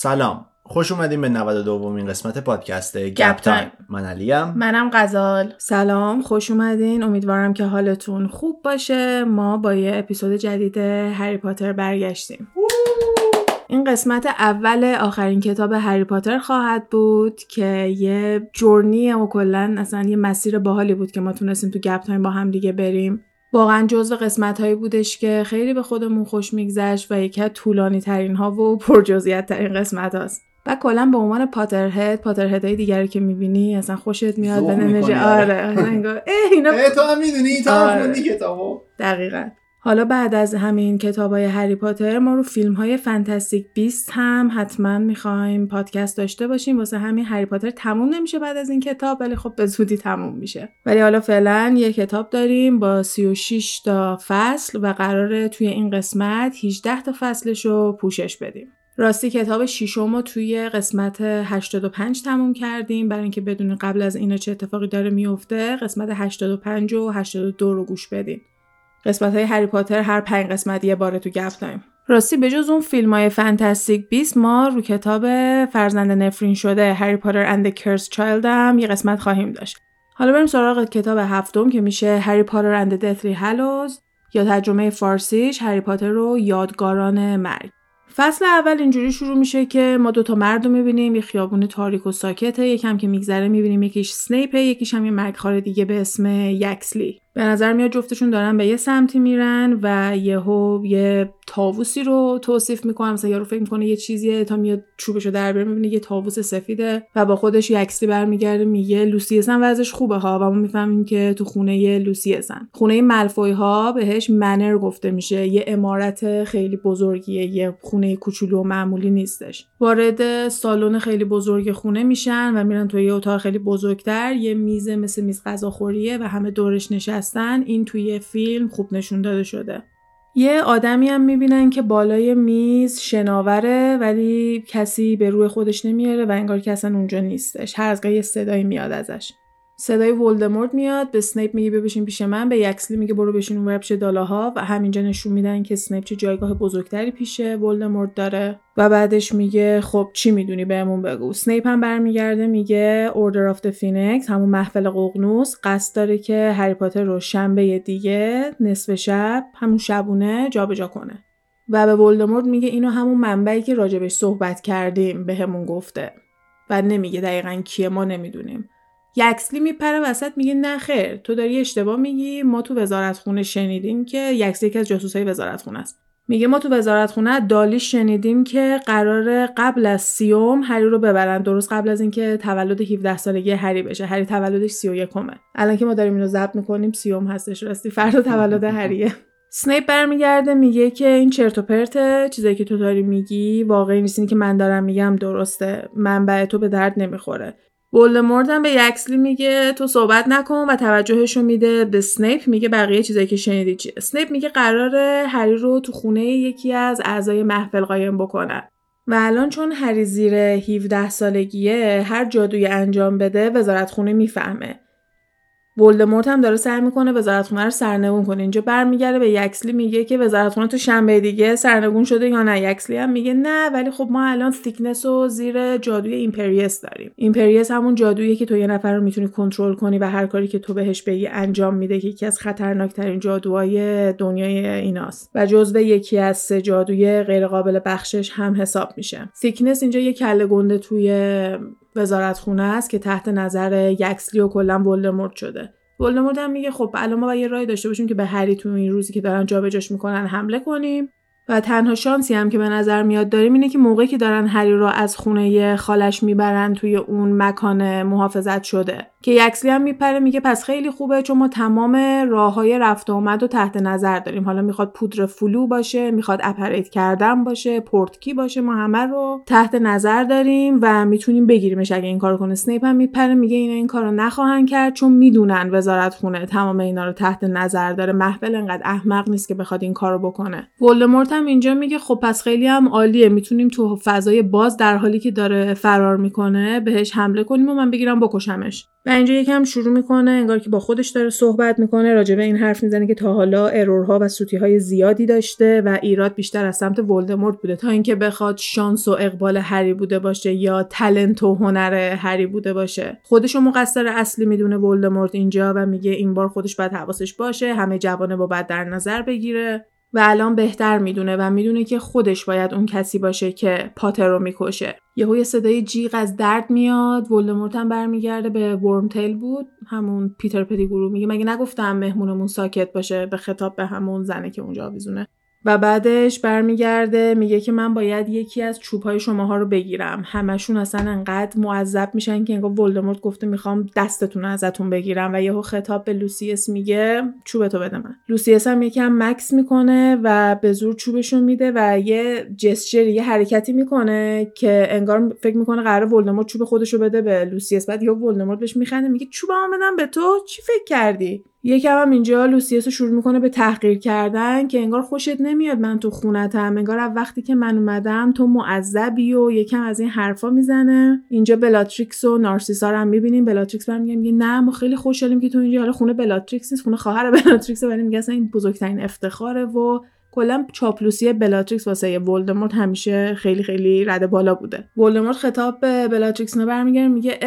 سلام، خوش اومدیم به 92مین قسمت پادکست گپ تایم. من علیم. منم غزال. سلام، خوش اومدین. امیدوارم که حالتون خوب باشه. ما با یه اپیزود جدید هری پاتر برگشتیم. این قسمت اول آخرین کتاب هری پاتر خواهد بود که یه جورنیه و کلاً اصلا یه مسیر باحالی بود که ما تونستیم تو گپ تایم با هم دیگه بریم. واقعا جزو قسمت‌هایی بودش که خیلی به خودمون خوش می‌گذشت و یکی از طولانی‌ترین‌ها و پرجزئیات‌ترین قسمت‌هاست. و کلاً به عنوان پاترهدای دیگری که می‌بینی اصلا خوشت میاد به انرژی. آره، انگار اینا تو هم می‌دونی، تو هم خوندی کتابو. دقیقاً. حالا بعد از همین کتابای هری پاتر ما رو فیلم‌های فانتاستیک بیست هم حتما می‌خوایم پادکست داشته باشیم. واسه همین هری پاتر تموم نمیشه بعد از این کتاب، ولی خب به زودی تموم میشه. ولی حالا فعلا یه کتاب داریم با 36 تا فصل و قراره توی این قسمت 18 تا فصلش رو پوشش بدیم. راستی کتاب ششم رو توی قسمت 85 تموم کردیم، برای اینکه بدونین قبل از اینا چه اتفاقی داره میفته. قسمت 85 و 82 رو گوش بدین. قسمت‌های هری پاتر هر 5 قسمت یه بار تو گپ تایم. راستی بجز اون فیلم‌های فانتاستیک بیست، ما رو کتاب فرزند نفرین شده هری پاتر اند کرس چایلد هم یه قسمت خواهیم داشت. حالا بریم سراغ کتاب هفتم که میشه هری پاتر اند دثلی هالوز یا ترجمه فارسیش هری پاتر و یادگاران مرگ. فصل اول اینجوری شروع میشه که ما دوتا مرد رو میبینیم، یه خیابون تاریک و ساکته، یکم که میگذره میبینیم یکیش اسنیپه، یکیش هم یه مرگخوار دیگه به اسم یکسلی. به نظر میاد جفتشون دارن به یه سمتی میرن و یه طاووسی رو توصیف میکنه. مثلا یارو فکر میکنه یه چیزیه تا میاد چوبشو دربره، میبینه یه طاووس سفیده و با خودش یکسلی برمیگرده میگه لوسیوس هم وضعش خوبه ها. و ما میفهمیم که تو خونه لوسیوسن، خونه مالفوی ها، بهش منر گفته میشه. یه عمارت خیلی بزرگیه، یه خونه کوچولو و معمولی نیستش. وارد سالن خیلی بزرگ خونه میشن و میرن توی یه اتاق خیلی بزرگتر. یه میز مثل میز غذاخوریه و همه دورش نشستن. این توی فیلم خوب نشون داده شده. یه آدمی هم میبینن که بالای میز شناوره، ولی کسی به روی خودش نمیاره و انگار که اصلا اونجا نیستش. هر از گاهی یه صدایی میاد ازش. صدای ولدمورت میاد، به اسنیپ میگه ببشین پیش من، به یکسلی میگه برو بشین اون ورپش دالاها. و همینجا نشون میدن که اسنیپ چه جایگاه بزرگتری پیش ولدمورت داره. و بعدش میگه خب چی میدونی بهمون بگو. اسنیپ هم برمیگرده میگه اوردر آف د فینیکس، همون محفل ققنوس، قصد داره که هری پاتر رو شنبه دیگه نصف شب، همون شبونه، جابجا کنه. و به ولدمورت میگه اینو همون منبعی که راجبش صحبت کردیم بهمون گفته. و نمیگه دقیقاً کیه، ما نمیدونیم. یکسلی میپره وسط میگه نه خیر، تو داری اشتباه میگی، ما تو وزارتخونه شنیدیم که یکسلی یکی از جاسوسای وزارتخونه است. میگه ما تو وزارتخونه دالی شنیدیم که قرار قبل از 30 هری رو ببرن، درست قبل از اینکه تولد 17 سالگی هری بشه. هری تولدش 31م. الان که ما داریم اینو ضبط میکنیم 30 هستش. راستی فردا تولد هریه. اسنیپ برمیگرده میگه که این چرت و پرته، چیزایی که تو داری میگی واقعی نیست، اینی که من دارم میگم درسته، منبع تو به درد نمیخوره. ولدمورت هم به یکسلی میگه تو صحبت نکن و توجهشو میده به اسنیپ، میگه بقیه چیزایی که شنیدی چیه. اسنیپ میگه قراره هری رو تو خونه یکی از اعضای محفل قایم بکنن و الان چون هری زیر 17 سالگیه هر جادویی انجام بده وزارتخونه میفهمه. ولدمورت هم داره سعی میکنه وزارتخونه رو سرنگون کنه. اینجا برمیگره به یکسلی میگه که وزارتخونه تو شنبه دیگه سرنگون شده یا نه. یکسلی هم میگه نه، ولی خب ما الان سیکنس رو زیر جادوی ایمپریوس داریم. ایمپریوس همون جادویی که تو یه نفر رو میتونی کنترل کنی و هر کاری که تو بهش بگی انجام میده، که یکی از خطرناکترین جادوهای دنیای ایناست و جزو یکی از 3 جادوی غیرقابل بخشش هم حساب میشه. سیکنس اینجا یه کله گنده توی وزارتخونه است که تحت نظر یکسلی و کلا ولدمورت شده. ولدمورت هم میگه خب الان ما باید یه راهی داشته باشیم که به هری تو این روزی که دارن جابجاش میکنن حمله کنیم. و تنها شانسی هم که به نظر میاد داریم اینه که موقعی که دارن هری رو از خونه خالش میبرن توی اون مکان محافظت شده، که یکسلی هم میپره میگه پس خیلی خوبه چون ما تمام راههای رفت و آمد رو تحت نظر داریم. حالا میخواد پودر فلو باشه، میخواد اپریت کردن باشه، پورتکی باشه، ما همه رو تحت نظر داریم و میتونیم بگیریمش اگه این کارو کنه. اسنیپ هم میپره میگه اینا این کارو نخواهن کرد چون میدونن وزارتخونه تمام اینا رو تحت نظر داره، محفل انقدر احمق نیست که بخواد این کارو بکنه. ولدمورت اینجا میگه خب پس خیلی هم عالیه، میتونیم تو فضای باز در حالی که داره فرار میکنه بهش حمله کنیم و من بگیرم بکشمش. و اینجا یکم شروع میکنه انگار که با خودش داره صحبت میکنه، راجبه این حرف میزنه که تا حالا ارورها و سوتیهای زیادی داشته و ایراد بیشتر از سمت ولدمورت بوده تا اینکه بخواد شانس و اقبال هری بوده باشه یا تالنت و هنر هری بوده باشه. خودش رو مقصر اصلی میدونه ولدمورت اینجا و میگه این بار خودش باید حواسش باشه، همه جوانه با بد در نظر بگیره و الان بهتر میدونه و میدونه که خودش باید اون کسی باشه که پاتر رو میکشه. یهو یه صدای جیغ از درد میاد. ولدمورت هم برمیگرده به ورمتیل بود، همون پیتر پتیگرو، میگه مگه نگفتم مهمونمون ساکت باشه، به خطاب به همون زنه که اونجا آویزونه. و بعدش برمیگرده میگه که من باید یکی از چوب‌های شماها رو بگیرم. همشون اصلا انقدر معذب میشن که انگار ولدمورت گفته میخوام دستتون رو ازتون بگیرم و یهو خطاب به لوسیوس میگه چوبتو بده من. لوسیوس هم یکم مکس میکنه و به زور چوبشون میده و یه جسچر، یه حرکتی میکنه که انگار فکر میکنه قراره ولدمورت چوب خودشو بده به لوسیوس. بعد یهو ولدمورت بهش میخنده میگه چوبمو بدم به تو، چی فکر کردی؟ یکم هم اینجا لوسیوس شروع میکنه به تحقیر کردن که انگار خوشت نمیاد من تو خونتم، انگار از وقتی که من اومدم تو معذبی و یکم از این حرفا میزنه. اینجا بلاتریکس و نارسیسا رو هم میبینیم. بلاتریکس برام میگه نه ما خیلی خوشحالیم که تو اینجا، حالا خونه بلاتریکس نیست، خونه خواهر بلاتریکس، ولی میگه اصلا این بزرگترین افتخاره و کلا چاپلوسی بلاتریکس واسه ولدمورت همیشه خیلی خیلی رد بالا بوده. ولدمورت خطاب به بلاتریکس رو برمیگره میگه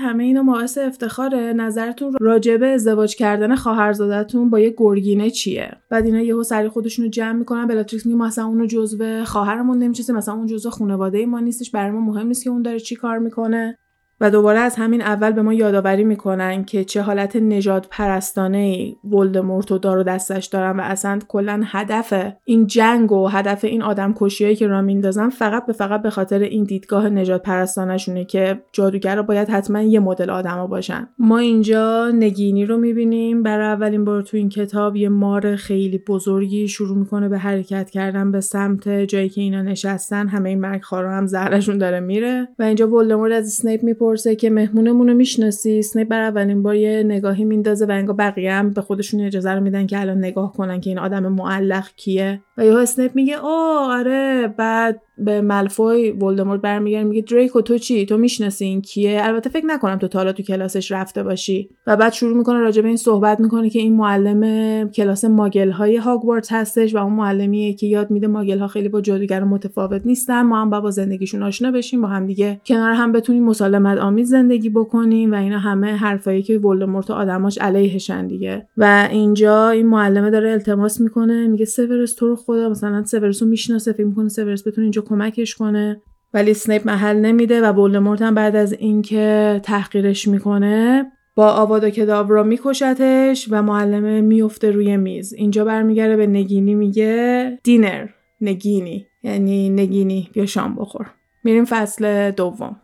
همه اینا باعث افتخاره، نظرتون راجبه ازدواج کردن خواهرزادتون با یه گرگینه چیه؟ بعد اینا یهو سری خودشونو جمع میکنن. بلاتریکس میگه مثلا اونو جزو خواهرمون نمیشه، مثلا اون جزو خانواده ما نیستش، برای ما مهم نیست که اون داره چی کار میکنه. و دوباره از همین اول به ما یادآوری میکنن که چه حالت نژاد پرستانه‌ای ولدمورت و دارو دستش دارن و اصلا کلا هدف این جنگ و هدف این آدمکشیایی که راه میندازن فقط به خاطر این دیدگاه نژاد پرستانه‌شونه که جادوگرا باید حتما یه مدل آدما باشن. ما اینجا نگینی رو میبینیم. برای اولین بار تو این کتاب یه مار خیلی بزرگی شروع میکنه به حرکت کردن به سمت جایی که اینا نشستن. همه این مرگخوارا هم زهرشون داره میره و اینجا ولدمورت از اسنیپ ورسه که مهمونمون رو میشناسی؟ اسنیپ برای اولین بار یه نگاهی میندازه و انگار بقیه هم به خودشون اجازه رو میدن که الان نگاه کنن که این آدم معلق کیه. و یهو اسنیپ میگه آره. بعد به مالفوی ولدمورت برمیگرده میگه دریکو تو چی؟ تو میشناسی این کیه؟ البته فکر نکنم تو تا حالا تو کلاسش رفته باشی. و بعد شروع میکنه راجع به این صحبت میکنه که این معلم کلاس ماگل‌های هاگوارتس هستش و اون معلمیه که یاد میده ماگل‌ها خیلی با جادوگرا متفاوت نیستن، ما هم با زندگیشون آشنا بشیم، با هم دیگه کنار هم بتونیم مسالمت آمیز زندگی بکنیم. و اینا همه حرفایی که ولدمورت و آدماش علیهشن دیگه. و اینجا این معلمه داره التماس میکنه میگه سیوروس تو رو خدا، مثلا سیوروس رو میشناسه، فکر میکنه سیوروس بتونه اینجا کمکش کنه، ولی اسنیپ محل نمیده و ولدمورت هم بعد از اینکه تحقیرش میکنه با آوادا کداورا میکشتش و معلمه میفته روی میز. اینجا برمیگره به نگینی میگه دینر نگینی، یعنی نگینی بیا شام بخور. میریم فصل دوم.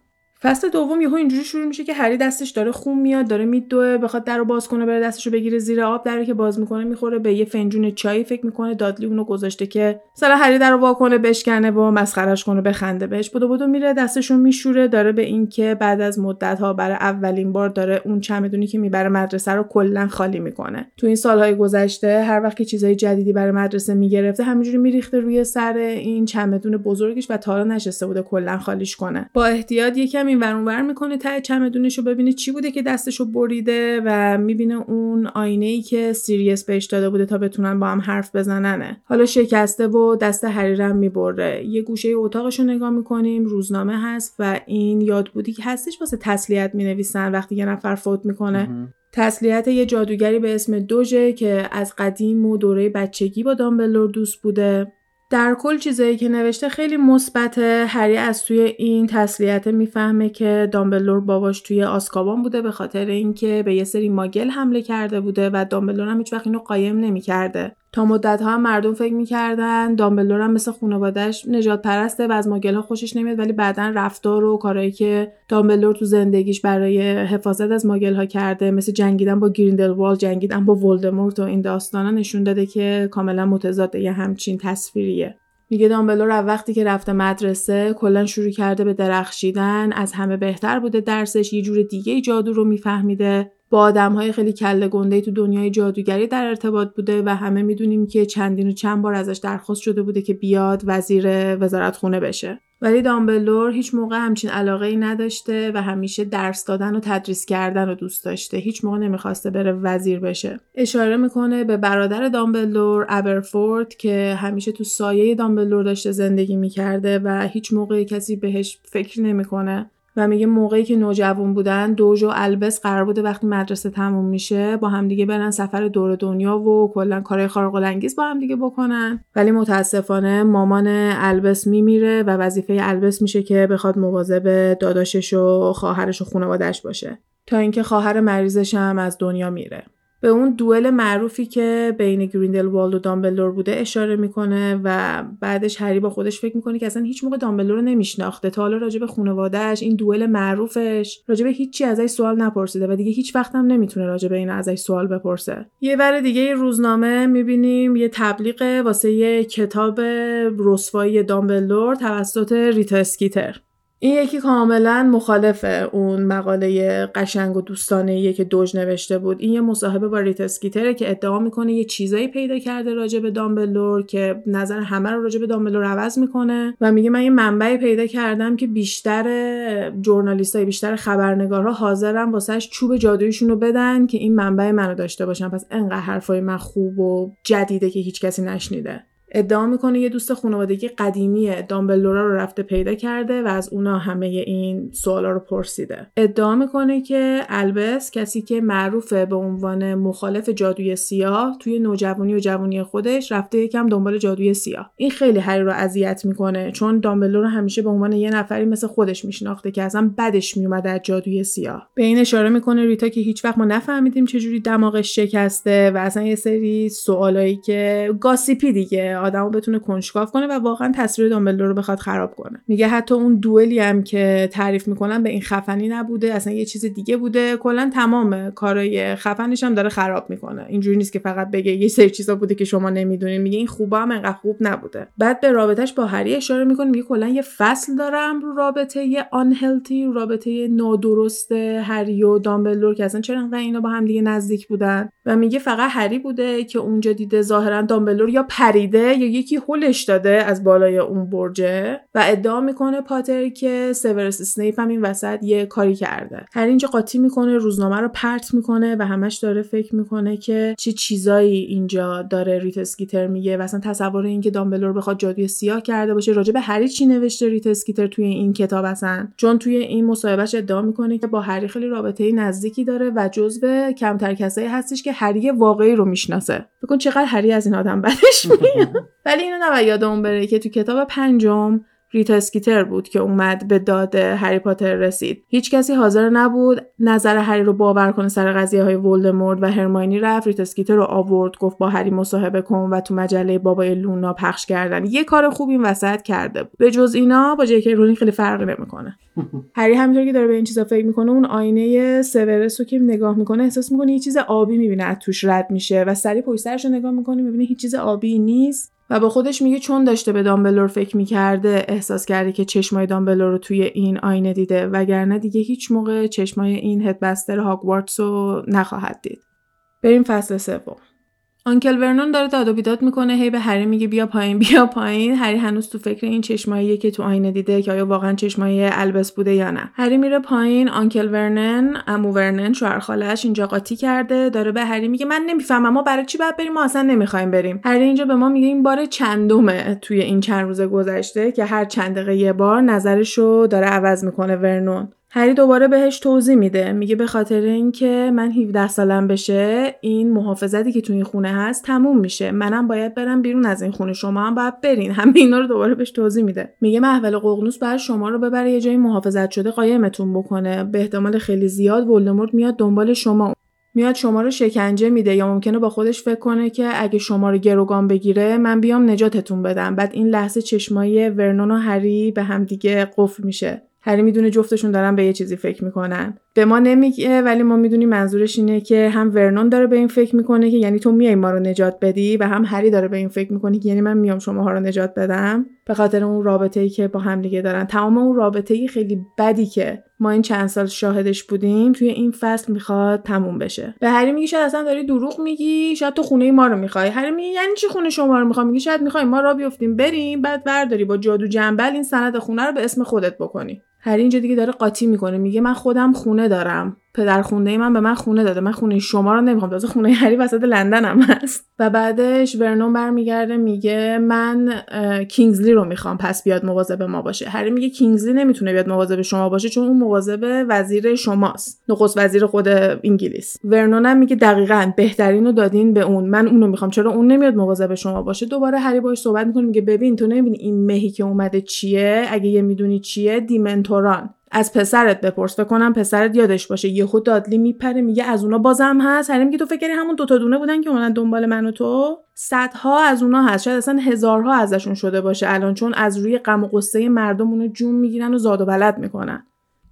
فصل دوم یهو اینجوری شروع میشه که هری دستش داره خون میاد، داره میدوه، بخواد درو باز کنه بره دستشو بگیره زیر آب، درو که باز میکنه میخوره به یه فنجون چای، فکر میکنه دادلی اونو گذاشته که مثلا هری درو وا کنه بشکنه و مسخرهش کنه بخنده بهش. بدو میره دستشو میشوره، داره به این که بعد از مدت ها برای اولین بار داره اون چمدونی که میبره مدرسه رو کلا خالی میکنه. تو این سالهای گذشته هر وقت که چیزای جدیدی برای مدرسه میگرفته همینجوری میریخته روی سر این چمدون بزرگش و تا حالا نشسته بوده کلا خالیش کنه. با احتیاط یکم این ور اونور میکنه ته چمدونشو ببینه چی بوده که دستشو بریده و میبینه اون آینه‌ای که سیریوس بهش داده بوده تا بتونن با هم حرف بزننه حالا شکسته و دست هری رم میبره. یه گوشه اتاقشو نگاه میکنیم، روزنامه هست و این یاد بودی که هستش واسه تسلیت مینویسن وقتی یه نفر فوت میکنه. تسلیت یه جادوگری به اسم دوژه که از قدیم و دوره بچگی با دامبلدور دوست بوده. در کل چیزایی که نوشته خیلی مثبته. هری از توی این تسلیت میفهمه که دامبلدور باباش توی آزکابان بوده به خاطر اینکه به یه سری ماگل حمله کرده بوده و دامبلدور هم هیچ‌وقت اینو قایم نمی‌کرده. تا مدت‌ها هم مردم فکر می‌کردن دامبلدور هم مثل خانواده‌اش نجات پرسته و از ماگل‌ها خوشش نمیاد، ولی بعداً رفتار و کارهایی که دامبلدور تو زندگیش برای حفاظت از ماگل‌ها کرده، مثل جنگیدن با گریندلوالد، جنگیدن با ولدمورت و این داستانا، نشون داده که کاملاً متضاد یه همچین تصویریه. میگه دامبلدور از وقتی که رفته مدرسه کلا شروع کرده به درخشیدن، از همه بهتر بوده درسش، یه جور دیگه جادو رو میفهمیده، با آدم‌های خیلی کله گنده‌ای تو دنیای جادوگری در ارتباط بوده و همه میدونیم که چند بار ازش درخواست شده بوده که بیاد وزیر وزارتخونه بشه. ولی دامبلدور هیچ موقع همچین علاقه‌ای نداشته و همیشه درس دادن و تدریس کردن رو دوست داشته. هیچ موقع نمیخواسته بره وزیر بشه. اشاره میکنه به برادر دامبلدور، ابرفورد، که همیشه تو سایه دامبلدور داشته زندگی میکرده و هیچ موقع کسی بهش فکر نمیکنه. و میگه موقعی که نوجوان بودن، دوج و البس قرار بوده وقتی مدرسه تموم میشه با همدیگه برن سفر دور دنیا و کلا کارهای خارق الانگیز با همدیگه بکنن، ولی متاسفانه مامان البس میمیره و وظیفه البس میشه که بخواد مواظب داداشش و خواهرش و خانواده‌اش باشه، تا اینکه خواهر مریضش هم از دنیا میره. به اون دوئل معروفی که بین گریندلوالد و دامبلدور بوده اشاره میکنه و بعدش هری با خودش فکر میکنه که اصلا هیچ موقع دامبلدور رو نمیشناخته، تا حالا راجع به خانواده‌اش، این دوئل معروفش، راجع به هیچ چی ازش سوال نپرسیده و دیگه هیچ وقت هم نمیتونه راجع به این ازش سوال بپرسه. یه ور دیگه یه روزنامه میبینیم یه تبلیغ واسه یه کتاب رسوایی دامبلدور توسط ریتا اسکیتر. این یکی کاملا مخالفه اون مقاله قشنگ و دوستانه‌ای که دوج نوشته بود. این یه مصاحبه با ریتا اسکیتره که ادعا میکنه یه چیزایی پیدا کرده راجع به دامبلدور که نظر همه رو راجع به دامبلدور عوض میکنه و میگه من یه منبعی پیدا کردم که بیشتر ژورنالیستای، بیشتر خبرنگارها حاضرن واسش چوب جادوییشون رو بدن که این منبع منو داشته باشن، پس انقدر حرفای من خوب و جدیده که هیچ کسی نشنیده. ادعا میکنه یه دوست خانوادگی قدیمی دامبلدور رو رفته پیدا کرده و از اونا همه این سوالا رو پرسیده. ادعا میکنه که البس، کسی که معروفه به عنوان مخالف جادوی سیاه، توی نوجوانی و جوانی خودش رفته یکم دنبال جادوی سیاه. این خیلی هری رو اذیت میکنه چون دامبلدور رو همیشه به عنوان یه نفری مثل خودش میشناخته که اصلا بدش میومده از جادوی سیاه. به این اشاره میکنه ریتا که هیچ وقت ما نفهمیدیم چه جوری دماغش شکسته و اصلا یه سری سوالایی که گاسیپی دیگه آدمو بتونه کنجکاو کنه و واقعا تصویر دامبلدور رو بخواد خراب کنه. میگه حتی اون دوئلی هم که تعریف میکنن به این خفنی نبوده، اصلا یه چیز دیگه بوده. کلا تمام کارای خفنش هم داره خراب میکنه، اینجوری نیست که فقط بگه یه سری چیزا بوده که شما نمیدونین. میگه این خوبا هم انقدر خوب نبوده. بعد به رابطهش با هری اشاره میکنه، میگه کلا یه فصل دارم رو رابطه آن هلتی، رابطه نادرست هری و دامبلدور که اصلا چرا انقدر اینا با هم دیگه نزدیک بودن. و میگه فقط هری بوده که اونجا دیده ظاهرا دامبلدور یا پریده یا یکی هولش داده از بالای اون برجه. و ادعا میکنه پاتر که سیوروس اسنیپ هم این وسط یه کاری کرده. هر اینجا قاطی میکنه، روزنامه رو پرت میکنه و همش داره فکر میکنه که چه چیزایی اینجا داره ریتا اسکیتر میگه. مثلا تصور این که دامبلدور بخواد جادوی سیاه کرده باشه. راجع به هری چی نوشته ریتا اسکیتر توی این کتاب اصلا؟ چون توی این مصاحبهش ادعا میکنه که با هری خیلی رابطه نزدیکی داره و جزو کمتر کسایی هستش که هری واقعی رو میشناسه. ببین چقدر هری از این آدم بدش میاد. ولی اینو نباید یادمون بره که تو کتاب پنجم ریتا اسکیتر بود که اومد به داد هری پاتر رسید. هیچ کسی حاضر نبود نظر هری رو باور کنه سر قضیه های ولدمورت و هرمیونی. رفت ریتا اسکیتر رو آورد، گفت با هری مصاحبه کن و تو مجله بابای لونا پخش کردن. یه کار خوب این وسط کرده بود. به جز اینا با جی کی رولینگ خیلی فرقی نمیکنه. هری همینطور که داره به این چیزا فکر میکنه، اون آینه سیوروس رو که نگاه میکنه احساس میکنه یه چیز آبی میبینه از توش رد میشه و سری پشت سرش رو نگاه میکنه میبینه هیچ چیز آبی نیست. و با خودش میگه چون داشته به دامبلدور فکر میکرده احساس کرده که چشمای دامبلدور رو توی این آینه دیده، وگرنه دیگه هیچ موقع چشمای این هدبستر هاگوارتس رو نخواهد دید. بریم فصل سوم. آنکل ورنون داره داد و بیداد میکنه، هی به هری میگه بیا پایین بیا پایین. هری هنوز تو فکر این چشماییه که تو آینه دیده که آیا واقعا چشمای البس بوده یا نه. هری میره پایین. آنکل ورنون، عمو ورنون، شوهر خاله‌اش اینجا قاطی کرده، داره به هری میگه من نمیفهمم ما برای چی باید بریم، ما اصلا نمیخوایم بریم. هری اینجا به ما میگه این بار چندمه توی این چند روز گذشته که هر چند دقیقه یه بار نظرشو داره عوض میکنه ورنون. هری دوباره بهش توضیح میده، میگه به خاطر اینکه من 17 سالم بشه این محافظتی که تو این خونه هست تموم میشه، منم باید برم بیرون از این خونه، شما هم باید برین. همه اینا رو دوباره بهش توضیح میده. میگه محول ققنوس باید شما رو ببره یه جای محافظت شده قایمتون بکنه، به احتمال خیلی زیاد ولدمورت میاد دنبال شما، میاد شما رو شکنجه میده، یا ممکنه با خودش فکر کنه که اگه شما رو گروگان بگیره من بیام نجاتتون بدم. بعد این لحظه چشمای ورنون و هری به هم دیگه قفل میشه. هری میدونه جفتشون دارن به یه چیزی فکر میکنن. به ما نمیگه ولی ما میدونیم منظورش اینه که هم ورنون داره به این فکر میکنه که یعنی تو میای ما رو نجات بدی، و هم هری داره به این فکر میکنه که یعنی من میام شما ها رو نجات بدم. به خاطر اون رابطه‌ای که با هم دیگه دارن. تمام اون رابطه‌ای خیلی بدی که ما این چند سال شاهدش بودیم توی این فصل میخواد تموم بشه. به هری میگی شاید اصلا داری دروغ میگی، شاید تو خونه ما رو میخوای. هری میگه یعنی چی خونه شما رو میخوام؟ میگه شاید میخوای ما را بیافتیم بریم، بعد برداری با جادو جنبل این سند خونه رو به اسم خودت بکنی. هری اینجا دیگه داره قاطی میکنه، میگه من خودم خونه دارم، پدر خونده من به من خونه داده، من خونه شما رو نمیخوام، تازه خونه هری وسط لندنم هست. و بعدش ورنون برمیگرده میگه من کینگزلی رو میخوام، پس بیاد مواظب ما باشه. هری میگه کینگزلی نمیتونه بیاد مواظب شما باشه چون اون مواظب وزیر شماست، نخست وزیر خود انگلیس. ورنون هم میگه دقیقاً بهترینو دادین به اون، من اون رو میخوام، چرا اون نمیاد مواظب شما باشه؟ دوباره هری باهاش صحبت میکنه، میگه ببین تو نمیبینی این مهی که اومده چیه؟ اگه یه میدونی چیه دیمنتوران، از پسرت بپرس، بکنم پسرت یادش باشه. یهو دادلی میپره میگه از اونا بازم هست. هری میگه تو فکری همون دوتا دونه بودن که اومدن دنبال من و تو؟ صدها از اونا هست، شاید اصلا هزارها ازشون شده باشه الان، چون از روی غم و غصه مردم اونو جون میگیرن و زاد و ولد میکنن.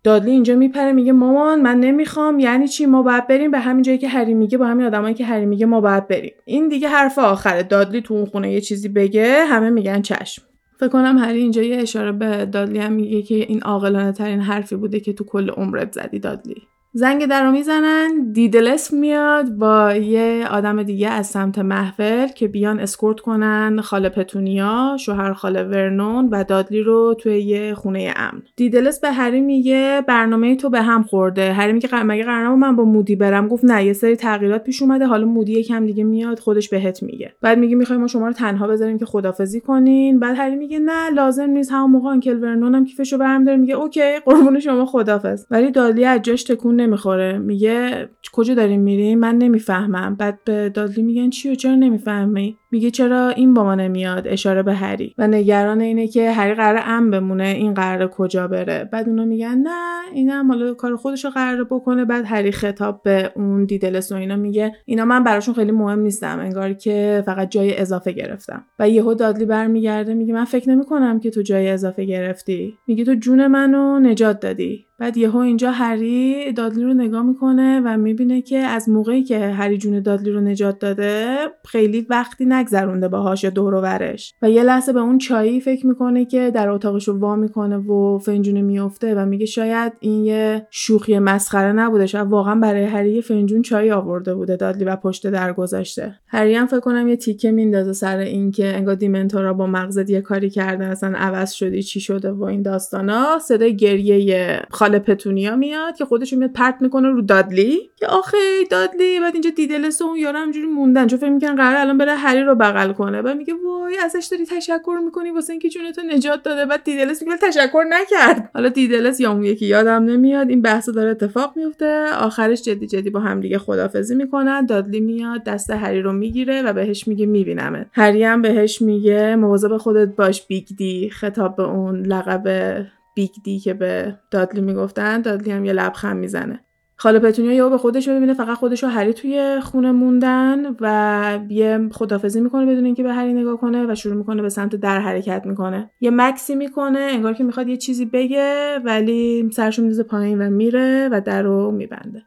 دادلی اینجا میپره میگه مامان من نمیخوام. یعنی چی ما باید بریم؟ به همین جایی که هری میگه، با همین آدمایی که هری میگه ما باید بریم. این دیگه حرف آخره. دادلی تو اون خونه یه چیزی بگه همه میگن چشم. فکر کنم هری اینجا یه اشاره به دادلی هم میگه که این عاقلانه ترین حرفی بوده که تو کل عمرت زدی دادلی. زنگ درو میزنن، دیدلس میاد با یه آدم دیگه از سمت محفل که بیان اسکورت کنن خاله پتونیا، شوهر خاله ورنون و دادلی رو توی یه خونه امن. دیدلس به هری میگه برنامه تو به هم خورده. هری میگه مگه قرارم من با مودی برم؟ گفت نه، یه سری تغییرات پیش اومده، حالا مودی یکم دیگه میاد خودش بهت میگه. بعد میگه میخوایم ما شما رو تنها بذاریم که خدافظی کنین. بعد هری میگه نه لازم نیست، همون موقع آنکل ورنون هم کیفشو برمی‌داره میگه اوکی قربون شما خدافظ. ولی دادلی از جاش تکون نمیخوره، میگه کجا داریم میریم من نمیفهمم. بعد به دادلی میگن چی و چرا نمیفهمی؟ میگه چرا این با ما نمیاد، اشاره به هری، و نگران اینه که هری قراره ام بمونه، این قراره کجا بره. بعد اونا میگن نه اینم حالا کار خودشو قراره بکنه. بعد هری خطاب به اون دیدلس و اینا میگه اینا من براشون خیلی مهم نیستم، انگار که فقط جای اضافه گرفتم. و یهو دادلی برمیگرده میگه من فکر نمیکنم که تو جای اضافه گرفتی، میگه تو جون منو نجات دادی. بعد یهو اینجا هری دادلی رو نگاه میکنه و میبینه که از موقعی که هری جون دادلی رو نجات داده خیلی وقتی نگذرونده باهاش یا دور و برش. و یه لحظه به اون چایی فکر میکنه که در اتاقش رو وا میکنه و فنجون میفته و میگه شاید این یه شوخی مسخره نبوده، شاید واقعا برای هری فنجون چای آورده بوده دادلی و پشت در گذاشته. هری هم فکر کنم یه تیکه میندازه سر این که انگار دیمنتورا با مغزت یه کاری کردن، اصلا عوض شدی چی شده و این داستانا. صدای گریه خاله پتونیا میاد که خودش میاد پرت میکنه رو دادلی که آخه دادلی. بعد اینجا دیدلس و اون یارو همجوری موندن چون فکر میکنن قراره الان بره هری رو بغل کنه. بعد میگه وای ازش داری تشکر میکنی واسه اینکه جونتو نجات داده. بعد دیدلس میگه تشکر نکرد. حالا دیدلس یا اون یکی یادم نمیاد، این بحث داره اتفاق میفته. آخرش جدی با هم دیگه خدافظی میکنن. دادلی میاد دست هری رو میگیره و بهش میگه میبینمت. هری هم بهش میگه مواظب خودت باش بیگ دی، خطاب به اون لقب بیگ دی که به دادلی میگفتن. دادلی هم یه لبخند میزنه. خاله پتونیا یهو به خودش میبینه فقط خودش و هری توی خونه موندن و یه خدافظی میکنه بدون اینکه به هری نگاه کنه و شروع میکنه به سمت در حرکت میکنه. یه مکسی میکنه انگار که میخواد یه چیزی بگه ولی سرش میندازه پایین و میره و در رو میبنده.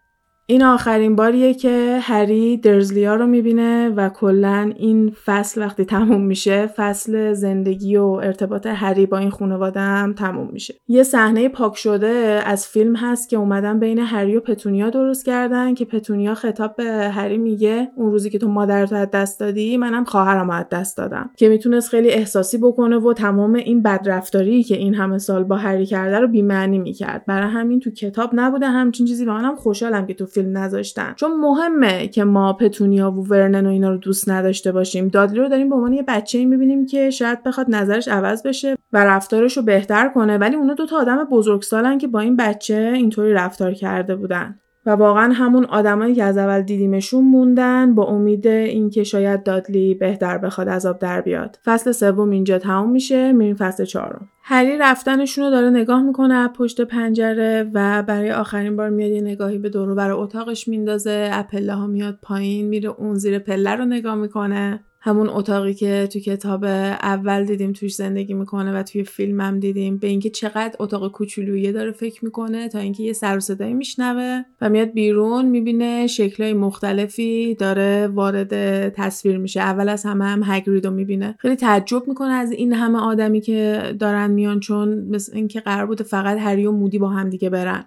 این آخرین باریه که هری درزلیا رو میبینه و کلن این فصل وقتی تموم میشه فصل زندگی و ارتباط هری با این خانواده هم تموم میشه. یه صحنه پاک شده از فیلم هست که اومدن بین هری و پتونیا درست کردن که پتونیا خطاب به هری میگه اون روزی که تو مادرتو از دست دادی منم خواهرمو از دست دادم، که میتونست خیلی احساسی بکنه و تمام این بدرفتاری که این همه سال با هری کرده رو بی‌معنی میکرد. برای همین تو کتاب نبوده همچین چیزی و منم خوشحالم که تو فیلم نذاشتن، چون مهمه که ما پتونیا و ورنن و اینا رو دوست نداشته باشیم. دادلی رو داریم به عنوان یه بچه‌ای می‌بینیم که شاید بخواد نظرش عوض بشه و رفتارش رو بهتر کنه، ولی اونا دوتا آدم بزرگسالن که با این بچه اینطوری رفتار کرده بودن و واقعا همون آدمایی که از اول دیدیمشون موندن با امید اینکه شاید دادلی بهتر بخواد از آب در بیاد. فصل سوم اینجا تموم میشه، میریم فصل چهارم. هری رفتنشون رو داره نگاه میکنه از پشت پنجره و برای آخرین بار میاد یه نگاهی به دور و بر اتاقش میندازه، از پله ها میاد پایین میره اون زیر پله رو نگاه میکنه. همون اتاقی که تو کتاب اول دیدیم توش زندگی میکنه و توی فیلم هم دیدیم، به اینکه چقدر اتاق کوچولویه داره فکر میکنه تا اینکه یه سر و صدایی میشنوه و میاد بیرون، میبینه شکل‌های مختلفی داره وارد تصویر میشه. اول از همه هم هاگریدو میبینه، خیلی تعجب میکنه از این همه آدمی که دارن میان، چون مثل اینکه قرار بود فقط هری و مودی با هم دیگه برن،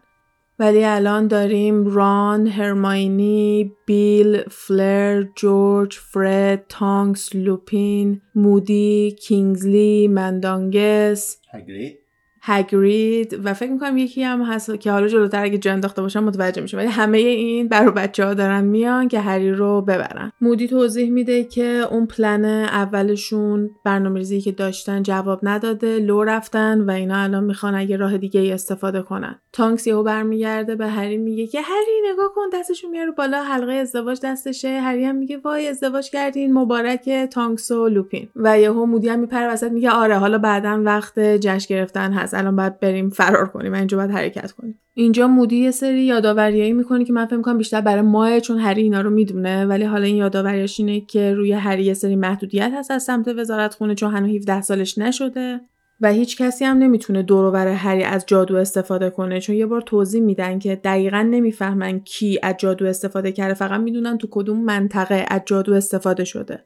ولی الان داریم ران، هرمیونی، بیل، فلر، جورج، فرد، تانکس، لوپین، مودی، کینگزلی، مندانگس، هاگرید و فکر میکنم یکی هم هست که حالا جلوتر اگه جا انداخته باشم متوجه میشم، ولی همه این برای بچه‌ها دارن میان که هری رو ببرن. مودی توضیح میده که اون پلن اولشون، برنامه‌ریزی که داشتن، جواب نداده، لو رفتن و اینا الان میخوان اگه راه دیگه ای استفاده کنن. تانکس یهو برمیگرده به هری میگه که هری نگاه کن، دستشو میاره بالا، حلقه ازدواج دستشه. هری هم میگه وای ازدواج کردین، مبارکه تانکس و لوپین. و یهو مودی هم میپره وسط میگه آره حالا بعداً وقت جشن گرفتن هست، الان باید بریم فرار کنیم، اینجا باید حرکت کنیم. اینجا مودی یه سری یاداوریایی میکنه که من فکر میکنم بیشتر برای ماه، چون هری اینا رو میدونه، ولی حالا این یاداوریاش اینه که روی هری یه سری محدودیت هست از سمت وزارت خونه، چون هنوز 17 سالش نشده و هیچ کسی هم نمیتونه دور و بر هری از جادو استفاده کنه، چون یه بار توضیح میدن که دقیقاً نمیفهمن کی از جادو استفاده کرده، فقط میدونن تو کدوم منطقه از جادو استفاده شده.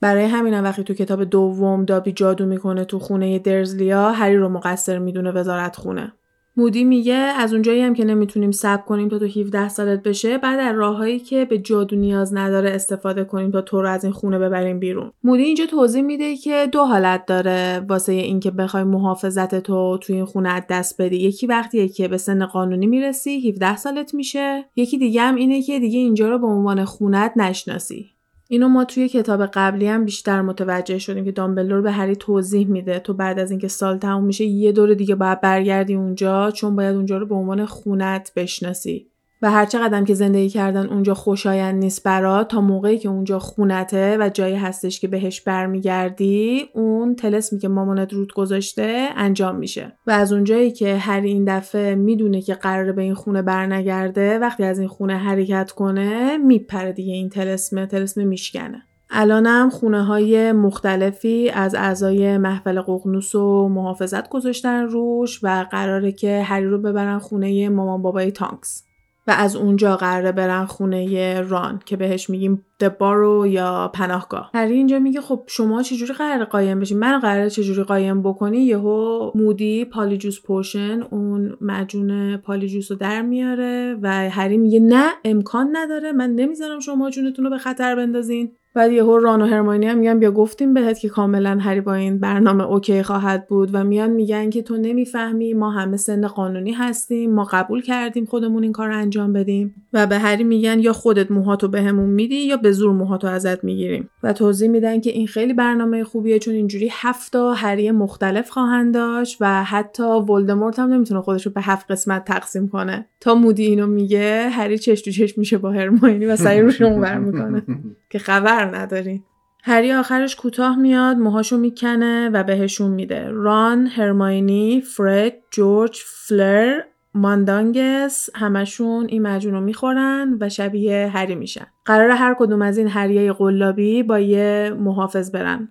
برای همین وقتی تو کتاب دوم دابی جادو میکنه تو خونه درزلیا، هری رو مقصر میدونه وزارت خونه. مودی میگه از اونجایی هم که نمیتونیم صبر کنیم تا تو 17 سالت بشه، بعد از راههایی که به جادو نیاز نداره استفاده کنیم تا تو رو از این خونه ببریم بیرون. مودی اینجا توضیح میده که دو حالت داره واسه این که بخوای محافظت تو توی این خونه از دست بدی. یکی وقتیه که به سن قانونی میرسی، 17 سالت میشه. یکی دیگه هم اینه که دیگه اینجا رو به عنوان خونه‌ات نشناسی. اینو ما توی کتاب قبلی هم بیشتر متوجه شدیم که دامبلدور به هری توضیح میده تو بعد از اینکه سال تموم میشه یه دور دیگه باید برگردی اونجا، چون باید اونجا رو به عنوان خونت بشناسی و هر چقدر هم که زندگی کردن اونجا خوشایند نیست برات، تا موقعی که اونجا خونته و جایی هستش که بهش برمیگردی، اون طلسمی که مامانت رود گذاشته انجام میشه. و از اونجایی که هری این دفعه میدونه که قراره به این خونه برنگرده، وقتی از این خونه حرکت کنه میپره دیگه، این طلسم میشکنه. الان هم خونه‌های مختلفی از اعضای محفل ققنوس و محافظت گذاشتن روش و قراره که هری رو ببرن خونه مامان بابای تانکس و از اونجا قراره برن خونه ران که بهش میگیم دبارو یا پناهگاه. هری اینجا میگه خب شما چجوری قراره قایم بشین؟ من قراره چجوری قایم بکنی؟ یهو مودی پالیجوس پوشن، اون معجون پالیجوس رو در میاره و هری میگه نه امکان نداره، من نمیذارم شما جونتون رو به خطر بندازین. بعد یهو ران و هرمیونی هم میگن بیا گفتیم بهت که کاملا هری با این برنامه اوکی خواهد بود و میان میگن که تو نمیفهمی، ما همه سن قانونی هستیم، ما قبول کردیم خودمون این کار رو انجام بدیم و به هری میگن یا خودت موهاتو بهمون میدی یا به زور موهاتو ازت میگیریم و توضیح میدن که این خیلی برنامه خوبیه چون اینجوری 7 تا هری مختلف خواهند داشت و حتی ولدمورت هم نمیتونه خودشو به 7 قسمت تقسیم کنه. تا مودی اینو میگه هری چش تو چش میشه با هرمیونی و سعی روش اونور میکنه که خبر ندارین. هری آخرش کوتاه میاد، موهاشو میکنه و بهشون میده. ران، هرمیونی، فرد، جورج، فلر، ماندانگس همشون این ماجون رو میخورن و شبیه هری میشن. قراره هر کدوم از این هریای قلابی با یه محافظ برن.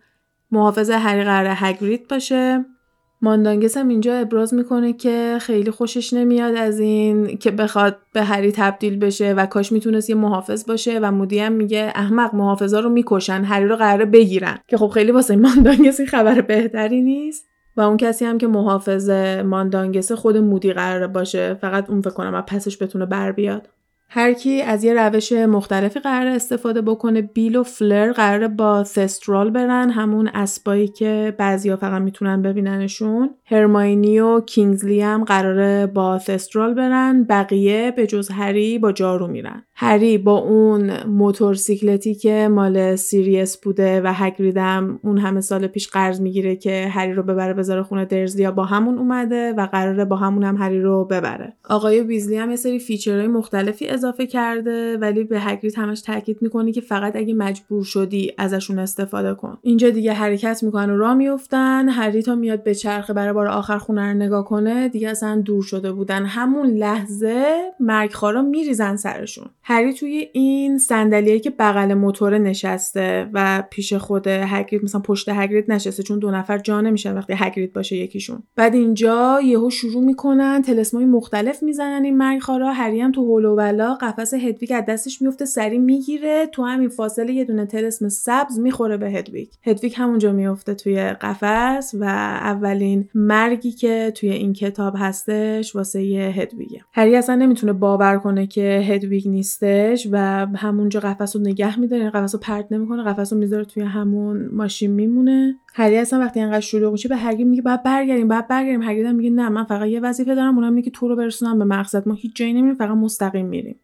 محافظ هری قراره هاگرید باشه. ماندانگس هم اینجا ابراز میکنه که خیلی خوشش نمیاد از این که بخواد به هری تبدیل بشه و کاش میتونست یه محافظ باشه و مودی هم میگه احمق، محافظا رو میکشن، هری رو قراره بگیرن، که خب خیلی واسه ماندانگس این خبر بهتری نیست. و اون کسی هم که محافظ ماندانگس خود مودی قراره باشه، فقط اون فکر کنم از پسش بتونه بر بیاد. هر کی از یه روش مختلفی قراره استفاده بکنه. بیل و فلر قراره با سسترال برن، همون اسبایی که بعضیا فقط میتونن ببیننشون. هرمیونی و کینگزلی هم قراره با سسترال برن، بقیه به جز هری با جارو میرن. هری با اون موتورسیکلتی که مال سیریس بوده و هاگرید هم اون همه سال پیش قرض میگیره که هری رو ببره بذاره خونه درزلیا، با همون اومده و قراره با همون هم هری رو ببره. آقای ویزلی هم یه سری فیچرهای مختلفی اضافه کرده ولی به هاگرید همش تاکید میکنه که فقط اگه مجبور شدی ازشون استفاده کن. اینجا دیگه حرکت میکنن و راه میافتن. هری تا میاد به چرخه برای بار آخر خونه رو نگاه کنه دیگه اصلا دور شده بودن. همون لحظه مرگخوارا میریزن سرشون. هری توی این صندلیه که بغل موتور نشسته و پیش خود هاگرید، مثلا پشت هاگرید نشسته، چون دو نفر جا نمیشن وقتی هاگرید باشه یکیشون. بعد اینجا یهو شروع میکنن طلسمای مختلف میزنن این مرغ‌خوارا. هری هم تو هول و ولا قفس هدویگ از دستش میفته، سری میگیره، تو همین فاصله یه دونه طلسم سبز میخوره به هدویگ همونجا میفته توی قفس و اولین مرگی که توی این کتاب هستش واسه هدویگه. هری اصلا نمیتونه باور کنه که هدویگ نیستش و همونجا قفسو نگه میداره، قفسو پرت نمیکنه، قفسو میذاره توی همون ماشین میمونه. هری اصلا وقتی انقدر شلوغ میشه به هرگی میگه باید برگردیم. هرگی هم میگه نه، من فقط یه وظیفه دارم، اونم اینه که تو رو برسونم به مقصد. ما هیچ جایی نمیریم، فقط مستقیم میریم.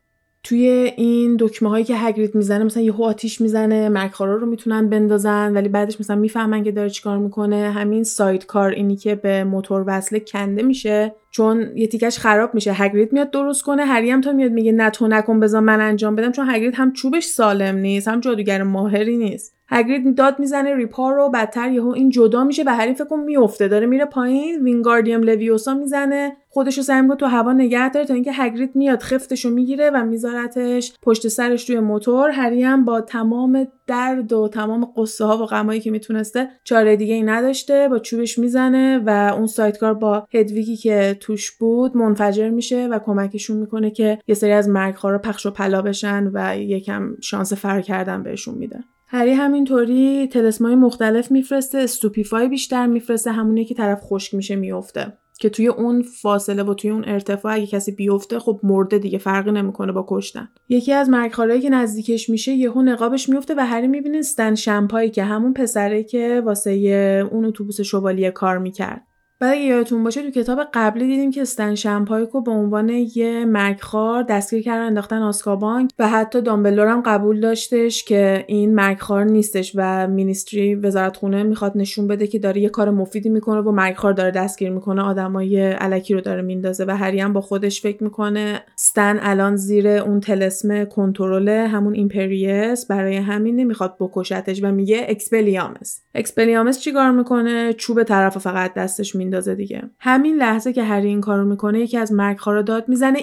توی این دکمه هایی که هاگرید میزنه، مثلا یهو آتیش میزنه، مرغ‌خوارا رو میتونن بندازن، ولی بعدش مثلا میفهمن که داره چیکار میکنه. همین ساید کار اینی که به موتور وصله کنده میشه، چون یه تیکش خراب میشه. هاگرید میاد درست کنه، هری هم تا میاد میگه نه تو نکن، بذار من انجام بدم، چون هاگرید هم چوبش سالم نیست، هم جادوگر ماهری نیست. هاگرید داد میزنه ریپار رو، بدتر یهو این جدا میشه و هری فکر کنم میفته، داره میره پایین، وینگاردیوم لویوسا میزنه، خودشو سعی میکنه تو هوا نگه داره تا اینکه هاگرید میاد خفتشو میگیره و میذارتش پشت سرش توی موتور. هری هم با تمام درد و تمام قصه ها و غمایی که میتونسته چاره دیگه ای نداشته، با چوبش میزنه و اون سایدکار با هدویگی که توش بود منفجر میشه و کمکشون میکنه که یه سری از مرغ‌خوارا پخش و پلا بشن و یکم شانس فرار کردن بهشون میده. هری همینطوری طلسم‌های مختلف میفرسته، استوپیفای بیشتر میفرسته، همونی که طرف خشک میشه میفته، که توی اون فاصله و توی اون ارتفاع اگه کسی بیفته خب مرده دیگه، فرقی نمیکنه با کشتن. یکی از مرغ‌خوارایی که نزدیکش میشه یهو نقابش میفته و هری میبینه استن شمپایی که همون پسره که واسه اون اتوبوس شوالیه کار میکرد. بعد یادتون باشه تو کتاب قبلی دیدیم که استن شمپایکو به عنوان یه مرغ‌خوار دستگیر کردن، انداختن آزکابان و حتی دامبلدور هم قبول داشتش که این مرغ‌خوار نیستش و مینیستری وزارتخونه میخواد نشون بده که داره یه کار مفیدی میکنه و مرغ‌خوار داره دستگیر میکنه، آدمای الکی رو داره میندازه. و هری هم با خودش فکر میکنه استن الان زیر اون طلسم کنترل همون ایمپریوس، برای همین نمیخواد بکشتش و میگه اکسپلیامس. اکسپلیامس چیکار میکنه؟ چوب طرفو فقط دستش میندازه دیگه. همین لحظه که هری این کارو میکنه یکی از مرغ‌خوارا داد میزنه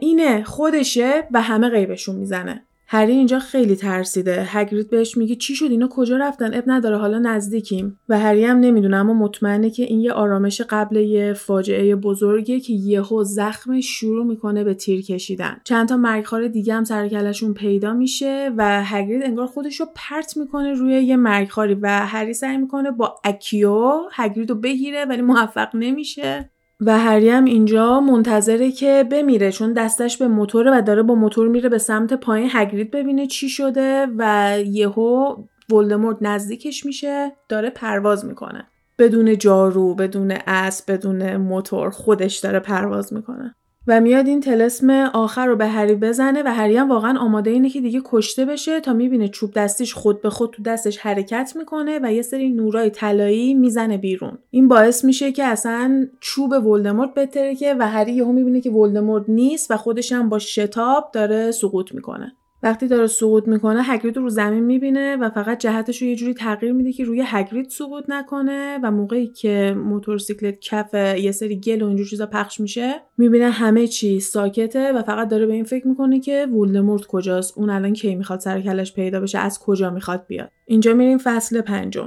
اینه خودشه و همه غیبشون میزنه. هری اینجا خیلی ترسیده. هاگرید بهش میگه چی شد، اینا کجا رفتن؟ اب نداره، حالا نزدیکیم. و هری هم نمیدونه اما مطمئنه که این یه آرامش قبل یه فاجعه بزرگه، که یهو زخمش شروع میکنه به تیر کشیدن. چند تا مرغ‌خوار دیگه هم سر کلهشون پیدا میشه و هاگرید انگار خودش رو پرت میکنه روی یه مرغ‌خواری و هری سعی میکنه با اکیو هاگرید رو بگیره ولی موفق نمیشه. و هری هم اینجا منتظره که بمیره، چون دستش به موتوره و داره با موتور میره به سمت پایین. هاگرید ببینه چی شده و یهو ولدمورت نزدیکش میشه، داره پرواز میکنه، بدون جارو، بدون اسب، بدون موتور، خودش داره پرواز میکنه و میاد این طلسم آخر رو به هری بزنه و هری هم واقعا آماده اینه که دیگه کشته بشه تا میبینه چوب دستیش خود به خود تو دستش حرکت میکنه و یه سری نورای طلایی میزنه بیرون. این باعث میشه که اصلا چوب ولدمورت بترکه و هری یهو میبینه که ولدمورت نیست و خودش هم با شتاب داره سقوط میکنه. وقتی داره سقوط میکنه هاگرید رو زمین میبینه و فقط جهتش رو یه جوری تغییر میده که روی هاگرید سقوط نکنه و موقعی که موتورسیکلت کف یه سری گل و اینجور چیزا پخش میشه میبینه همه چی ساکته و فقط داره به این فکر میکنه که ولدمورت کجاست، اون الان کی میخواد سر کلش پیدا بشه، از کجا میخواد بیاد. اینجا میریم فصل 5.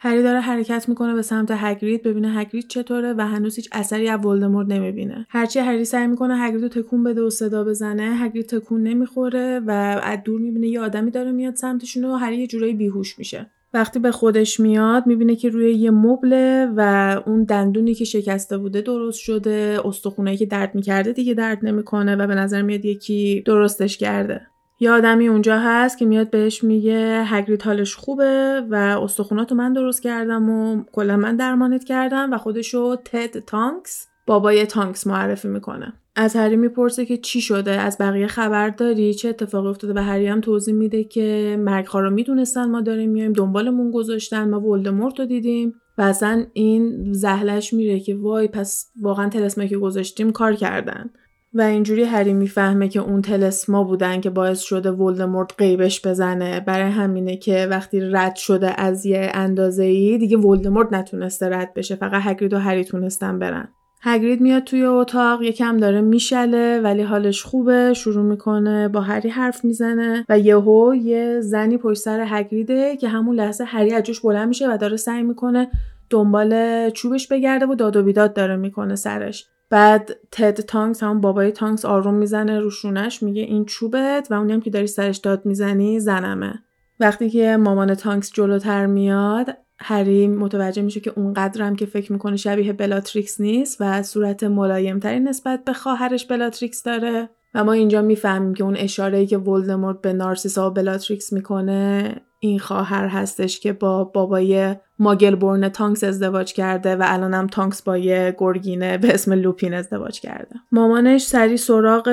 هری داره حرکت میکنه به سمت هاگرید ببینه هاگرید چطوره و هنوز هیچ اثری از ولدمورت نمیبینه. هرچی هری سعی میکنه هاگرید رو تکون بده و صدا بزنه، هاگرید تکون نمیخوره و از دور میبینه یه آدمی داره میاد سمتشون و هری یه جورایی بیهوش میشه. وقتی به خودش میاد میبینه که روی یه مبله و اون دندونی که شکسته بوده درست شده، استخونایی که درد میکرده دیگه درد نمیکنه و به نظر میاد یکی درستش کرده. یه آدمی اونجا هست که میاد بهش میگه هاگرید حالش خوبه و استخوناتو من درست کردم و کلا من درمانت کردم و خودشو تد تانکس، بابای تانکس، معرفی میکنه. از هری میپرسه که چی شده، از بقیه خبر داری، چه اتفاقی افتاده و هری هم توضیح میده که مرغ‌خوارا میدونستن ما داریم میایم، دنبالمون گذاشتن، ما ولدمورت رو دیدیم و اصلا این زهلش میره که وای پس واقعا طلسمی که گذاشتیم کار کردن. و اینجوری هری میفهمه که اون طلسما بودن که باعث شده ولدمورت غیبش بزنه، برای همینه که وقتی رد شده از یه اندازه‌ای دیگه ولدمورت نتونسته رد بشه، فقط هاگرید و هری تونستن برن. هاگرید میاد توی اتاق، یکم داره میشله ولی حالش خوبه، شروع میکنه با هری حرف میزنه و یهو یه زنی پشت سر هاگریده که همون لحظه هری از جاش بلند میشه و داره سعی میکنه دنبال چوبش بگرده و داد و بیداد داره میکنه سرش. بعد تد تانکس، همون بابای تانکس، آروم میزنه روشونش، میگه این چوبت و اونی هم که داری سرش داد میزنی زنمه. وقتی که مامان تانکس جلوتر میاد، هری متوجه میشه که اونقدر هم که فکر میکنه شبیه بلاتریکس نیست و صورت ملایمتری نسبت به خواهرش بلاتریکس داره و ما اینجا میفهمیم که اون اشاره‌ای که ولدمورت به نارسیسا و بلاتریکس میکنه این خواهر هستش که با بابای ماگلبورن تانکس ازدواج کرده و الانم تانکس با یه گرگینه به اسم لوپین ازدواج کرده. مامانش سری سراغ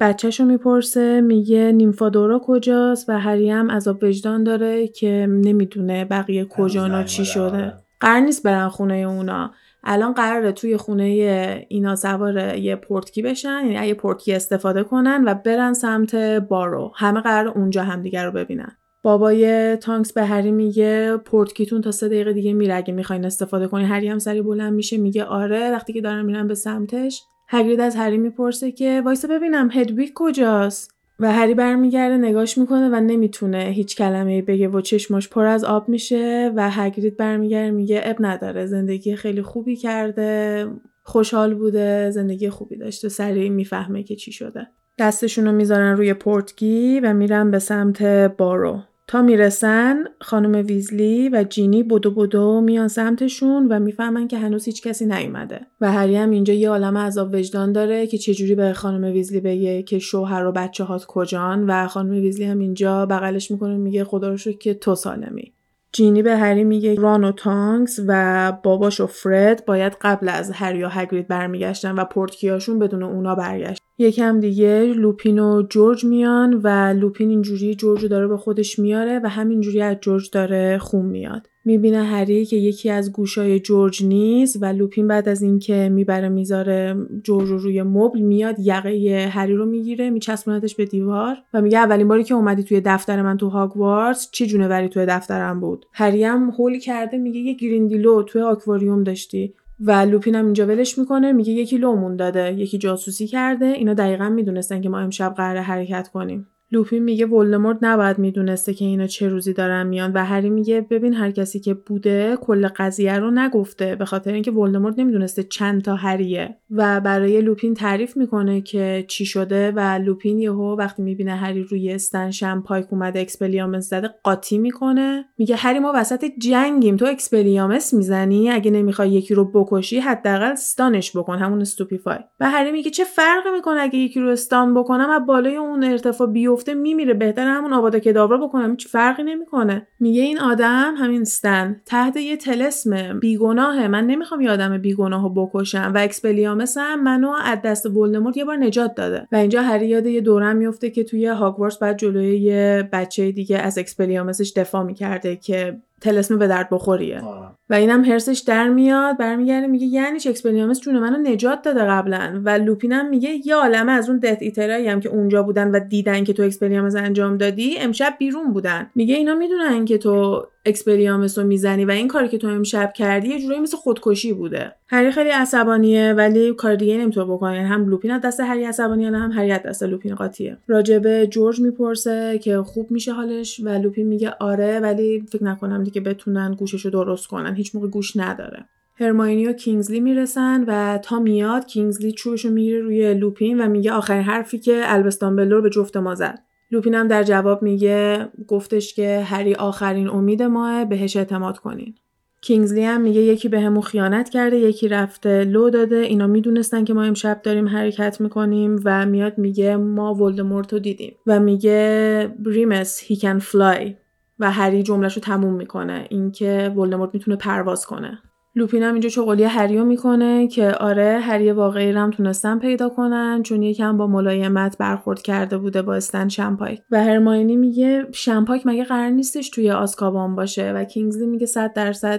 بچه‌شو میپرسه، میگه نیمفادورا کجاست و هری هم عذاب وجدان داره که نمیدونه بقیه کجان و چی شده. قرار نیست برن خونه اونا. الان قراره توی خونه اینا سوار یه پورتکی بشن، یعنی یه پورتکی استفاده کنن و برن سمت بارو. همه قراره اونجا همدیگه رو ببینن. بابای تانکس به هری میگه پورتکیتون تا 3 دقیقه دیگه میره، اگه میخواین استفاده کنین. هری هم سری بلند میشه میگه آره. وقتی که دارن میرن به سمتش، هاگرید از هری میپرسه که وایسا ببینم هدویگ کجاست و هری برمیگرده نگاش میکنه و نمیتونه هیچ کلمه‌ای بگه و چشماش پر از آب میشه و هاگرید برمیگرده میگه اب نداره، زندگی خیلی خوبی کرده، خوشحال بوده، زندگی خوبی داشته. سری میفهمه که چی شده. دستشون رو میذارن روی پورتکی و میرن به سمت بارو. تا میرسن، خانم ویزلی و جینی بدو بدو میان سمتشون و میفهمن که هنوز هیچ کسی نیومده و هری هم اینجا یه عالمه عذاب وجدان داره که چجوری به خانم ویزلی بگه که شوهر و بچه‌هات کجان و خانم ویزلی هم اینجا بغلش میکنه میگه خدا رو شکر که تو سالمی. جینی به هری میگه ران و تانکس و باباش و فرد باید قبل از هری و هاگرید برمیگشتن و پورتکیاشون بدون اونا برگشت. یکم دیگه لوپین و جورج میان و لوپین اینجوری جورجو داره به خودش میاره و همینجوری از جورج داره خون میاد. میبینه هری که یکی از گوشای جورج نیست و لوپین بعد از اینکه میبره میذاره جورج روی مبل، میاد یقه هری رو میگیره میچسبونتش به دیوار و میگه اولین باری که اومدی توی دفتر من تو هاگوارتس چه جونوری توی دفترم بود. هری هم هول کرده میگه یه گریندیلو توی آکواریوم داشتی و لوپین هم اینجا ولش میکنه میگه یکی لومون داده، یکی جاسوسی کرده، اینا دقیقاً میدونستن که ما امشب قراره حرکت کنیم. لوپین میگه ولدمورت نباید میدونسته که اینا چه روزی دارن میان و هری میگه ببین هر کسی که بوده کل قضیه رو نگفته به خاطر اینکه ولدمورت نمیدونسته چند تا هریه و برای لوپین تعریف میکنه که چی شده و لوپین یهو وقتی میبینه هری روی استن شمپایک اومده اکسپلیامنس زده قاطی میکنه میگه هری ما وسط جنگیم، تو اکسپلیامنس میزنی؟ اگه نمیخوای یکی رو بکشی حداقل استانش بکن، همون استوپیفای. و هری میگه چه فرقی میکنه اگه یکی رو استان بکنم از بالای اون ارتفاع گفته میمیره، بهتره همون آبادا کدابرا بکنم، هیچ فرقی نمیکنه. میگه این آدم همین استن تحت یه طلسم بیگناهه، من نمیخوام یه آدم بیگناهو بکشم و اکسپلیامنس هم منو از دست ولدمورت یه بار نجات داده. و اینجا هری یاد یه دورم میفته که توی هاگوارتس بعد جلوی یه بچه دیگه از اکسپلیامنسش دفاع میکرده که طلسم به درد بخوریه و اینم هرسش در میاد برمیگرده میگه یعنی اکسپلیامنس جون منو نجات داده قبلا. و لوپینم میگه یه عالمه از اون دت ایترایی هم که اونجا بودن و دیدن که تو اکسپلیامنس انجام دادی امشب بیرون بودن. میگه اینا میدونن که تو اکسپلیامنس رو میزنی و این کاری که تو امشب کردی یه جوری مثل خودکشی بوده. هری خیلی عصبانیه ولی کار دیگه نمیتونه بکنه، هم لوپین دست هری عصبانیه هم هری دست لوپین قاطیه. راجب جورج میپرسه که خوب میشه حالش و لوپین میگه آره ولی فکر نکنم دیگه بتونن گوششو درست کنن، هیچ موقع گوش نداره. هرمیونی و کینگزلی میرسن و تا میاد کینگزلی چوبشو میگیره روی لوپین و میگه آخرین حرفی که البستانبلور به جفت ما زد. لوپین هم در جواب میگه گفتش که هری آخرین امید ماه، بهش اعتماد کنین. کینگزلی هم میگه یکی بهمون خیانت کرده، یکی رفته لو داده، اینا میدونستن که ما امشب داریم حرکت میکنیم و میاد میگه ما ولدمورت رو دیدیم و میگه ریمس هی کن فلای و هری جمله‌شو تموم میکنه اینکه ولدمورت میتونه پرواز کنه. لوپین هم اینجا چغلی هریو میکنه که آره هری واقعی رو هم تونستن پیدا کنن چون یکم با ملایمت برخورد کرده بوده با استن شمپایک. و هرمیونی میگه شمپایک مگه قرار نیستش توی آزکابان باشه و کینگزلی میگه 100%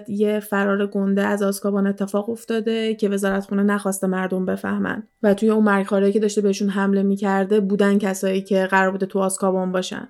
یه فرار گنده از آزکابان اتفاق افتاده که وزارتخونه نخواسته مردم بفهمن و توی اون مرگخواره که داشته بهشون حمله میکرده بودن کسایی که قرار بوده تو آزکابان باشن.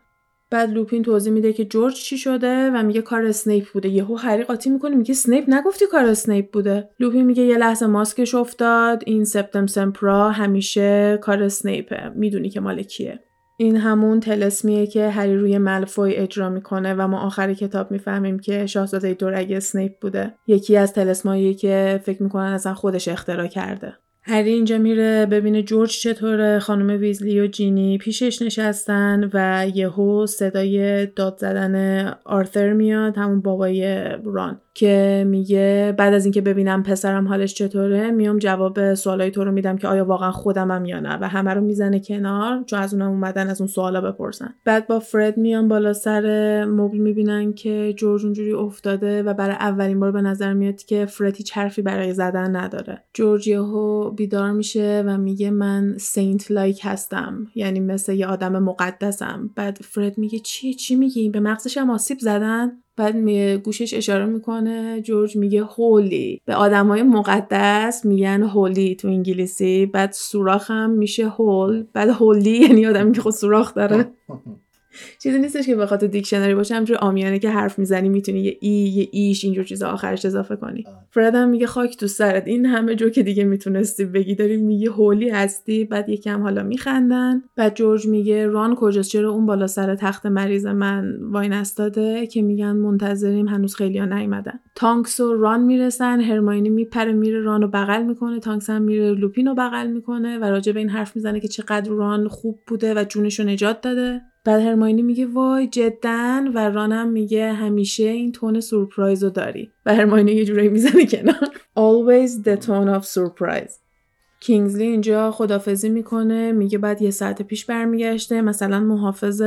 بعد لوپین توضیح میده که جورج چی شده و میگه کار اسنیپ بوده. یهو هری قاطی میکنه میگه اسنیپ نگفتی کار اسنیپ بوده. لوپین میگه یه لحظه ماسکش افتاد، این سپتم سمپرا همیشه کار اسنیپه، میدونی که مال کیه. این همون تلسمیه که هری روی مالفوی اجرا میکنه و ما آخر کتاب میفهمیم که شاهزاده دورگ اسنیپ بوده، یکی از تلسمایی که فکر میکنن اصلا خودش اختراع کرده. هری اینجا میره ببینه جورج چطوره. خانم ویزلی و جینی پیشش نشستن و یهو صدای داد زدن آرثر میاد، همون بابای ران، که میگه بعد از اینکه ببینم پسرم حالش چطوره میام جواب سوالای تو رو میدم که آیا واقعا خودمم یا نه، و همه رو میزنه کنار چون از اونم اومدن از اون سوالا بپرسن. بعد با فرد میام بالا سر مبل، میبینن که جورج اونجوری افتاده و برای اولین بار به نظر میاد که فرد هیچ حرفی برای زدن نداره. جورج یهو بیدار میشه و میگه من سینت لایک هستم، یعنی مثل یه آدم مقدسم. بعد فرد میگه چی میگی؟ به مغزش هم آسیب زدن؟ بعد گوشش اشاره میکنه، جورج میگه هولی. به آدمای مقدس میگن هولی تو انگلیسی. بعد سوراخ هم میشه هول، بعد هولی یعنی آدمی که خود سوراخ داره. چیزی نیستش که بخواد تو دیکشنری باشه، همجوری عامیانه که حرف میزنی میتونی یه ای، یه ایش، اینجور چیزا آخرش اضافه کنی. فرد هم میگه خاک تو سرت، این همه جو که دیگه میتونستی بگی داری میگه هولی هستی. بعد یکم حالا میخندن. بعد جورج میگه ران کجاست، چرا اون بالا سر تخت مریض من وای نستاده، که میگن منتظریم هنوز خیلیا نیومدن. تانکس و ران میرسن، هرمیونی میپره میره رانو بغل میکنه، تانکس هم میره لوپینو بغل میکنه و راجع به این حرف میزنه که چقدر ران خوب بوده و جونشو نجات داده. بعد هرمیونی میگه وای جدن، و رانم میگه همیشه این تون سورپرایز رو داری، و هرمیونی یه جوری میزنه کنار. Always the tone of surprise. کینگزلی اینجا خدافزی میکنه، میگه بعد یه ساعت پیش برمیگشته، مثلا محافظ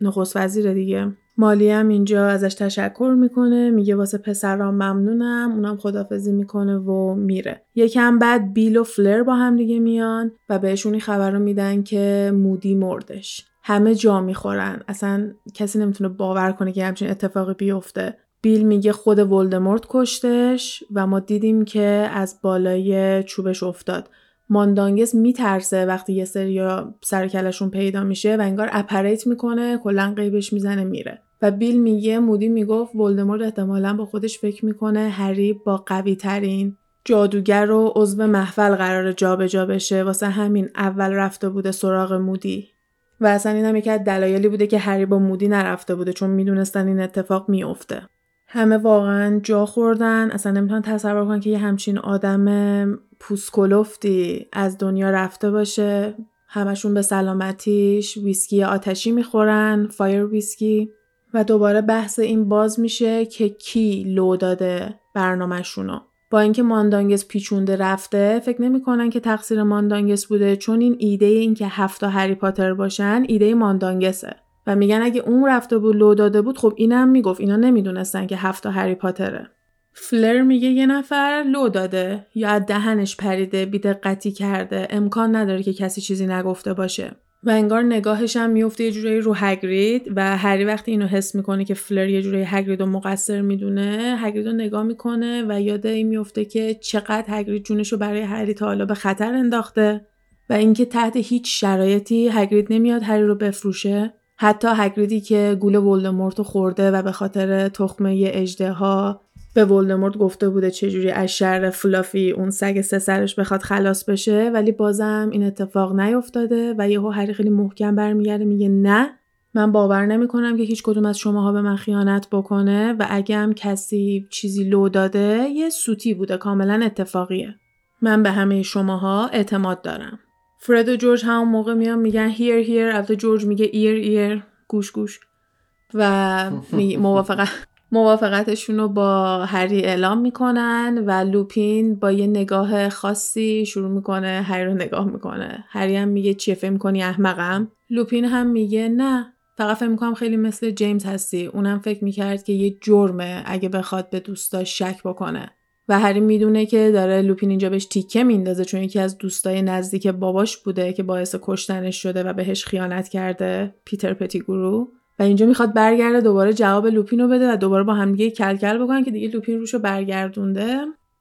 نخست وزیره دیگه. مالی هم اینجا ازش تشکر میکنه، میگه واسه پسرام ممنونم، اونم خدافزی میکنه و میره. یکم بعد بیل و فلر با هم دیگه میان و بهشون این خبر رو میدن که مودی مردش. همه جا میخورن، اصلا کسی نمیتونه باور کنه که همچین اتفاقی بیفته. بیل میگه خود ولدمورت کشتش و ما دیدیم که از بالای چوبش افتاد. ماندانگس میترسه وقتی یه سریا سرکلشون پیدا میشه و انگار اپریت میکنه، کلا قیبش میزنه میره. و بیل میگه مودی میگفت ولدمورت احتمالاً با خودش فکر میکنه هری با قوی ترین جادوگر رو عضو محفل قرار جابجا بشه، واسه همین اول رفته بوده سراغ مودی. و اصلا این هم یکی از دلایلی بوده که هری با مودی نرفته بوده، چون میدونستن این اتفاق میفته. همه واقعا جا خوردن، اصلا نمیتونن تصور کنن که یه همچین آدم پوسکلفتی از دنیا رفته باشه. همشون به سلامتیش ویسکی آتشی میخورن، فایر ویسکی. و دوباره بحث این باز میشه که کی لو داده برنامه‌شونو. با اینکه ماندانگس پیچونده رفته، فکر نمی‌کنن که تقصیر ماندانگس بوده، چون این ایده اینکه 7 تا هری پاتر باشن ایده ماندانگسه و میگن اگه اون رفته بود لو داده بود، خب اینم میگفت. اینا نمیدونستن که 7 تا هری پاتره. فلر میگه یه نفر لو داده یا دهنش پریده، بی‌دقتی کرده، امکان نداره که کسی چیزی نگفته باشه. و انگار نگاهش هم میفته یه جوری رو هاگرید، و هری وقتی اینو حس میکنه که فلر یه جوری هاگریدو مقصر میدونه، هاگریدو نگاه میکنه و یاد این میفته که چقدر هاگرید جونشو برای هری تا حالا به خطر انداخته، و اینکه تحت هیچ شرایطی هاگرید نمیاد هری رو بفروشه، حتی هاگریدی که گول ولدمورت خورده و به خاطر تخمه اژدها به ولدمورت گفته بوده چجوری از شر فلافی اون سگ سه سرش بخواد خلاص بشه، ولی بازم این اتفاق نیفتاده. و یهو هری خیلی محکم برمیگرده میگه نه، من باور نمیکنم که هیچ کدوم از شماها به من خیانت بکنه، و اگه هم کسی چیزی لو داده یه سوتی بوده، کاملا اتفاقیه، من به همه شماها اعتماد دارم. فرد و جورج همون موقع میان میگن هیر هیر، البته جورج میگه ایر ایر، گوش گوش، و موافقتشون رو با هری اعلام میکنن. و لوپین با یه نگاه خاصی شروع میکنه هری رو نگاه میکنه. هری هم میگه چیه فکر میکنی احمقم؟ لوپین هم میگه نه، فقط فکر میکنم خیلی مثل جیمز هستی، اونم فکر میکرد که یه جرمه اگه بخواد به دوستاش شک بکنه. و هری میدونه که داره لوپین اینجا بهش تیکه میندازه، چون یکی از دوستای نزدیک باباش بوده که باعث کشتنش شده و بهش خیانت کرده، پیتر پتیگرو. و اینجا میخواد برگرده دوباره جواب لوپینو بده و دوباره با هم دیگه کلکل بکنن که دیگه لوپین روشو برگردونده.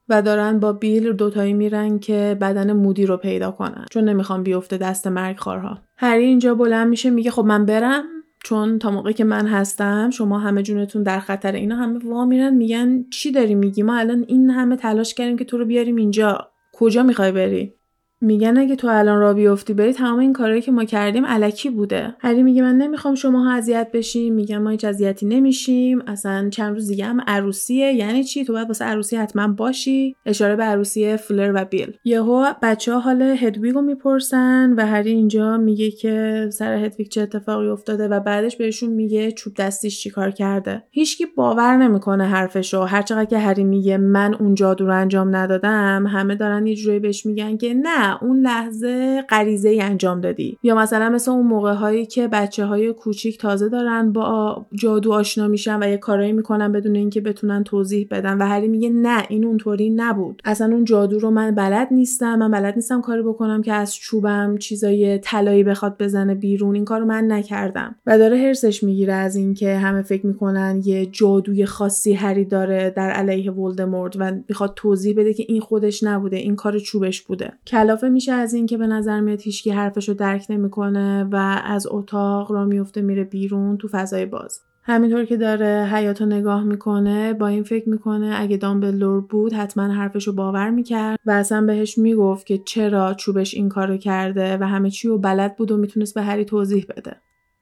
و دارن با بیل دوتایی میرن که بدن مودی رو پیدا کنن، چون نمیخوان بیفته دست مرگ خارها. هری اینجا بلند میشه میگه خب من برم، چون تا موقعی که من هستم شما همه جونتون در خطر. اینا همه وا میرن میگن چی داری میگی؟ ما الان این همه تلاش کردیم که تو رو بیاریم اینجا، کجا میخوای بری؟ میگن اگه تو الان راه بیفتی بری تمام این کارهایی که ما کردیم الکی بوده. هری میگه من نمیخوام شماها اذیت بشین. میگم ما هیچ اذیتی نمیشیم. اصلا چند روز دیگه هم عروسیه. یعنی چی؟ تو باید واسه عروسی حتما باشی. اشاره به عروسی فلر و بیل. یهو بچه‌ها حال هدویگو میپرسن و هری اینجا میگه که سر هدویگ چه اتفاقی افتاده و بعدش بهشون میگه چوب دستیش چیکار کرده. هیچکی باور نمیکنه حرفشو. هر چقدر که هری میگه من اون جادو رو انجام ندادم، همه دارن یه جوری بهش میگن که نه اون لحظه غریزه‌ای انجام دادی. یا مثلا مثل اون موقع هایی که بچه‌های کوچیک تازه دارن با جادو آشنا میشن و یه کارایی میکنن بدون اینکه بتونن توضیح بدن و هری میگه نه این اونطوری نبود. اصلا اون جادو رو من بلد نیستم. من بلد نیستم کاری بکنم که از چوبم چیزای طلایی بخواد بزنه بیرون. این کارو من نکردم. و داره هرسش میگیره از اینکه همه فکر میکنن یه جادوی خاصی هری داره در علیه ولدمورت و میخواد توضیح بده که این خودش نبوده، این کار چوبش بوده. اضافه میشه از این که به نظر میاد هیچکی حرفشو درک نمیکنه و از اتاق را میفته میره بیرون تو فضای باز. همینطور که داره حیاطو نگاه میکنه با این فکر میکنه اگه دامبلدور بود حتما حرفشو باور میکرد و اصلا بهش میگفت که چرا چوبش این کارو کرده و همه چی رو بلد بود و میتونست به هری توضیح بده.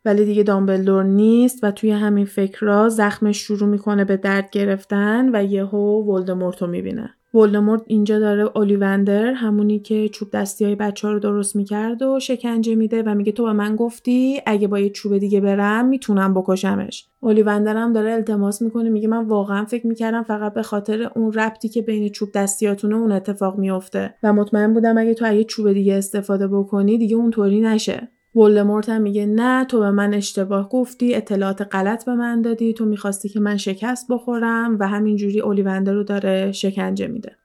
ولی دیگه دامبلدور نیست و توی همین فکرها زخمش شروع میکنه به درد گرفتن و یهو ولدمورت رو میبینه. ولدمورت اینجا داره اولیوندر، همونی که چوب دستیای بچه‌ها رو درست میکرد و شکنجه میده و میگه تو به من گفتی اگه با یه چوب دیگه برم میتونم بکشمش. اولیوندر هم داره التماس میکنه، میگه من واقعا فکر میکردم فقط به خاطر اون ربطی که بین چوب دستیاتونه اون اتفاق میفته و مطمئن بودم اگه تو از یه چوب دیگه استفاده بکنی دیگه اونطوری نشه. ولدمورت هم میگه نه تو به من اشتباه گفتی، اطلاعات غلط به من دادی، تو میخواستی که من شکست بخورم و همینجوری اولیوندر رو داره شکنجه میده.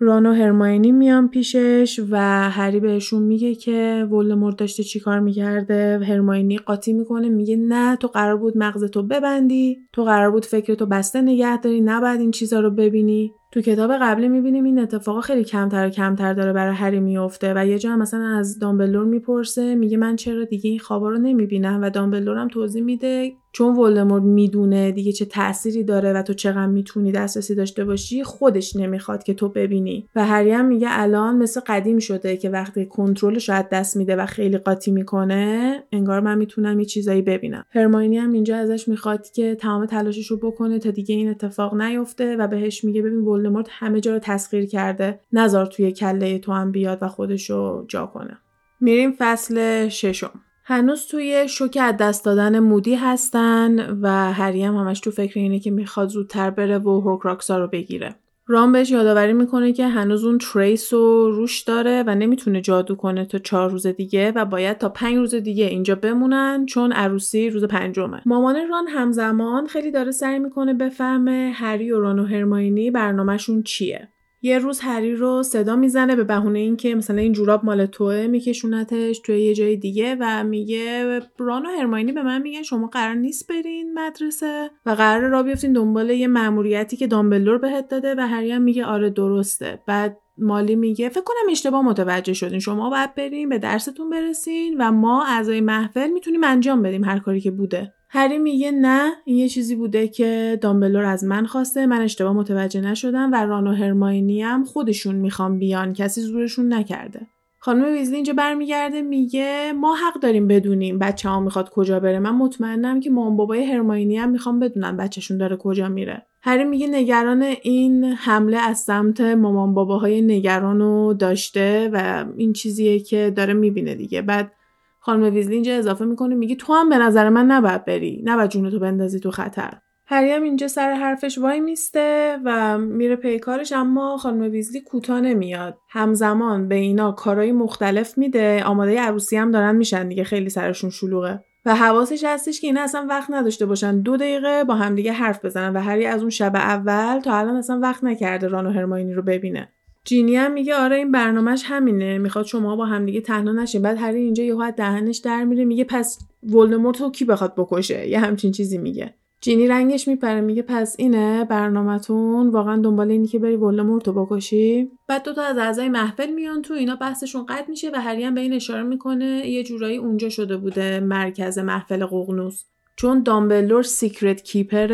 ران و هرمیونی میان پیشش و هری بهشون میگه که ولدمورت داشته چیکار میکرده. هرمیونی قاطی میکنه میگه نه تو قرار بود مغزتو ببندی، تو قرار بود فکرتو بسته نگه داری، نباید این چیزا رو ببینی. تو کتاب قبلی میبینیم این اتفاقا خیلی کمتر و کمتر داره برای هری میفته و یه جا مثلا از دامبلدور میپرسه میگه من چرا دیگه این خوابا رو نمیبینم و دامبلدور هم توضیح میده چون ولدمورت میدونه دیگه چه تأثیری داره و تو چقدر میتونی دسترسی داشته باشی، خودش نمیخواد که تو ببینی. و هری هم میگه الان مثل قدیم شده که وقتی کنترلش از دست میده و خیلی قاطی میکنه انگار من میتونم یه چیزایی ببینم. هرمیونی هم اینجا ازش میخواد که تمام تلاشش رو بکنه تا دیگه این اتفاق نیفته و بهش میگه ببین ولدمورت همه جا رو تسخیر کرده، نذار توی کله تو هم بیاد و خودشو جا کنه. میریم فصل ششم. هنوز توی شوک از دست دادن مودی هستن و هری هم همش تو فکر اینه که میخواد زودتر بره و هورکراکسا رو بگیره. رام بهش یادآوری میکنه که هنوز اون تریس رو روش داره و نمیتونه جادو کنه تا 4 روز دیگه و باید تا 5 روز دیگه اینجا بمونن چون عروسی روز 5مه. مامان ران همزمان خیلی داره سعی میکنه بفهمه هری و ران و هرمیونی برنامه‌شون چیه. یه روز هری رو صدا میزنه به بهونه اینکه مثلا این جوراب مال توئه، میکشونتش توی یه جای دیگه و میگه ران و هرمیونی به من میگن شما قرار نیست برین مدرسه و قراره راه بیفتین دنبال یه مأموریتی که دامبلدور بهت داده و هری هم میگه آره درسته. بعد مالی میگه فکر کنم اشتباه متوجه شدین، شما باید برین به درستون برسین و ما اعضای محفل میتونیم انجام بدیم هر کاری که بوده. هری میگه نه این یه چیزی بوده که دامبلدور از من خواسته، من اشتباه متوجه نشدم و ران و هرمیونی هم خودشون میخوان بیان، کسی زورشون نکرده. خانم ویزلی اینجا برمیگرده میگه ما حق داریم بدونیم بچه‌ها میخواد کجا بره، من مطمئنم که مام بابای هرمیونی هم میخوان بدونن بچه‌شون داره کجا میره. هری میگه نگران این حمله از سمت مامان باباهای نگرانو داشته و این چیزیه که داره میبینه دیگه. بعد خانم ویزلی اینجا اضافه میکنه میگه تو هم به نظر من نباید بری، نباید جونتو بندازی تو خطر. هری هم اینجا سر حرفش وای میسته و میره پی کارش، اما خانم ویزلی کوتاه نمیاد. همزمان به اینا کارهای مختلف میده، آماده عروسی هم دارن میشن دیگه، خیلی سرشون شلوغه و حواسش هستش که اینا اصلا وقت نداشته باشن 2 دقیقه با هم دیگه حرف بزنن و هری از اون شب اول تا الان اصلا وقت نکرده ران و هرمیونی رو ببینه. جینی هم میگه آره این برنامه‌اش همینه، میخواد شما با هم دیگه تنها نشین. بعد هری اینجا یهو دهنش در میره میگه پس ولدمورت رو کی بخواد بکشه، یه همچین چیزی میگه. جینی رنگش میپره میگه پس اینه برنامه‌تون، واقعا دنبال اینی که بری ولدمورت رو بکشی. بعد 2 تا از اعضای محفل میان تو، اینا بحثشون قطع میشه و هری هم به این اشاره میکنه یه جورایی اونجا شده بوده مرکز محفل ققنوس. چون دامبلدور سیکرت کیپر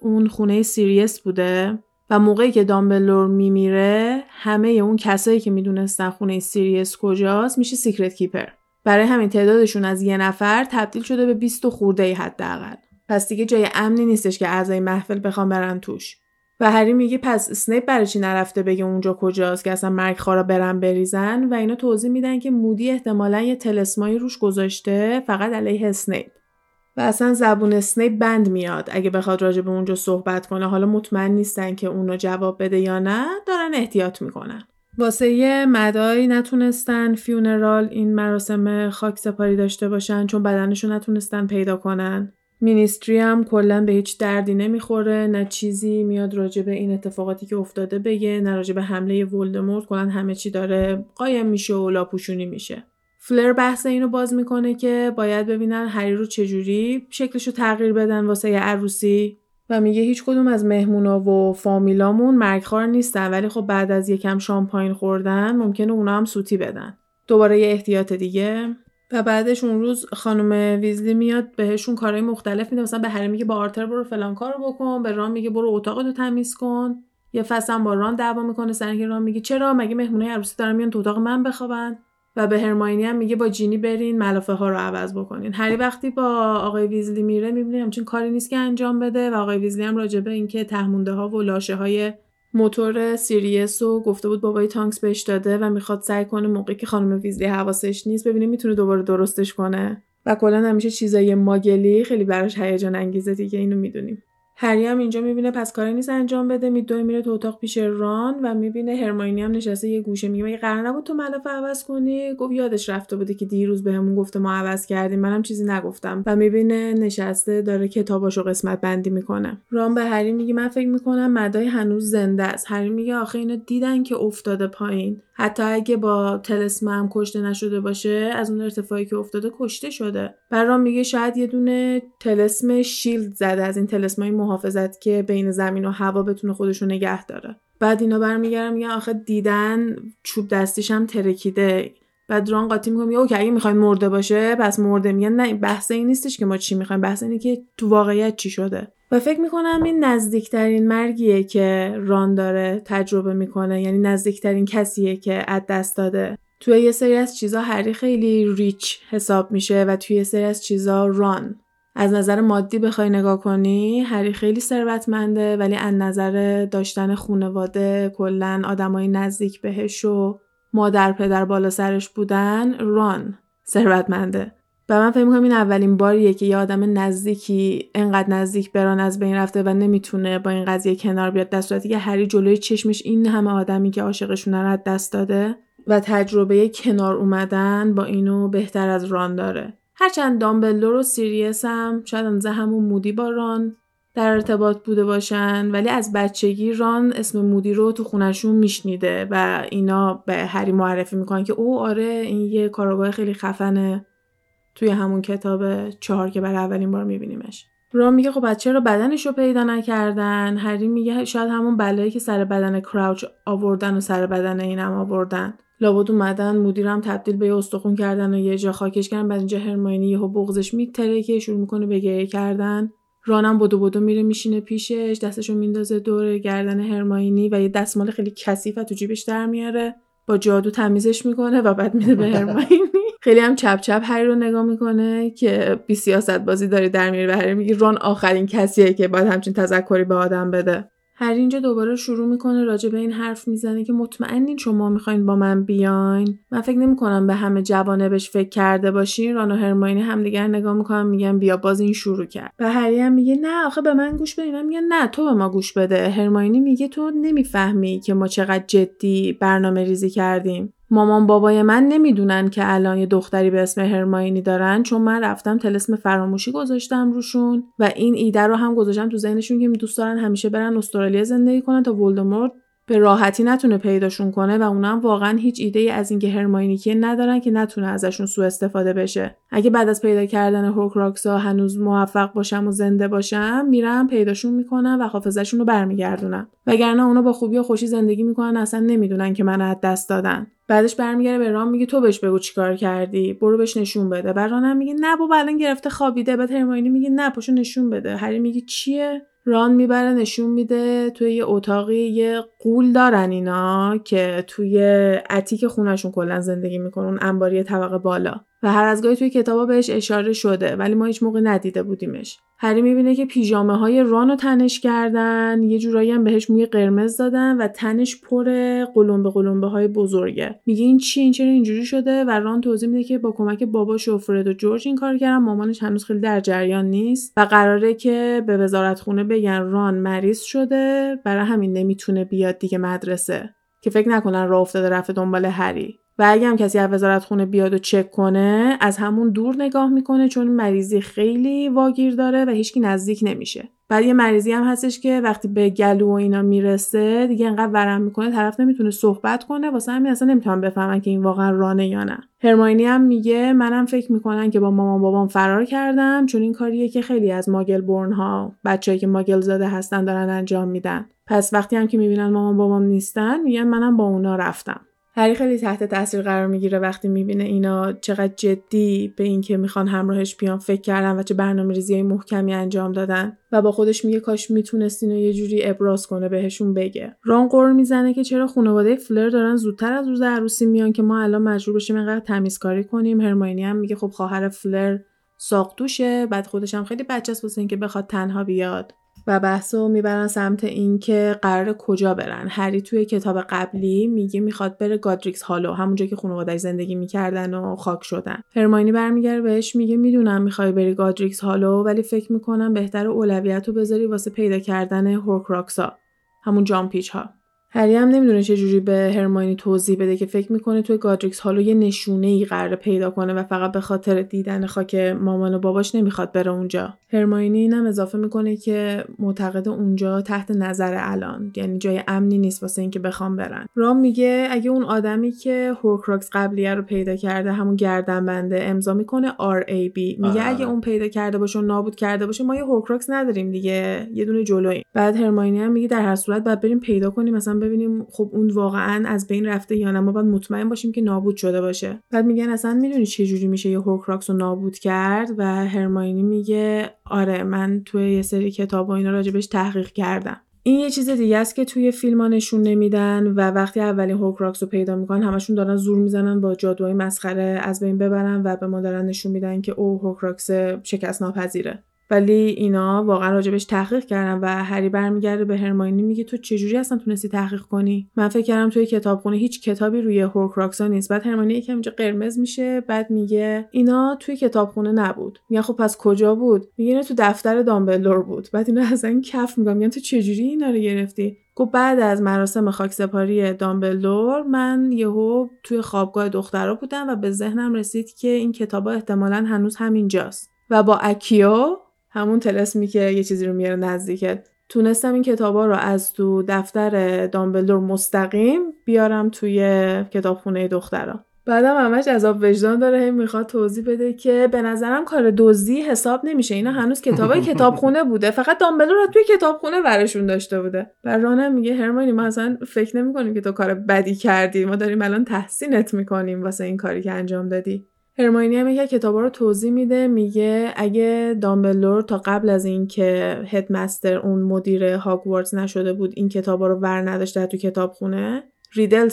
اون خونه سیریس بوده و موقعی که دامبلدور میمیره همه اون کسایی که میدونستن خونه سیریس کجاست میشه سیکرت کیپر. برای همین تعدادشون از یه نفر تبدیل شده به 20 خرده‌ای حداقل. پس دیگه جای امنی نیستش که اعضای محفل بخوام برن توش. و هری میگه پس اسنیپ برای چی نرفته بگه اونجا کجاست که اصلا مرگخوارا برن بریزن و اینا توضیح میدن که مودی احتمالاً یه طلسمایی روش گذاشته فقط علیه اسنیپ. و اصلا زبون اسنیپ بند میاد اگه بخواد راجع به اونجا صحبت کنه. حالا مطمئن نیستن که اونو جواب بده یا نه، دارن احتیاط میکنن. واسه یه مدعی نتونستن فیونرال این مراسم خاکسپاری داشته باشن چون بدنشو نتونستن پیدا کنن. مینیستری هم کلا به هیچ دردی نمیخوره، نه چیزی میاد راجع به این اتفاقاتی که افتاده بگه، نه راجع به حمله ولدمورت، کلا همه چی داره قایم میشه و لاپوشونی میشه. فلر بحث اینو باز میکنه که باید ببینن هری رو چجوری شکلشو تغییر بدن واسه عروسی و میگه هیچ کدوم از مهمونا و فامیلامون مرگخوار نیستن ولی خب بعد از یکم شامپاین خوردن ممکنه اونا هم سوتی بدن. دوباره یه احتیاط دیگه. و بعدش اون روز خانم ویزلی میاد بهشون کارهای مختلف میده، مثلا به هری میگه با آرتر برو فلان کارو بکن، به ران میگه برو اتاقتو تمیز کن. یه فصل هم با ران دعوا میکنه سر اینکه ران میگه چرا مگه مهمونای عروسی دارن میان تو اتاق من بخوابن. و به هرمیونی هم میگه با جینی برین ملافه ها رو عوض بکنین. هری وقتی با آقای ویزلی میره میبینه همچین کاری نیست که انجام بده و آقای ویزلی هم راجبه اینکه تهمونده ها و لاشه های موتور سیریس رو گفته بود بابای تانکس بهش داده و میخواد سعی کنه موقعی که خانم ویزلی حواسش نیست ببینه میتونه دوباره درستش کنه و کلا همیشه چیزای ماگلی خیلی براش هیجان انگیزه دیگه، اینو میدونیم. هری هم اینجا میبینه پس کاری نیست انجام بده، میره تو اتاق پیش ران و میبینه هرمیونی هم نشسته یه گوشه. میگه مگه قرار نبود تو ملافه عوض کنی؟ گفت یادش رفته بوده که دیروز بهمون گفته ما عوض کردیم، منم چیزی نگفتم. و میبینه نشسته داره کتاباشو قسمت بندی میکنه. ران به هری میگه من فکر میکنم مدای هنوز زنده است. هری میگه آخه اینا دیدن که افتاده پایین، حتی اگه با طلسم هم کشته نشده باشه از اون ارتفاعی که افتاده کشته شده. ران میگه شاید یه دونه طلسم شیلد زده از این طلسمای محافظت که بین زمین و هوا بتونه خودشو نگه داره. بعد اینا برمیگردن میگن آخه دیدن چوب دستیش هم ترکیده. بعد ران قاطی میکنه اوکی اگه میخواین مرده باشه پس مرده. میگن نه بحث این نیستش که ما چی میخوایم، بحث اینه که تو واقعیت چی شده. و فکر میکنم این نزدیکترین مرگیه که ران داره تجربه میکنه، یعنی نزدیکترین کسیه که از دست داده. توی یه سری از چیزا هری خیلی ریچ حساب میشه و توی یه سری از چیزا ران. از نظر مادی بخوای نگاه کنی هری خیلی ثروتمنده ولی از نظر داشتن خانواده کلا آدمای نزدیک بهش و مادر پدر بالا سرش بودن ران ثروتمنده. و من فکر می‌کنم این اولین باریه که یه آدم نزدیکی انقدر نزدیک به ران از بین رفته و نمیتونه با این قضیه کنار بیاد، در صورتی که هری جلوی چشمش این همه آدمی که عاشقشون رو از دست داده و تجربه کنار اومدن با اینو بهتر از ران داره. هرچند دامبلدور و سیریس هم شاید انزه همون مودی با ران در ارتباط بوده باشن ولی از بچگی ران اسم مودی رو تو خونشون میشنیده و اینا به هری معرفی میکنن که او آره این یه کاراگاه خیلی خفنه، توی همون کتاب 4 که برای اولین بار میبینیمش. ران میگه خب بچه رو بدنش رو پیدا نکردن. هری میگه شاید همون بلایی که سر بدن کراوچ آوردن و سر بدن اینم آوردن. لابد اومدن مدیرم تبدیل به یه استخون کردن و یه جا خاکش کردن. بعد اینجا هرمیونی یهو بغضش میتره که شروع میکنه به گریه کردن. رانم بدو میره میشینه پیشش، دستشو میندازه دور گردن هرمیونی و یه دستمال خیلی کثیف تو جیبش در میاره، با جادو تمیزش میکنه و بعد میده به هرمیونی. خیلی هم چپ چپ هری رو نگاه میکنه که بی سیاست بازی داره در میاره و هری میگه ران آخرین کسیه که باید همچین تذکری به آدم بده. هری اینجا دوباره شروع میکنه راجع به این حرف میزنه که مطمئنین شما میخواین با من بیاین؟ من فکر نمیکنم به همه جوانبش فکر کرده باشین. ران و هرمیونی همدیگر نگاه میکنن میگن بیا باز این شروع کرد. و هری هم میگه نه آخه به من گوش بدین. من میگه نه تو به ما گوش بده. هرمیونی میگه تو نمیفهمی که ما چقدر جدی برنامه ریزی کردیم. مامان بابای من نمیدونن که الان یه دختری به اسم هرمیونی دارن چون من رفتم طلسم فراموشی گذاشتم روشون و این ایده رو هم گذاشتم تو ذهنشون که دوست دارن همیشه برن استرالیا زندگی کنن تا ولدمورت به راحتی نتونه پیداشون کنه و اونا هم واقعا هیچ ایده‌ای از اینکه هرمیونی کی ندارن که نتونه ازشون سوء استفاده بشه. اگه بعد از پیدا کردن هوکراکس‌ها هنوز موفق باشم و زنده باشم، میرم پیداشون میکنم و حافظه‌شون رو برمیگردونم. وگرنه اونا با خوبی و خوشی زندگی میکنن، اصلا نمیدونن که منو از دست دادن. بعدش برمیگره به رام میگه تو بهش بگو چیکار کردی، برو بهش نشون بده. بعد ران هم میگه نه بابا الان گرفته خوابیده. بعد هرمیونی میگه نه پاشو نشون بده. هری میگه چیه؟ ران میبره نشون میده توی یه اتاقی یه قول دارن اینا که توی اتیک خونهشون کلا زندگی میکنن، انباری طبقه بالا، و هر از گاهی توی کتابا بهش اشاره شده ولی ما هیچ موقع ندیده بودیمش. هری میبینه که پیژامه های رانو تنش کردن، یه جورایی هم بهش موی قرمز دادن و تنش پر قلمبه های بزرگه. میگه این چی، این چرا اینجوری شده؟ و ران توضیح میده که با کمک باباش و فرد و جورج این کار کردن، مامانش هنوز خیلی در جریان نیست و قراره که به وزارتخونه بگن ران مریض شده، برای همین نمیتونه بیاد دیگه مدرسه، که فکر نکنن راه افتاده رفته دنبال هری. و اگه هم کسی از وزارتخونه بیاد و چک کنه، از همون دور نگاه میکنه چون مریضی خیلی واگیر داره و هیچکی نزدیک نمیشه. بعد یه مریضی هم هستش که وقتی به گلو و اینا میرسه دیگه انقدر ورم میکنه طرف نمیتونه صحبت کنه، واسه همین اصلا نمیتونم بفهمن که این واقعا رانه یا نه. هرمیونی هم میگه منم فکر میکنن که با مامان بابام فرار کردم، چون این کاریه که خیلی از ماگلبورن ها، بچه‌ای که ماگل زاده هستن، دارن انجام میدن. پس وقتی هم که میبینن مامان بابام نیستن میگن منم با اونا رفتم. هری خیلی تحت تاثیر قرار میگیره وقتی میبینه اینا چقدر جدی به این که میخوان همراهش بیان فکر کردن و چه برنامه‌ریزیای محکمی انجام دادن و با خودش میگه کاش میتونست اینو یه جوری ابراز کنه، بهشون بگه. ران قر میزنه که چرا خانواده فلر دارن زودتر از روز عروسی میان که ما الان مجبور بشیم اینقدر تمیزکاری کنیم. هرمیونی هم میگه خب خواهر فلر ساقدوشه، بعد خودش هم خیلی بچه‌ست واسه اینکه بخواد تنها بیاد. و بحثو میبرن سمت این که قراره کجا برن. هری توی کتاب قبلی میگه میخواد بره گادریکس هالو، همونجا که خانواده‌اش زندگی میکردن و خاک شدن. هرمیونی برمیگره بهش میگه میدونم میخوای بری گادریکس هالو، ولی فکر میکنم بهتره اولویتو بذاری واسه پیدا کردن هورکراکس‌ها، همون جامپیچ ها. هری هم نمیدونه چه جوری به هرمیونی توضیح بده که فکر میکنه توی گادریکس هالو یه نشونه‌ای قراره پیدا کنه و فقط به خاطر دیدن خاک مامان و باباش نمیخواد بره اونجا. هرمیونی اینم اضافه میکنه که معتقد اونجا تحت نظر الان، یعنی جای امنی نیست واسه اینکه بخوام برن. رام میگه اگه اون آدمی که هورکراکس قبلیه رو پیدا کرده، همون گردنبنده، امضا میکنه RAB، میگه اگه اون پیدا کرده باشه و نابود کرده باشه ما یه هورکراکس نداریم دیگه، یه دونه جلویی. بعد هرمیونی هم میگه در هر صورت باید بریم پیدا کنیم، مثلا ببینیم خب اون واقعا از بین رفته یا نه، ما باید مطمئن باشیم که نابود شده باشه. بعد میگن اصلا میدونی چه جوری میشه یه هورکراکس رو نابود کرد؟ و هرمیونی میگه آره من توی یه سری کتاب و اینا راجبش تحقیق کردم. این یه چیز دیگه است که توی فیلم‌ها نشون نمیدن و وقتی اولین هورکراکس رو پیدا میکنن همشون دارن زور میزنن با جادوهای مسخره از بین ببرن و به ما دارن نشون میدن که او هورکراکس شکست ناپذیره، ولی اینا واقعا راجبش تحقیق کردن. و هری برمیگرده به هرمیونی میگه تو چجوری اصلا تونستی تحقیق کنی؟ من فکر کردم توی کتابخونه هیچ کتابی روی هورکراکس‌ها نیست. بعد هرمیونی یکم اینجا قرمز میشه، بعد میگه اینا توی کتابخونه نبود. میگه خب پس کجا بود؟ میگه نه تو دفتر دامبلدور بود. بعد اینا اصلا کف میگم تو چجوری اینا رو گرفتی؟ گفت بعد از مراسم خاکسپاری دامبلدور من یهو توی خوابگاه دخترا بودم و به ذهنم رسید که این کتابا احتمالاً هنوز همینجاست و با اکیو، همون طلسمی که یه چیزی رو میاره نزدیکت، تونستم این کتابا رو از تو دفتر دامبلدور مستقیم بیارم توی کتابخونه دخترا. بعدم همش عذاب وجدان داره، هی میخواد توضیح بده که به نظرم کار دزدی حساب نمیشه، اینا هنوز کتابای کتابخونه بوده، فقط دامبلدور رو توی کتابخونه برشون داشته بوده. و رانم میگه هرمیونی ما اصلا فکر نمی‌کنیم که تو کار بدی کردی، ما داریم الان تحسینت می‌کنیم واسه این کاری که انجام دادی. هرمیونی هم یک کتابا رو توضیح میده، میگه اگه دامبلدور تا قبل از این که هدمستر اون مدیر هاگوارتس نشده بود این کتابا رو ور نداشته تو کتابخونه، ریدل 100%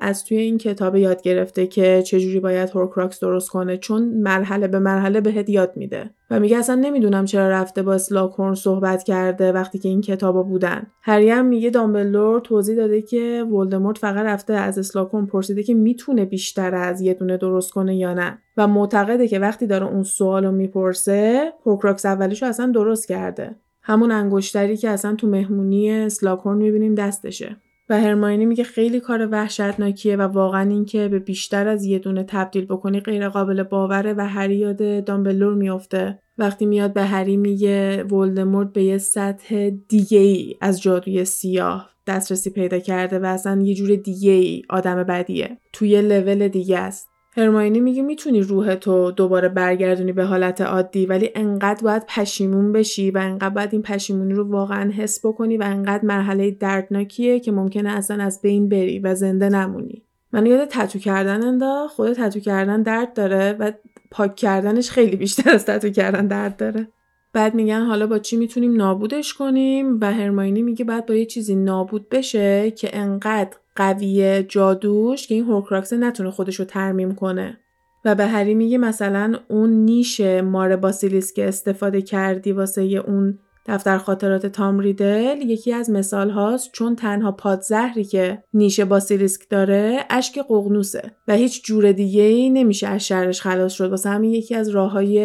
از توی این کتاب یاد گرفته که چجوری باید هورکراکس درست کنه، چون مرحله به مرحله بهت یاد میده. و میگه اصلا نمیدونم چرا رفته با اسلاکهورن صحبت کرده وقتی که این کتابا بودن. هری هم میگه دامبلدور توضیح داده که ولدمورت فقط رفته از اسلاکهورن پرسیده که میتونه بیشتر از یه دونه درست کنه یا نه، و معتقده که وقتی داره اون سوالو میپرسه هورکراکس اولیشو اصلا درست کرده، همون انگشتری که اصلا تو مهمونی اسلاکهورن میبینیم دستشه. و هرمیونی میگه خیلی کار وحشتناکیه و واقعا این که به بیشتر از یه دونه تبدیل بکنی غیر قابل باوره. و هری یاد دامبلدور میفته وقتی میاد به هری میگه ولدمورت به یه سطح دیگه‌ای از جادوی سیاه دسترسی پیدا کرده و اصلا یه جور دیگه‌ای آدم بدیه، توی یه لول دیگه است. هرمیونی میگه میتونی روحتو دوباره برگردونی به حالت عادی، ولی انقدر باید پشیمون بشی و انقدر باید این پشیمونی رو واقعا حس بکنی و انقدر مرحله دردناکیه که ممکنه اصلا از بین بری و زنده نمونی. من یاد تتو کردن انداخت. خود تتو کردن درد داره و پاک کردنش خیلی بیشتر از تتو کردن درد داره. بعد میگن حالا با چی میتونیم نابودش کنیم و هرمیونی میگه بعد با یه چیزی نابود بشه که انقدر قویه جادوش که این هورکراکس نتونه خودش رو ترمیم کنه. و به هری میگه مثلا اون نیش مار باسیلیسک که استفاده کردی واسه اون دفتر خاطرات تام ریدل یکی از مثال هاست، چون تنها پادزهری که نیش باسیلیسک داره اشک ققنوسه و هیچ جور دیگه‌ای نمیشه از شرش خلاص شد، واسه همین یکی از راههای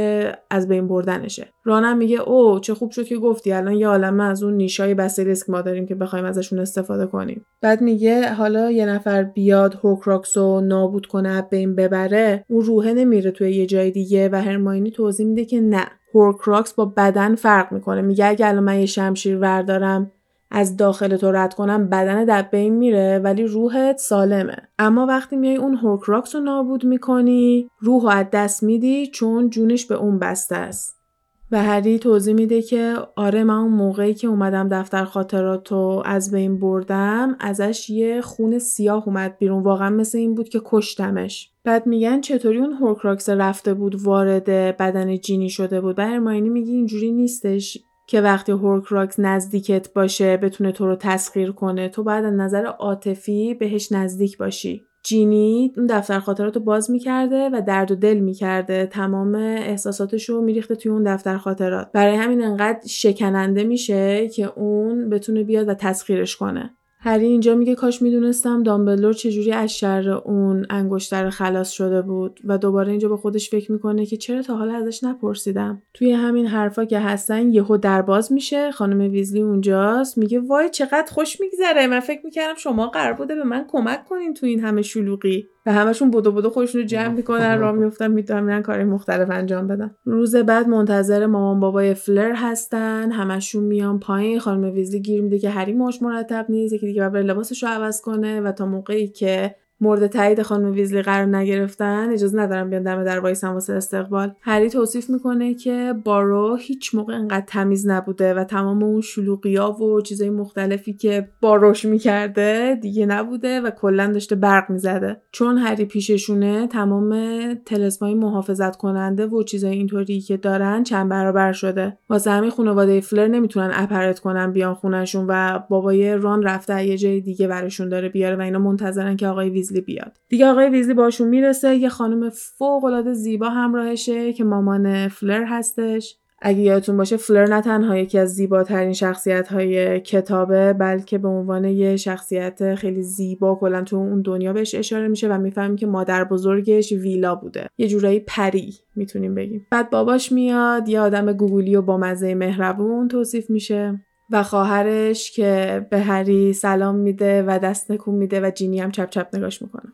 از بین بردنشه. رانم میگه اوه چه خوب شد که گفتی، الان یه عالمه از اون نیشای باسیلیسک ما داریم که بخوایم ازشون استفاده کنیم. بعد میگه حالا یه نفر بیاد هورکراکسو نابود کنه به این ببره، اون روحه نمیره توی یه جای دیگه و هرمیونی توضیح میده که نه، هورکراکس با بدن فرق میکنه. میگه اگه الان من یه شمشیر وردارم از داخل تو رد کنم بدن دب بین میره ولی روحت سالمه، اما وقتی میای اون هورکراکس رو نابود میکنی روح رو از دست میدی چون جونش به اون بسته است. و هری توضیح میده که آره من اون موقعی که اومدم دفتر خاطراتو از بین بردم ازش یه خون سیاه اومد بیرون، واقعا مثل این بود که کشتمش. بعد میگن چطوری اون هورکراکس رفته بود وارد بدن جینی شده بود و هرمیونی میگه اینجوری نیستش که وقتی هورکراکس نزدیکت باشه بتونه تو رو تسخیر کنه، تو باید از نظر عاطفی بهش نزدیک باشی. جینی اون دفتر خاطراتو باز میکرده و درد و دل میکرده، تمام احساساتشو میریخته توی اون دفتر خاطرات، برای همین انقدر شکننده میشه که اون بتونه بیاد و تسخیرش کنه. هری اینجا میگه کاش میدونستم دامبلدور چجوری از شر اون انگشتر خلاص شده بود و دوباره اینجا به خودش فکر میکنه که چرا تا حالا ازش نپرسیدم. توی همین حرفا که هستن یهو در باز میشه، خانم ویزلی اونجاست، میگه وای چقدر خوش میگذره، من فکر میکردم شما قرار بوده به من کمک کنین تو این همه شلوغی. و همشون بدو خودشونو جمع میکنن راه میافتن میتونن کارهای مختلف انجام بدن. روز بعد منتظر مامان بابای فلر هستن، همشون میان پایین، خانم ویزلی گیر میده که هری موش مرتب نیست، یکی دیگه باید لباسشو عوض کنه و تا موقعی که مورد تایید خانم ویزلی قرار نگرفتن اجازه ندارن بیان دم در وایسن واسه استقبال. هری توصیف میکنه که بارو هیچ موقع انقدر تمیز نبوده و تمام اون شلوغیا و چیزای مختلفی که باروش میکرده دیگه نبوده و کلا داشته برق میزده. چون هری پیششونه تمام طلسمای محافظت کننده و چیزای اینطوری که دارن چند برابر شده، واسه همین خانواده فلر نمیتونن اپرت کنن بیان خونهشون و بابای ران رفته یه جای دیگه براشون داره بیاره و اینا منتظرن که آقای بیاد. دیگه آقای ویزلی باشون میرسه، یه خانم فوق‌العاده زیبا همراهشه که مامان فلر هستش. اگه یادتون باشه فلر نه تنها یکی از زیباترین شخصیت‌های کتابه بلکه به عنوان یه شخصیت خیلی زیبا کلا تو اون دنیا بهش اشاره میشه و میفهمیم که مادر بزرگش ویلا بوده، یه جورایی پری میتونیم بگیم. بعد باباش میاد، یه آدم گوگولی و با مزه مهربون توصیف میشه و خواهرش که به هری سلام میده و دست نکون میده و جینی هم چپ چپ نگاش میکنه.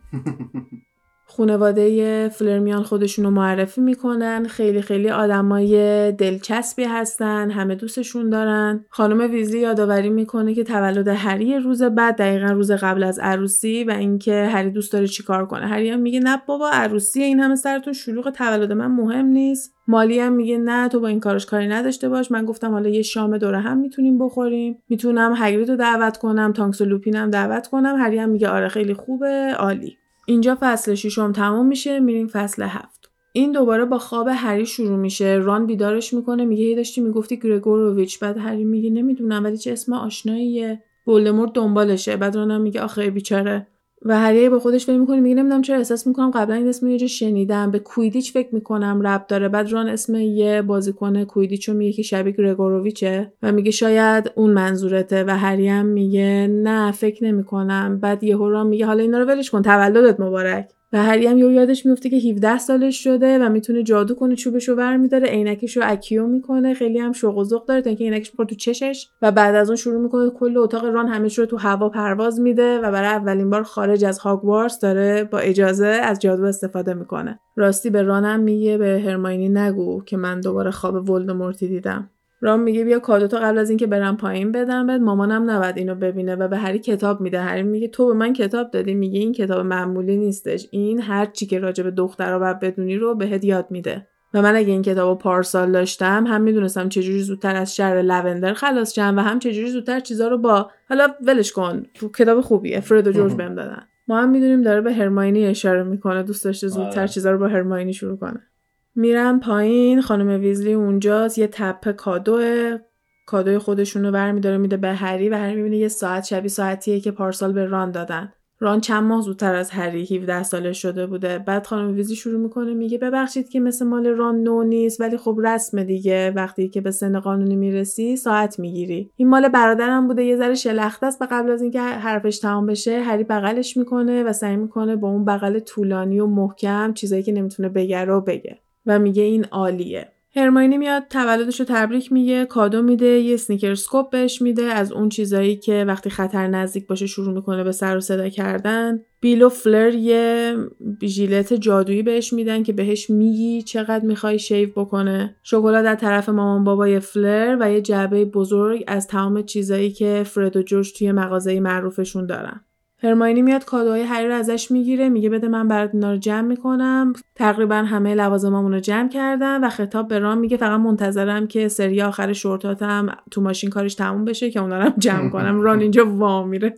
خانواده فلرمیان خودشونو معرفی میکنن، خیلی خیلی آدمای دلچسبی هستن، همه دوستشون دارن. خانم ویزلی یادآوری میکنه که تولد هری روز بعد دقیقاً روز قبل از عروسی و اینکه هری دوست داره چیکار کنه. هری هم میگه نه بابا عروسی، این همه سرتون شلوغ، تولد من مهم نیست. مالی هم میگه نه تو با این کارش کاری نداشته باش، من گفتم حالا یه شام دور هم میتونیم بخوریم، میتونم هگرید رو دعوت کنم، تانکس و لوپینم دعوت کنم. هری هم میگه آره خیلی خوبه، عالی. اینجا فصل 6 تموم میشه، میریم فصل 7. این دوباره با خواب هری شروع میشه. ران بیدارش میکنه، میگه هی داشتی میگفتی گرگوروویچ. بعد هری میگه نمیدونم ولی چه اسم آشناییه. ولدمورت دنبالشه. بعد ران هم میگه آخه بیچاره. و هری با خودش فکر میکنه میگه نمیدونم چرا احساس میکنم قبلا این اسمو یه جا شنیدم، به کویدیچ فکر میکنم ربط داره. بعد ران اسم یه بازیکن کویدیچو میگه که شبیه گرگوروویچه و میگه شاید اون منظورته و هری هم میگه نه فکر نمیکنم. بعد یهو ران میگه حالا اینا رو ولش کن، تولدت مبارک. و هری هم یادش میفته که 17 سالش شده و میتونه جادو کنه، چوبشو برمی‌داره، عینکشو اکیو میکنه، خیلی هم شوق و ذوق داره تا اینکه عینکش می‌خوره تو چشش و بعد از اون شروع میکنه کل اتاق ران همه‌ش رو تو هوا پرواز میده و برای اولین بار خارج از هاگوارتس داره با اجازه از جادو استفاده میکنه. راستی به رانم میگه به هرمیونی نگو که من دوباره خواب ولدمورت دیدم. رام میگه بیا کادوتو قبل از اینکه برم پایین بدم بهت، مامانم نباید اینو ببینه و به هری کتاب میده. هری میگه تو به من کتاب دادی؟ میگه این کتاب معمولی نیستش، این هر چی که راجع به دخترها باید بدونی رو بهت یاد میده و من اگه این کتابو پارسال داشتم هم میدونستم چجوری زودتر از شر لوندر خلاص شم و هم چجوری زودتر چیزا رو با حالا ولش کن کتاب خوبیه فرد و جورج بهم دادن. ما هم میدونیم داره به هرمیونی اشاره میکنه، دوست داشته زودتر چیزا رو با هرمیونی شروع کنه. میرن پایین، خانم ویزلی اونجاست، یه تپه کادوی خودشونو برمی‌داره میده به هری و هری میبینه یه ساعت شبیه ساعتیه که پارسال به ران دادن. ران چند ماه زودتر از هری 17 ساله شده بوده. بعد خانم ویزلی شروع میکنه میگه ببخشید که مثل مال ران نو نیست، ولی خب رسم دیگه، وقتی که به سن قانونی میرسی ساعت میگیری. این مال برادرم بوده، یه ذره شلخته است. و قبل از اینکه حرفش تمام بشه هری بغلش میکنه و سعی میکنه با اون بغل طولانی و محکم چیزایی که نمیتونه بگه رو بگه و میگه این عالیه. هرمیونی میاد تولدش رو تبریک میگه، کادو میده، یه اسنیکرز کوپ بهش میده، از اون چیزایی که وقتی خطر نزدیک باشه شروع میکنه به سر و صدا کردن. بیل و فلر یه ژیلت جادویی بهش میدن که بهش میگی چقدر میخوای شیو بکنه. شکلات از طرف مامان بابای فلر و یه جعبه بزرگ از تمام چیزایی که فرد و جورج توی مغازه معروفشون دارن. هرمیونی میاد کادوهای هری رو ازش میگیره، میگه بده من برات اینا رو جمع میکنم. تقریبا همه لوازمامون رو جمع کردم و خطاب به رام میگه فقط منتظرم که سری آخر شورتاتم تو ماشین کارش تموم بشه که اونا رو جمع کنم. ران اینجا وا میره.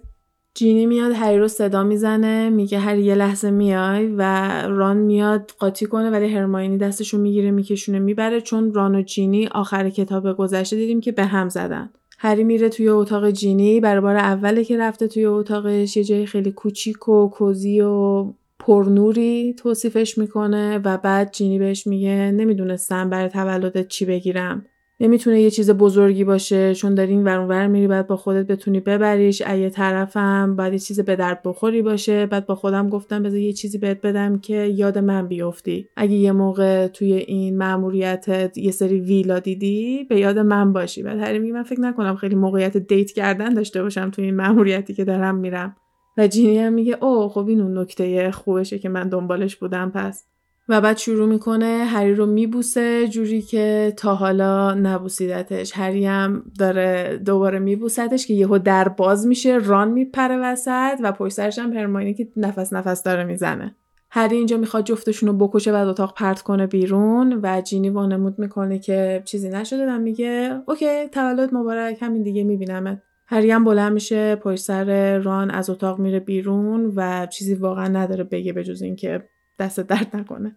جینی میاد هری رو صدا میزنه، میگه هری یه لحظه میای و ران میاد قاطی کنه ولی هرمیونی دستشو میگیره میکشونه میبره، چون ران و جینی آخر کتاب گذشته دیدیم که به هم زدن. هری میره توی اتاق جینی، برای بار اوله که رفته توی اتاقش، یه جای خیلی کوچیک و کوزی و پرنوری توصیفش میکنه و بعد جینی بهش میگه نمیدونستم برای تولدت چی بگیرم. نمیتونه یه چیز بزرگی باشه چون داری این ور اون ور میری، بعد با خودت بتونی ببریش. از طرفم بعد یه چیز به درد بخوری باشه. بعد با خودم گفتم بذار یه چیزی بهت بدم که یاد من بیفتی، اگه یه موقع توی این ماموریتت یه سری ویلا دیدی به یاد من باشی. بعد هری میگه من فکر نکنم خیلی موقعیت دیت کردن داشته باشم توی این ماموریتی که دارم میرم و جینی هم میگه اوه خب این اون نکته خوبشه که من دنبالش بودم پس. و بعد شروع میکنه هری رو میبوسه جوری که تا حالا نبوسیدتش. هری هم داره دوباره میبوستش که یهو در باز میشه، ران میپره وسط و پشت سرش هم هرمیونی که نفس نفس داره میزنه. هری اینجا میخواد جفتشون رو بکشه و از اتاق پرت کنه بیرون و جینی وانمود میکنه که چیزی نشده و میگه اوکی تولد مبارک، همین دیگه میبینمت. هری هم بلند میشه پشت سر ران از اتاق میره بیرون و چیزی واقعا نداره بگه به جز اینکه دست درد نکنه.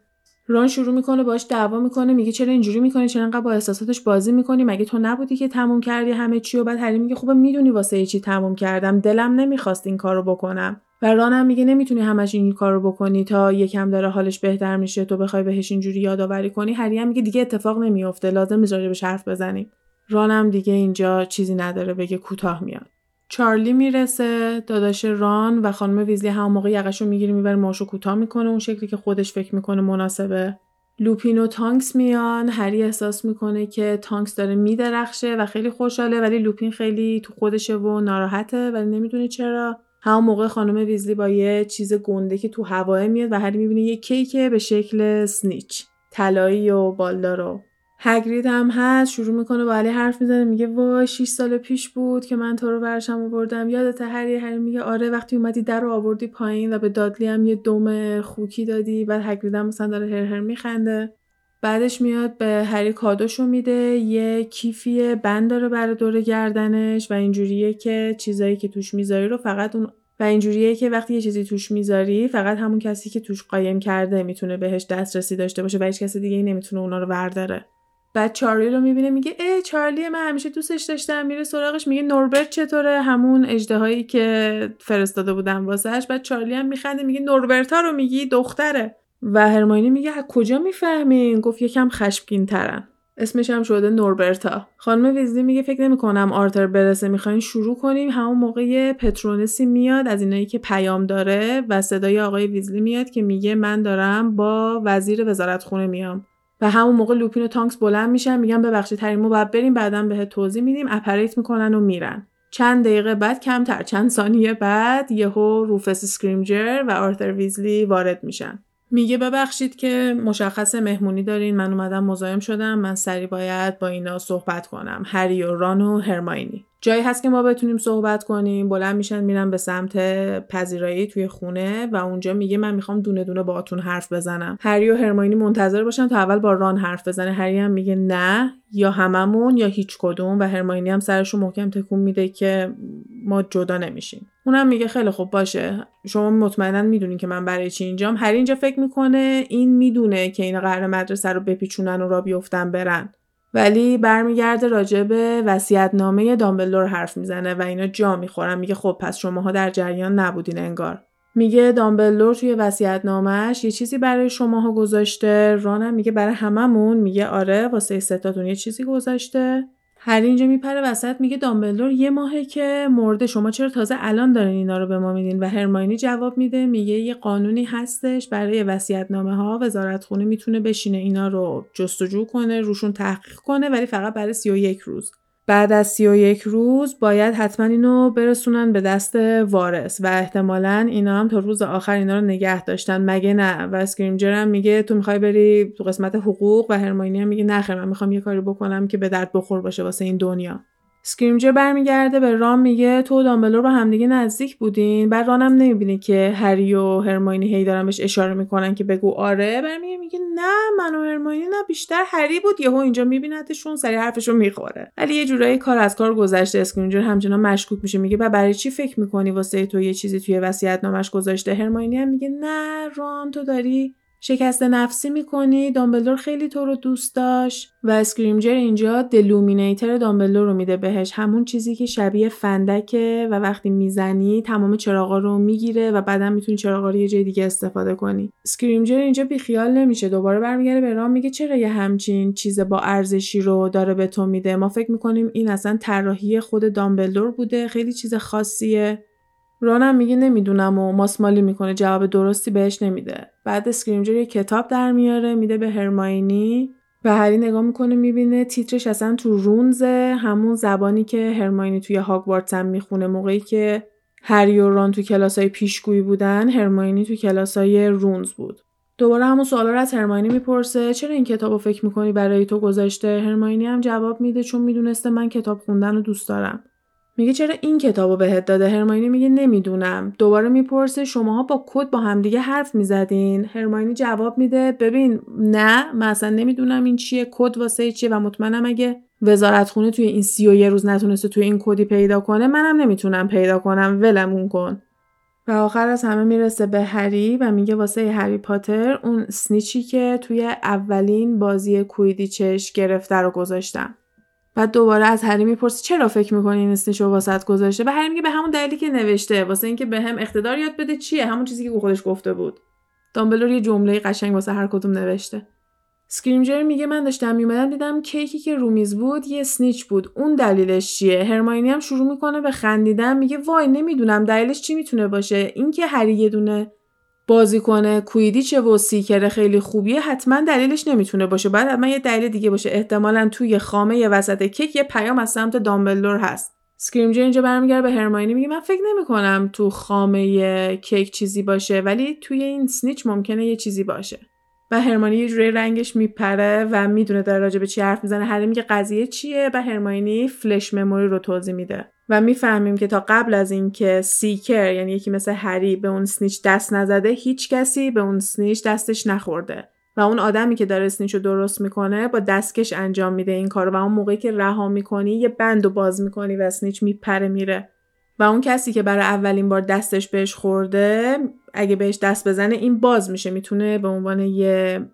ران شروع میکنه باهاش دعوا میکنه، میگه چرا اینجوری میکنی، چرا انقدر با احساساتش بازی میکنی، مگه تو نبودی که تموم کردی همه چی رو؟ بعد هری میگه خوبه میدونی واسه چی تموم کردم، دلم نمیخواست این کارو بکنم. و ران هم میگه نمیتونی همش این کارو بکنی، تا یکم داره حالش بهتر میشه تو بخوای بهش اینجوری یادآوری کنی. هری هم میگه دیگه اتفاق نمیافته، لازم میذاره بهش حرف بزنیم. ران هم دیگه اینجا چیزی نداره بگه، کوتاه میاد. چارلی میرسه، داداش ران، و خانم ویزلی هم موقع یقشو میگیره میبره موهاشو کوتاه میکنه اون شکلی که خودش فکر میکنه مناسبه. لوپین و تانکس میان، هری احساس میکنه که تانکس داره میدرخشه و خیلی خوشحاله ولی لوپین خیلی تو خودشه و ناراحته ولی نمیدونه چرا. همون موقع خانم ویزلی با یه چیز گنده که تو هواه میاد و هری میبینه یه کیکه به شکل سنیچ، طلایی و بالدارو. هاگرید هم هست، شروع میکنه با علی حرف میزنه، میگه وای 6 سال پیش بود که من تو رو برشم آوردم، یادت هری؟ هری میگه آره، وقتی اومدی در رو آوردی پایین و به دادلی هم یه دم خوکی دادی. بعد هاگرید هم مثلا داره هر هر میخنده. بعدش میاد به هری کادوشو میده، یه کیفی بند داره برای دور گردنش و اینجوریه که چیزایی که توش میذاری رو فقط اون و اینجوریه که وقتی یه چیزی توش میذاری فقط همون کسی که توش قایم کرده میتونه بهش دسترسی داشته باشه و هیچ کس دیگه‌ای نمیتونه اونا رو ورداره. بعد چارلی رو میبینه میگه ای چارلی، من همیشه دوستش داشتم. میره سراغش میگه نوربرت چطوره، همون اژدهایی که فرستاده بودم واسهش. بعد چارلی هم میخنده میگه نوربرتا رو میگی، دختره؟ و هرمیونی میگه از کجا میفهمین؟ گفت یکم خشمگین‌ترن. اسمش هم شده نوربرتا. خانم ویزلی میگه فکر نمی‌کنم آرتر برسه، می‌خواین شروع کنیم. همون موقع پترونسی میاد از اینایی که پیام داره و صدای آقای ویزلی میاد که میگه من دارم با وزیر وزارت خونه میام. و همون موقع لوپین و تانکس بلند میشن میگن ببخشید تریمو باید بریم، بعداً بهت توضیح میدیم. اپریت میکنن و میرن. چند دقیقه بعد، کمتر چند ثانیه بعد، یهو روفس اسکریمجر و آرتور ویزلی وارد میشن. میگه ببخشید که مشخص مهمونی دارین، من اومدم مزاحم شدم، من سری باید با اینا صحبت کنم، هری و ران و هرماینی. جایی هست که ما بتونیم صحبت کنیم. بلند میشن میرن به سمت پذیرایی توی خونه و اونجا میگه من میخوام دونه دونه باهاتون حرف بزنم. هری و هرماینی منتظر باشن تا اول با ران حرف بزنه. هری هم میگه نه، یا هممون یا هیچ کدوم، و هرماینی هم سرشو محکم تکون میده که ما جدا نمیشیم. اونم میگه خیلی خوب باشه، شما مطمئنا میدونین که من برای چی اینجام. هری اینجا فکر میکنه این میدونه که اینا قراره مدرسه رو بپیچونن و راه بیافتن برن، ولی برمیگرده راجع به وصیت‌نامه دامبلدور حرف میزنه و اینا جا میخورن. میگه خب پس شماها در جریان نبودین انگار. میگه دامبلدور توی وصیت‌نامه‌اش یه چیزی برای شماها گذاشته. رانم میگه برای هممون؟ میگه آره، واسه ستاتون یه چیزی گذاشته. هری اینجا میپره وسط میگه دامبلدور یه ماهه که مرده، شما چرا تازه الان دارین اینا رو به ما میدین؟ و هرماینی جواب میده میگه یه قانونی هستش برای وصیت‌نامه‌ها، وزارتخونه میتونه بشینه اینا رو جستجو کنه، روشون تحقیق کنه، ولی فقط برای 31 روز. بعد از 31 روز باید حتما اینو برسونن به دست وارث و احتمالاً اینا هم تا روز آخر اینا رو نگه داشتن، مگه نه؟ و اسکریمجر هم میگه تو میخوای بری تو قسمت حقوق و هرماینی هم میگه نه خیر، من میخوام یه کاری بکنم که به درد بخور باشه واسه این دنیا. اسکریمجر برمیگرده به ران میگه تو و دامبلدور با همدیگه نزدیک بودین. بعد رانم نمیبینه که هری و هرماینی هی دارن بهش اشاره میکنن که بگو آره. برمیگه میگه نه من و هرماینی نه، بیشتر هری بود. یهو اینجا میبینتشون سری حرفشو میخوره، ولی یه جورایی کار از کار گذشته. اسکریمجر همچنان مشکوک میشه میگه برای چی فکر میکنی واسه تو یه چیزی توی وصیت‌نامه‌اش گذاشته؟ هرماینی هم میگه نه ران، تو داری شکست نفسی میکنی، دامبلدور خیلی تو رو دوست داشت. و اسکریمجر اینجا دلومینیتر دامبلدور رو میده بهش، همون چیزی که شبیه فندکه و وقتی میزنی تمام چراغا رو میگیره و بعدم میتونی چراغا رو یه جای دیگه استفاده کنی. اسکریمجر اینجا بیخیال نمیشه، دوباره برمیگره به رام میگه چرا یه همچین چیز با ارزشی رو داره به تو میده؟ ما فکر میکنیم این اصلا طراحی خود دامبلدور بوده، خیلی چیز خاصیه. رانم میگه نمیدونم و ماسمالی میکنه، جواب درستی بهش نمیده. بعد اسکریمجر یه کتاب در میاره میده به هرماینی و هری نگاه میکنه میبینه تیترش اصلا تو رونزه، همون زبانی که هرماینی توی هاگوارتس هم میخونه. موقعی که هری و ران تو کلاسای پیشگویی بودن، هرماینی تو کلاسای رونز بود. دوباره همون سوالا رو از هرماینی میپرسه چرا این کتابو فکر میکنی برای تو گذاشته؟ هرماینی هم جواب میده چون میدونسته من کتاب خوندن رو دوست دارم. میگه چرا این کتابو بهت داده؟ هرماینی میگه نمیدونم. دوباره میپرسه شماها با کد با همدیگه حرف میزدین؟ هرماینی جواب میده ببین نه، من اصلا نمیدونم این چیه، کد واسه چیه، و مطمئنم اگه وزارتخونه توی این 31 روز نتونسته توی این کدی پیدا کنه، منم نمیتونم پیدا کنم، ولمون کن. و آخر از همه میرسه به هری و میگه واسه هری پاتر اون سنیچی که توی اولین بازی کویدیچش گرفته رو گذاشتم. بعد دوباره از هری میپرسی چرا فکر می‌کنی این اسنیچو واسط گذاشته؟ و هری میگه به همون دلیلی که نوشته، واسه اینکه بهم اقتدار یاد بده چیه، همون چیزی که خودش گفته بود. دامبلدور یه جمله قشنگ واسه هر کدوم نوشته. اسکریمجر میگه من داشتم میومدم دیدم کیکی که رومیز بود یه اسنیچ بود، اون دلیلش چیه؟ هرماینی هم شروع میکنه به خندیدن میگه وای نمیدونم دلیلش چی میتونه باشه، اینکه هری یه دونه بازیکن کویدیچ و سیکر خیلی خوبیه حتما دلیلش نمیتونه باشه، بعد حتما یه دلیل دیگه باشه، احتمالاً توی خامه یه وسط کیک یه پیام از سمت دامبلدور هست. اسکریمجر اینجا برمیگره به هرماینی میگه من فکر نمی‌کنم تو خامه کیک چیزی باشه، ولی توی این سنیچ ممکنه یه چیزی باشه. و هرماینی یه جوری رنگش میپره و میدونه داره راجع به چی حرف میزنه. هری میگه قضیه چیه و هرماینی فلش مموری رو توضیح میده و میفهمیم که تا قبل از این که سیکر یعنی یکی مثل هری به اون سنیچ دست نزده، هیچ کسی به اون سنیچ دستش نخورده و اون آدمی که داره سنیچ رو درست میکنه با دستکش انجام میده این کارو، و اون موقعی که رها میکنی یه بندو باز میکنی و سنیچ میپره میره، و اون کسی که برای اولین بار دستش بهش خورده اگه بهش دست بزنه این باز میشه، میتونه به عنوان یه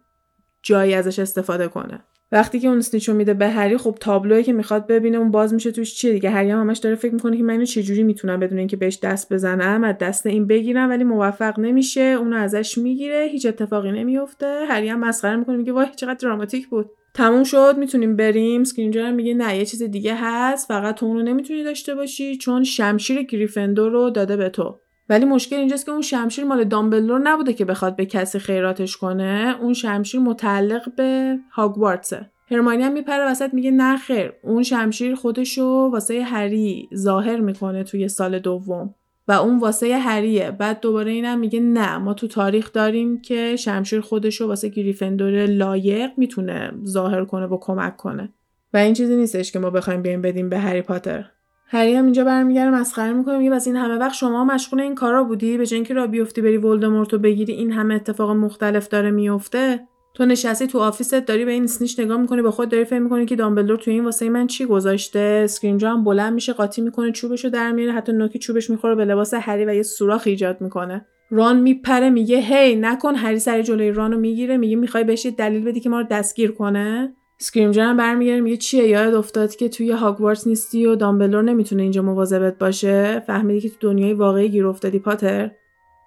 جایی ازش استفاده کنه. وقتی که اون سنیچو میده به هری، خب تابلویی که میخواد ببینه اون باز میشه توش چیه دیگه. هری هم همش داره فکر میکنه که من اینو چجوری میتونم بدون اینکه بهش دست بزنم از دست این بگیرم، ولی موفق نمیشه. اونو ازش میگیره، هیچ اتفاقی نمیفته. هری هم مسخره میکنه میگه وای چقدر دراماتیک بود. تموم شد میتونیم بریم. اسکرینجر میگه نه یه چیز دیگه هست، فقط تو اون رو نمیتونی داشته باشی چون شمشیر گریفندور رو داده به تو. ولی مشکل اینجاست که اون شمشیر مال دامبلدور نبوده که بخواد به کسی خیراتش کنه، اون شمشیر متعلق به هاگوارتسه. هرمیونی هم میپره وسط میگه نه خیر، اون شمشیر خودشو واسه هری ظاهر میکنه توی سال دوم و اون واسه هریه. بعد دوباره اینم میگه نه ما تو تاریخ داریم که شمشیر خودشو واسه گریفندور لایق میتونه ظاهر کنه و کمک کنه و این چیزی نیستش که ما بخوایم بیایم بدیم به هری پاتر. هری هم اینجا برمیگره مسخره میکنه میگه بس این همه وقت شما مشغول این کارا بودی، به جای اینکه راه بیفتی بری ولدمورت رو بگیری این همه اتفاق مختلف داره میفته، تو نشستی تو آفیست داری به این اسنیچ نگاه میکنی، با خودت داری فکر میکنی که دامبلدور تو این واسه من چی گذاشته. اسکرینجر هم بلند میشه قاطی میکنه چوبشو در میاره، حتی نوک چوبش میخوره به لباس هری و یه سوراخ ایجاد میکنه. ران میپره میگه هی نکن. هری سر جلوی رانو میگیره میگه میخوای بهش دلیل بدی که ما رو دستگیر کنه. اسکرینجر هم برمیگره میگه چیه یاد افتاد که توی هاگوارتس نیستی و دامبلدور نمیتونه اینجا مواظبت باشه، فهمیدی که تو دنیای واقعی گیر افتادی پاتر.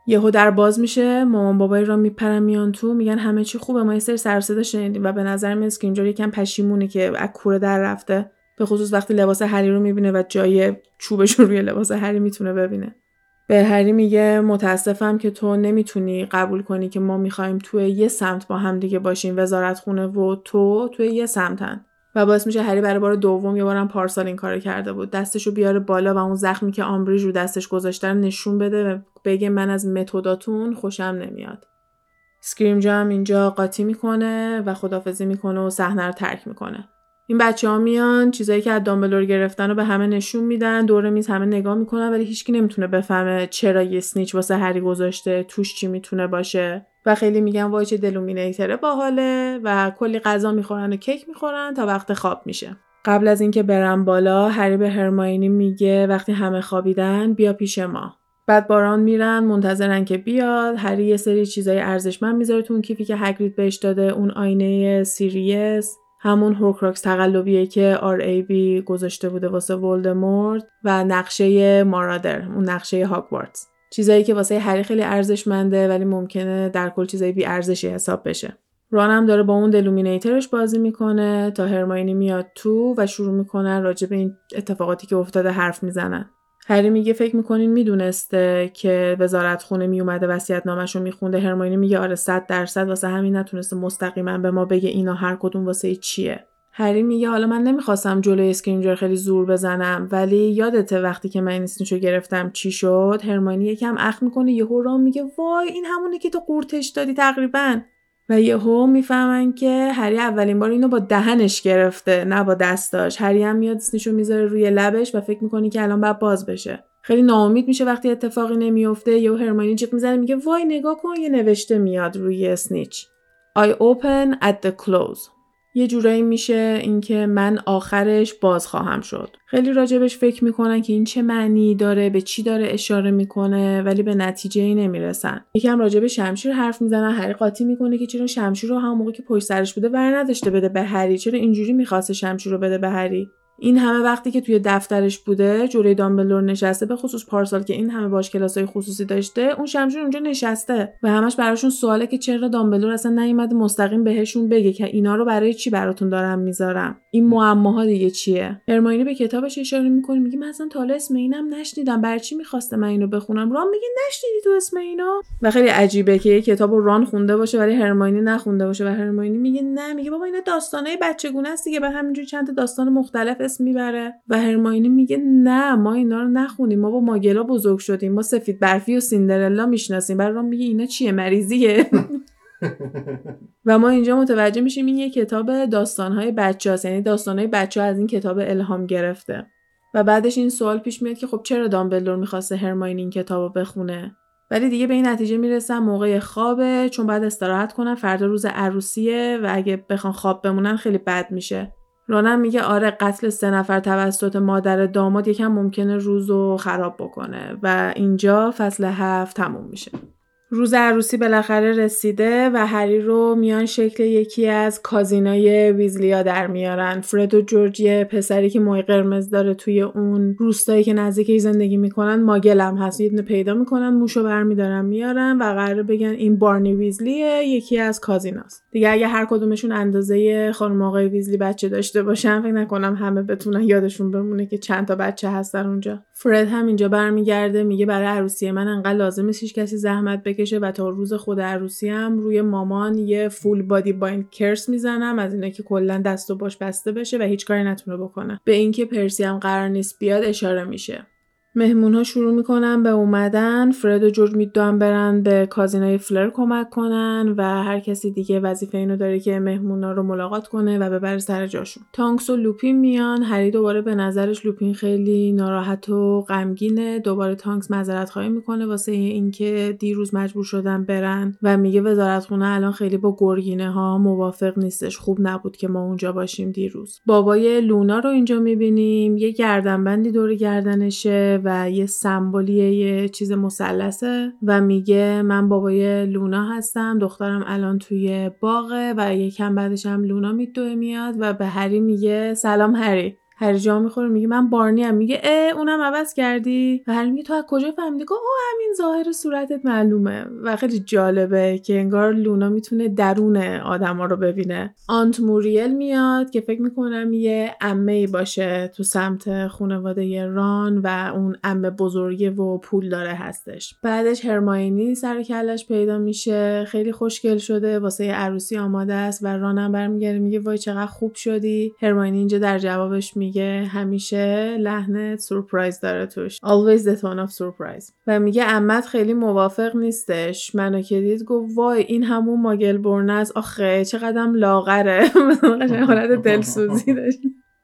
یهو در باز میشه، مامان بابای ران میپرن میان تو، میگن همه چی خوبه، ما یه سری سر و صدا شنیدیم و به نظر میاد اسکرینجر یکم پشیمونه که از کوره در رفته، به خصوص وقتی لباس هری رو میبینه و جای چوبش رو روی لباس هری میتونه ببینه. به هری میگه متاسفم که تو نمیتونی قبول کنی که ما میخوایم توی یه سمت با هم دیگه باشیم، وزارت خونه و تو توی یه سمتن و باعث میشه هری برای بار دوم، یه بارم پارسال این کارو کرده بود، دستشو بیاره بالا و اون زخمی که آمبریج رو دستش گذاشته رو نشون بده و بگه من از متداتون خوشم نمیاد. اسکریمجر هم اینجا قاطی میکنه و خداحافظی میکنه و صحنه رو ترک میکنه. این بچه‌ها میان چیزایی که از دامبلدور گرفتن رو به همه نشون میدن، دور میز همه نگاه میکنن ولی هیچکی نمیتونه بفهمه چرا یه اسنیچ واسه هری گذاشته، توش چی میتونه باشه و خیلی میگن وای چه دلومینیتره باحاله و کلی غذا میخورن و کیک میخورن تا وقت خواب میشه. قبل از اینکه برن بالا هری به هرمیونی میگه وقتی همه خوابیدن بیا پیش ما. بعد باران میرن منتظرن که بیاد. هری یه سری چیزای ارزشمند میذاره تو اون کیفی که هاگرید بهش داده، اون آینه سیریوس، همون هورکراکس تقلبیه که RAB گذاشته بوده واسه ولدمورت و نقشه مارادر، اون نقشه هاگوارتس. چیزایی که واسه هری خیلی ارزشمنده ولی ممکنه در کل چیزای بی ارزشی حساب بشه. ران هم داره با اون دلومینیترش بازی میکنه تا هرمیونی میاد تو و شروع میکنن راجع به این اتفاقاتی که افتاده حرف میزنن. هری میگه فکر میکنین میدونسته که وزارت خونه میومده وصیت‌نامه‌شو میخونده. هرمیونی میگه آره 100% واسه همین نتونسته مستقیما به ما بگه اینا هر کدوم واسه چیه. هری میگه حالا من نمیخواستم جلوی اسکرینجر خیلی زور بزنم ولی یادته وقتی که من اسنیچو گرفتم چی شد؟ هرمیونی یکم اخم میکنه، یهو رام میگه وای این همونه که تو قورتش دادی تقریبا و یهو میفهمن که هری اولین بار اینو با دهنش گرفته نه با دستاش. هری هم میاد اسنیچو میذاره روی لبش و فکر میکنه که الان باید باز بشه. خیلی ناامید میشه وقتی اتفاقی نمیفته. یهو هرمیونی جیغ میزنه میگه وای نگاه کن یه نوشته میاد روی اسنیچ. I open at the close. یه جورایی میشه اینکه من آخرش باز خواهم شد. خیلی راجبش فکر میکنن که این چه معنی داره، به چی داره اشاره میکنه ولی به نتیجه ای نمیرسن. یکم راجب شمشیر حرف میزنن. هری قاطی میکنه که چرا شمشیر رو هم موقعی که پشت سرش بوده ور نداشته بده به هری، چرا اینجوری میخواسته شمشیر رو بده به هری؟ این همه وقتی که توی دفترش بوده جلوی دامبلدور نشسته، به خصوص پارسال که این همه باش کلاسای خصوصی داشته، اون شمشیر اونجا نشسته و همش براشون سواله که چرا دامبلدور اصلا نیومده مستقیم بهشون بگه که اینا رو برای چی براتون دارم میذارم، این معماها دیگه چیه. هرمیونی به کتابش اشاره میکنه میگه من اصلا تا حالا اسم اینم نشنیدم، برای چی می‌خواسته من اینو بخونم؟ ران میگه نشنیدی تو اسم اینو؟ و خیلی عجیبه که کتابو ران خونده باشه ولی هرمیونی نخونده باشه و هرمیونی میگه نه، میگه بابا اینا داستانای بچگونه است دیگه، به همینجوری چند داستان مختلف اسم میبره و هرمیونی میگه نه ما اینا رو نخونیم، ما با ماگلا بزرگ شدیم، ما سفید برفی و سیندرلا میشناسیم. بعد رام میگه اینا چیه مریضیه؟ و ما اینجا متوجه میشیم این یه کتاب داستانهای بچه هست، یعنی داستانهای بچه ها از این کتاب الهام گرفته. و بعدش این سوال پیش میاد که خب چرا دامبلدور میخواسته هرمیونی این کتاب رو بخونه؟ ولی دیگه به این نتیجه میرسن موقع خوابه، چون بعد استراحت کنن، فردا روز عروسیه و اگه بخوان خواب بمونن خیلی بد میشه. رونم میگه آره قتل 3 نفر توسط مادر داماد یکم ممکنه روزو خراب بکنه و اینجا فصل 7 تموم میشه. روز عروسی بالاخره رسیده و هری رو میان شکل یکی از کازینای ویزلیا در میارن. فرد و جورج یه پسری که موی قرمز داره توی اون روستایی که نزدیکی زندگی میکنن، ماگل هم هست، یه دونه پیدا میکنن، موشو برمیدارن میارن و قراره بگن این بارنی ویزلیه، یکی از کازیناست. دیگه اگه هر کدومشون اندازه خانم آقای ویزلی بچه داشته باشن، فکر نکنم همه بتونن یادشون بمونه که چند تا بچه هستن اونجا. فرد هم اینجا برمیگرده میگه برای عروسی من انقدر لازمه هیچ کسی زحمت بکشه و تا روز خود عروسی هم روی مامان یه فول بادی بایند کرس میزنم، از اینا که کلا دست و باش بسته بشه و هیچ کاری نتونه بکنه. به اینکه پرسی هم قرار نیست بیاد اشاره میشه. مهمون‌ها شروع میکنن به اومدن. فرد و جورج میدونن برن به کازینای فلر کمک کنن و هر کسی دیگه وظیفه اینو داره که مهمونا رو ملاقات کنه و ببره سر جاشون. تانکس و لوپین میان. هری دوباره به نظرش لوپین خیلی ناراحت و غمگینه. دوباره تانکس معذرت خواهی میکنه واسه اینکه دیروز مجبور شدن برن و میگه وزارتخونه الان خیلی با گرگینه ها موافق نیستش، خوب نبود که ما اونجا باشیم دیروز. بابای لونا رو اینجا میبینیم، یه گردنبندی دور گردنشه و یه سمبولیه، یه چیز مثلثه و میگه من بابای لونا هستم، دخترم الان توی باغه و یکم بعدش هم لونا میدوه میاد و به هری میگه سلام هری. هری جا میخوره، میگه من بارنی ام. میگه اونم عوض کردی؟ و هری میگه تو از کجا فهمیدی؟ گفت همین ظاهر صورتت معلومه. و خیلی جالبه که انگار لونا میتونه درون آدما رو ببینه. آنت موریل میاد که فکر میکنم یه عمه‌ای باشه تو سمت خانواده ران و اون عمه بزرگه و پول داره هستش. بعدش هرمیونی سر کلش پیدا میشه، خیلی خوشگل شده، واسه عروسی آماده است و رانم برمیگره میگه وای چقدر خوب شدی. هرمیونی اینجا در جوابش میگه همیشه لحنت سورپرایز داره توش، always the tone of surprise. و میگه عمت خیلی موافق نیستش، منو که دید گفت وای این همون ماگل برنه است، آخه چقدرم لاغره، مثلا حالت دلسوزی داشت.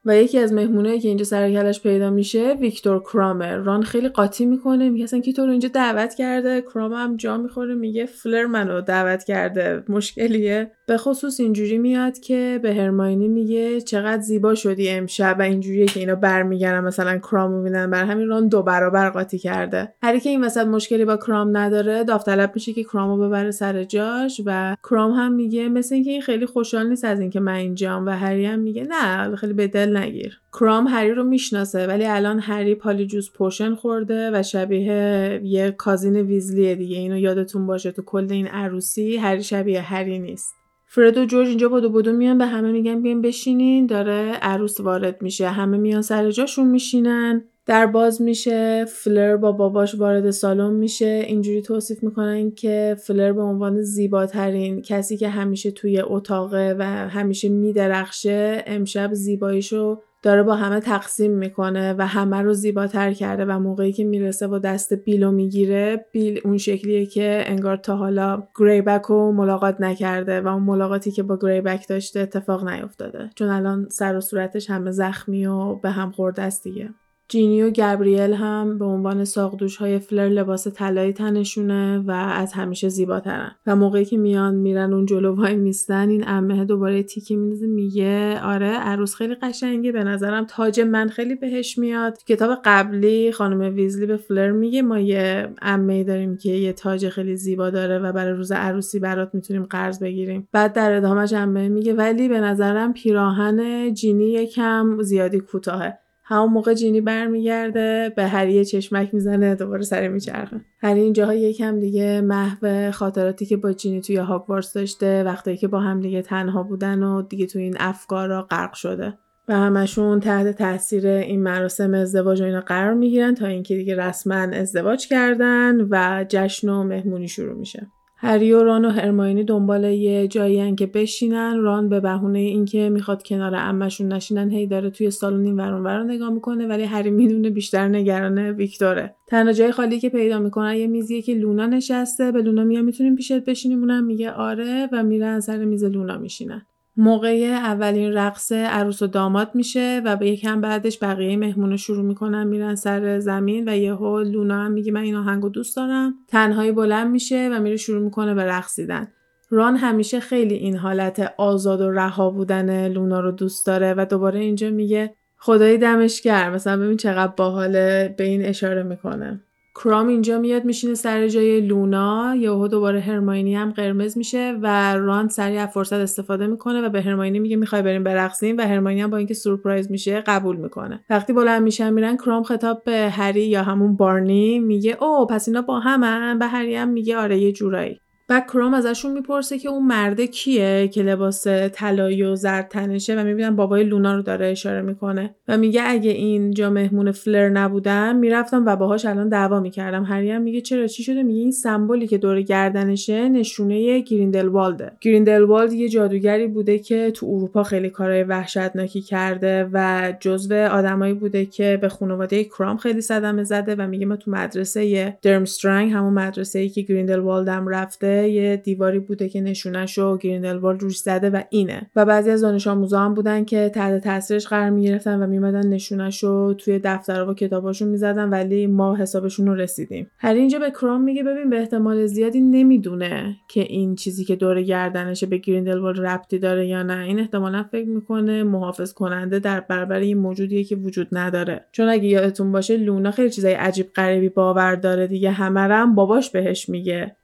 و یکی از مهمونایی که اینجا سرکلش پیدا میشه ویکتور کرامر. ران خیلی قاطی میکنه، میگه اصلا کی تو رو اینجا دعوت کرده؟ کرامر هم جا میخوره میگه فلر منو دعوت کرده، مشکلیه؟ به خصوص اینجوری میاد که به هرمیونی میگه چقدر زیبا شدی امشب و اینجوریه که اینا برمیگردن مثلا کرام میبینن، بر همین ران دو برابر قاطی کرده. هر کی این وسط مشکلی با کرام نداره داوطلب میشه که کرامو ببره سر جاش و کرام هم میگه مثل اینکه این خیلی خوشحال نیست از اینکه من اینجام و هری هم میگه نه خیلی به دل نگیر. کرام هری رو میشناسه ولی الان هری پالیجوز پوشن خورده و شبیه یه کازین ویزلیه دیگه، اینو یادتون باشه، تو کل این عروسی هری شبیه هری نیست. فرد و جورج اینجا بدو میان، به همه میگن بیاین بشینین، داره عروس وارد میشه. همه میان سر جاشون میشینن، در باز میشه، فلر با باباش وارد سالن میشه. اینجوری توصیف میکنن که فلر به عنوان زیباترین کسی که همیشه توی اتاقه و همیشه میدرخشه، امشب زیباییشو داره با همه تقسیم میکنه و همه رو زیباتر کرده و موقعی که میرسه و دست بیلو میگیره، بیل اون شکلیه که انگار تا حالا گریبک رو ملاقات نکرده و اون ملاقاتی که با گریبک داشته اتفاق نیفتاده، چون الان سر و صورتش همه زخمی و به هم خورده است دیگه. جینی و گابریل هم به عنوان ساقدوش‌های فلر لباس طلایی تنشونه و از همیشه زیباترن و موقعی که میان میرن اون جلو وای میستن، این عمه دوباره تیکی میزنه میگه آره عروس خیلی قشنگه، به نظرم تاج من خیلی بهش میاد. کتاب قبلی خانم ویزلی به فلر میگه ما یه عمه داریم که یه تاج خیلی زیبا داره و برای روز عروسی برات میتونیم قرض بگیریم. بعد در ادامهش عمه میگه ولی به نظرم پیراهن جینی یکم زیادی کوتاهه. همون موقع جینی برمیگرده به هری چشمک میزنه، دوباره سر میچرخه. هری اینجاها یکم دیگه محو خاطراتی که با جینی توی هاگوارتس داشته، وقتی که با هم دیگه تنها بودن و دیگه توی این افکارا غرق شده و همشون تحت تاثیر این مراسم ازدواج و اینا قرار میگیرن تا اینکه دیگه رسما ازدواج کردن و جشن و مهمونی شروع میشه. هری و ران و هرمیونی دنبال یه جایین که بشینن. ران به بهونه اینکه میخواد کنار عمه‌شون نشینن هی داره توی سالن این ور اون ور نگاه میکنه، ولی هری میدونه بیشتر نگران ویکتوره. تنها جای خالی که پیدا میکنن یه میزیه که لونا نشسته. به لونا میگه میتونیم پیشت بشینیم؟ اونم میگه آره و میرن سر میز لونا میشینن. موقع اولین رقص عروس و داماد میشه و به یکم بعدش بقیه مهمونا شروع میکنن میرن سر زمین و یهو لونا هم میگه من این آهنگو دوست دارم، تنهایی بلند میشه و میره شروع میکنه به رقصیدن. ران همیشه خیلی این حالت آزاد و رها بودن لونا رو دوست داره و دوباره اینجا میگه خدای دمش گرم، مثلا ببین چقدر باحاله، به این اشاره میکنه. کرام اینجا میاد میشینه سر جای لونا، یهو دوباره هرمیونی هم قرمز میشه و ران سریع از فرصت استفاده میکنه و به هرمیونی میگه میخوای بریم برقصیم و هرمیونی هم با اینکه سورپرایز میشه قبول میکنه. وقتی بلند میشن میرن، کرام خطاب به هری یا همون بارنی میگه او پس اینا با همن، به هری هم میگه آره یه جورایی. بعد کرام ازشون میپرسه که اون مرده کیه که لباس طلایی و زرد تنشه و میبینن بابای لونا رو داره اشاره میکنه و میگه اگه اینجا مهمون فلر نبودم میرفتم و باهاش الان دعوا میکردم. هری هم میگه چرا چی شده؟ میگه این سمبولی که دور گردنشه نشونه گریندلوالده. گریندلوالد یه جادوگری بوده که تو اروپا خیلی کارهای وحشتناکی کرده و جزو آدمایی بوده که به خانواده کرام خیلی صدمه زده و میگه من تو مدرسه درمسترنگ، همون مدرسه‌ای که گریندلوالدم رفته، یه دیواری بوده که نشونه‌شو گریندلوالد روش زده و اینه. و بعضی از دانش آموزا هم بودن که تحت تاثیرش قرار می‌گرفتن و میومدن نشونه‌شو توی دفترها و کتاباشون می‌زدن، ولی ما حسابشون رو رسیدیم. هری اینجا به کرام میگه ببین به احتمال زیادی نمیدونه که این چیزی که دور گردنشه به گریندلوالد ربطی داره یا نه. این احتمالاً فکر می‌کنه محافظ کننده در برابر یه موجودیه که وجود نداره، چون اگه یادتون باشه لونا خیلی چیزای عجیب غریبی باور داره دیگه، همرم باباش بهش میگه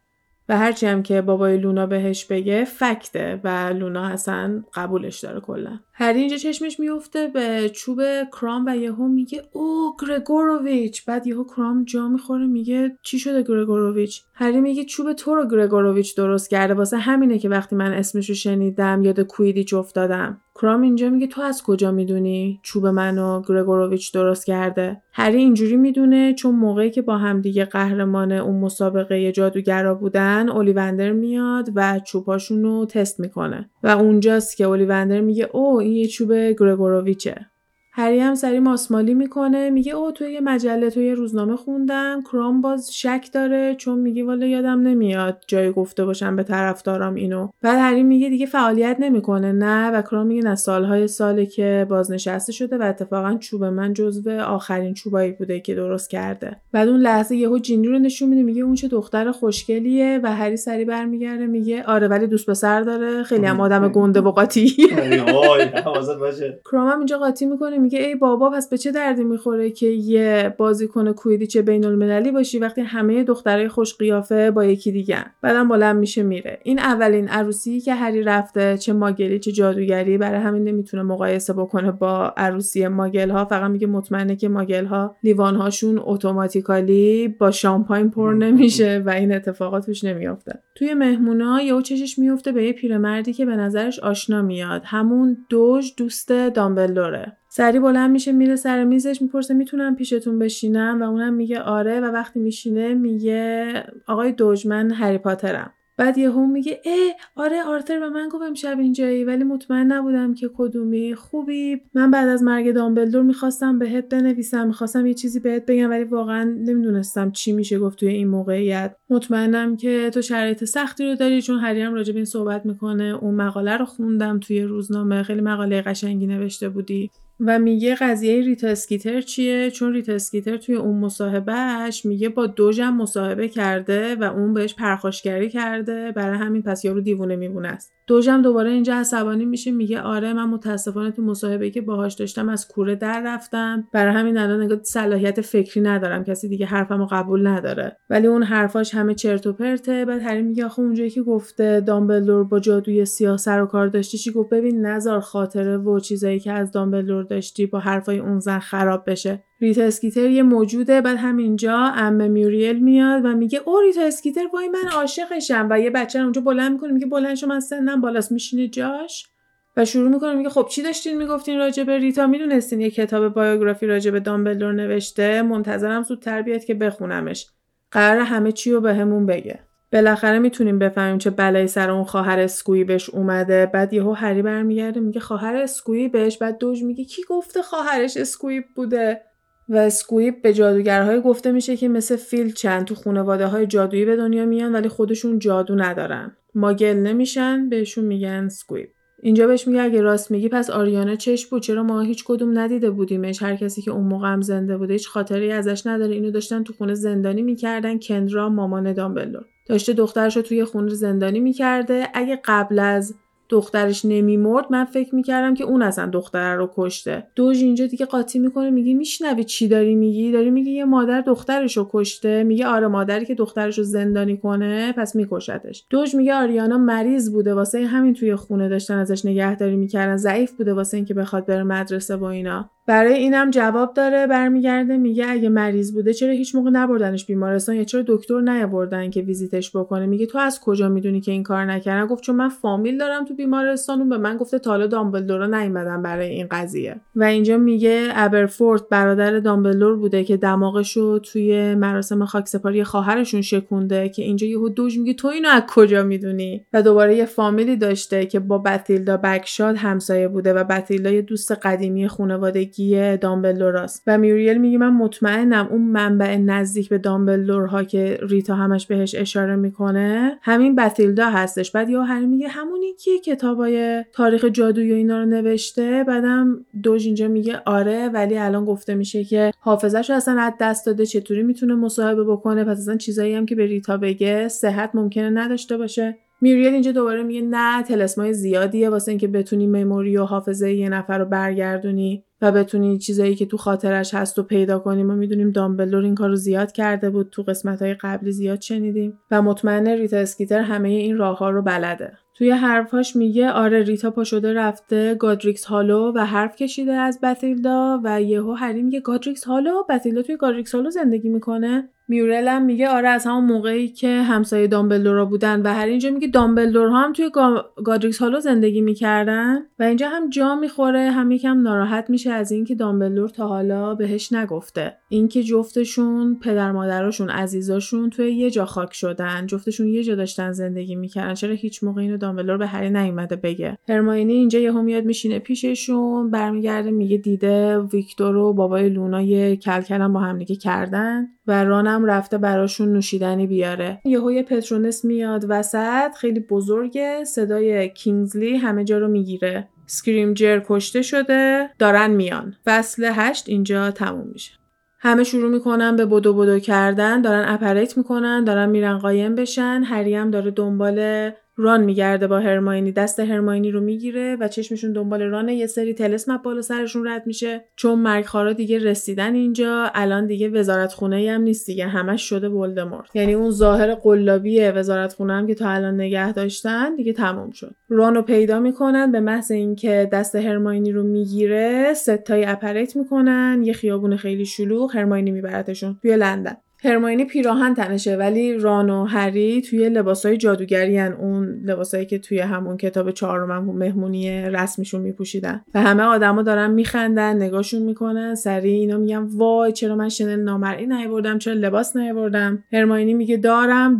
و هرچی هم که بابای لونا بهش بگه فکته و لونا اصلا قبولش داره کلا. هری اینجا چشمش میفته به چوب کرام و یهو میگه او گرگوروویچ. بعد یهو کرام جا میخوره میگه چی شده گرگوروویچ؟ هری میگه چوب تو رو گرگوروویچ درست کرده، واسه همینه که وقتی من اسمشو شنیدم یاد کویدیچ افتادم. کرام اینجا میگه تو از کجا میدونی چوب منو گرگوروویچ درست کرده؟ هری اینجوری میدونه چون موقعی که با هم دیگه قهرمان اون مسابقه جادوگرا بودن، اولیوندر میاد و چوباشون رو تست میکنه و اونجاست که اولیوندر میگه او این یه چوب گرگوروویچه. هری هم سری ماسمالی میکنه میگه او تو یه مجله، تو یه روزنامه خوندم. کرام باز شک داره چون میگه والا یادم نمیاد جای گفته باشم به طرفدارام اینو. بعد هری میگه دیگه فعالیت نمیکنه نه، و کرام میگه نه سالهای ساله که بازنشسته شده و اتفاقا چوب من جزو آخرین چوبایی بوده که درست کرده. بعد اون لحظه یهو جینی رو نشون میده میگه اون چه دختر خوشگلیه و هری سری برمیگرده میگه آره ولی دوست پسر داره، خیلی هم آدم گنده و قاطیه. وای حواست باشه. کرام هم اینجا قاطی میکنه میگه ای بابا پس به چه دردی میخوره که یه بازیکن کویدیچ بین‌المللی باشی وقتی همه دخترای خوش قیافه با یکی دیگه. بعدم بلند میشه میره. این اولین عروسی که هری رفته، چه ماگلی چه جادوگری، برای همین نمیتونه مقایسه بکنه با عروسی ماگل‌ها. فقط میگه مطمئنه که ماگل‌ها لیوان‌هاشون اتوماتیکالی با شامپاین پر نمیشه و این اتفاقات توش نمیافته. توی مهمونا یهو چشش میفته به یه پیرمردی که به نظرش آشنا میاد، همون دوج دوست دامبلدوره. سری بلند میشه میره سر میزش میپرسه میتونم پیشتون بشینم و اونم میگه آره، و وقتی میشینه میگه آقای دوج من هری پاترم. بعد یهو میگه ای آره آرتر به من گفت امشب اینجایی ولی مطمئن نبودم که کدومی، خوبی؟ من بعد از مرگ دامبلدور میخواستم بهت بنویسم، میخواستم یه چیزی بهت بگم ولی واقعا نمیدونستم چی میشه گفت توی این موقعیت. مطمئنم که تو شرایط سختی رو داری چون هری هم راجع به این صحبت میکنه. اون مقاله رو خوندم توی روزنامه، خیلی مقاله قشنگی نوشته بودی. و میگه قضیه ریتا اسکیتر چیه؟ چون ریتا اسکیتر توی اون مصاحبهش میگه با دوجم مصاحبه کرده و اون بهش پرخاشگری کرده، برای همین پس یارو دیوونه میمونه است. دوجم دوباره اینجا عصبانی میشه میگه آره من متاسفانه تو مصاحبه‌ای که باهاش داشتم از کوره در رفتم، برای همین الان صلاحیت فکری ندارم، کسی دیگه حرفمو قبول نداره. ولی اون حرفاش همه چرت و پرته. بعد هری میگه آخه اونجایی که گفته دامبلدور با جادوی سیاه سر و کار داشته چی گفت؟ ببین نزار خاطره و چیزایی که از دامبلدور داشتی با حرفای اون زن خراب بشه. ریتا اسکیتر یه موجوده. بعد همینجا عمه میوریل میاد و میگه او ریتا اسکیتر وای من عاشقشم، و یه بچه رو اونجا بلند میکنه میگه بلند شو من سنم بالاست، میشینه جاش و شروع میکنه میگه خب چی داشتین میگفتین راجع به ریتا؟ میدونستین یه کتاب بایوگرافی راجع به دامبلدور نوشته، منتظرم زودتر بیاد که بخونمش، قراره همه چی رو بهمون بگه. بالاخره میتونیم بفهمیم چه بلایی سر اون خواهر اسکویی بهش اومده. بعد یهو هری برمیگرده میگه خواهر اسکویی بهش؟ بعد دوج میگه کی گفته خواهرش اسکویی بوده؟ و اسکویپ به جادوگرهای گفته میشه که مثل فیلچن تو خانواده‌های جادویی به دنیا میان ولی خودشون جادو ندارن، ماگل نمیشن، بهشون میگن اسکویپ. اینجا بهش میگه اگه راست میگی پس آریانا چش بود، چرا ما هیچ کدوم ندیده بودیمش؟ هر کسی که اون موقع هم زنده بوده هیچ خاطری ازش نداره، اینو داشتن تو خونه زندانی میکردن. کندرا مامان دامبلدور داشته دخترشو توی خونه زندانی میکرده. اگه قبل از دخترش نمیمرد، من فکر میکردم که اون اصلا دختره رو کشته. دوج اینجا دیگه قاطی میکنه، میگه میشنوی چی داری میگی؟ داری میگه یه مادر دخترش رو کشته؟ میگه آره، مادری که دخترش رو زندانی کنه پس میکشتش. دوج میگه آریانا مریض بوده، واسه همین توی خونه داشتن ازش نگهداری میکردن، ضعیف بوده واسه اینکه بخواد بره مدرسه و اینا. برای اینم جواب داره، برمیگرده میگه اگه مریض بوده چرا هیچ موقع نبردنش بیمارستان یا چرا دکتر نیاوردن که ویزیتش بکنه؟ میگه تو از کجا میدونی که این کار نکردن؟ گفت چون من فامیل دارم تو بیمارستان، اون به من گفته تا حالا دامبلدورا نیومدن برای این قضیه. و اینجا میگه ابرفورد برادر دامبلدور بوده که دماغشو توی مراسم خاکسپاری خواهرشون شکونده، که اینجا یهو دوج میگه تو اینو از کجا میدونی؟ و دوباره یه فامیلی داشته که با بتیلدا بکشاد همسایه بوده و بتیلدا یه دوست قدیمی خانوادگی دامبلدوراست. و میوریل میگه من مطمئنم اون منبع نزدیک به دامبلدورها که ریتا همش بهش اشاره میکنه همین بتیلدا هستش. بعد یا هری میگه همونی که کتابای تاریخ جادویی اینا رو نوشته. بعدم دوج اینجا میگه آره، ولی الان گفته میشه که حافظه‌اش اصلا از دست داده، چطوری میتونه مصاحبه بکنه؟ پس اصلا چیزایی هم که به ریتا بگه صحت ممکنه نداشته باشه. میوریل اینجا دوباره میگه نه، تلسمای زیادیه واسه اینکه بتونی مموری و حافظه یه نفر رو برگردونی و بتونی چیزایی که تو خاطرش هست رو پیدا کنیم. ما میدونیم دامبلدور این کارو زیاد کرده بود، تو قسمت‌های قبلی زیاد شنیدیم و مطمئنه ریتا اسکیتر همه این راه‌ها رو بلده. توی حرفاش میگه آره، ریتا پا شده رفته گادریکس هالو و حرف کشیده از بتیلدا و یهو هری میگه گادریکس هالو؟ بتیلدا توی گادریکس هالو زندگی میکنه؟ میورل هم میگه آره، از همون موقعی که همسایه دامبلدورا بودن. و هری اینجا میگه دامبلدورها هم توی گادریکس هالو زندگی میکردن. و اینجا هم جا میخوره، هم یکم ناراحت میشه از اینکه دامبلدور تا حالا بهش نگفته اینکه جفتشون پدر مادرشون عزیزاشون توی یه جا خاک شدن، جفتشون یه جا داشتن زندگی میکردن، چرا هیچ موقع اینو دامبلدور به هری نیومده بگه؟ هرمیونی اینجا یهو میاد میشینه پیششون، برمیگرده میگه دیده ویکتور و بابای لونا یه کلکلم با هم دیگه کردن و رانم رفته براشون نوشیدنی بیاره. یهو یه پترونس میاد وسط، خیلی بزرگه، صدای کینگزلی همه جا رو میگیره، سکریمجر کشته شده، دارن میان. فصل 8 اینجا تموم میشه. همه شروع میکنن به بدو بدو کردن، دارن اپریت میکنن، دارن میرن قایم بشن. هری هم داره دنبال ران میگرده با هرمیونی، دست هرمیونی رو میگیره و چشمشون دنبال رانه. یه سری تلسم بالا سرشون رد میشه چون مرگخوارا دیگه رسیدن اینجا، الان دیگه وزارتخونه‌ای هم نیست دیگه، همش شده ولدمورت، یعنی اون ظاهر قلابی وزارتخونه هم که تا الان نگه داشتن دیگه تموم شد. ران رو پیدا میکنن، به محض اینکه دست هرمیونی رو میگیره ستای اپریت میکنن، یه خیابون خیلی شلوغ، هرمیونی میبرتشون توی لندن. هرمیونی پیراهن تنشه ولی ران و هری توی لباسای جادوگری هن، اون لباسایی که توی همون کتاب 4 مهمونی رسمیشون میپوشیدن. و همه آدما دارن میخندن، نگاهشون میکنن، سریع اینا میگن وای چرا من شنل نامرئی نیاوردم، چرا لباس نیاوردم. هرمیونی میگه دارم.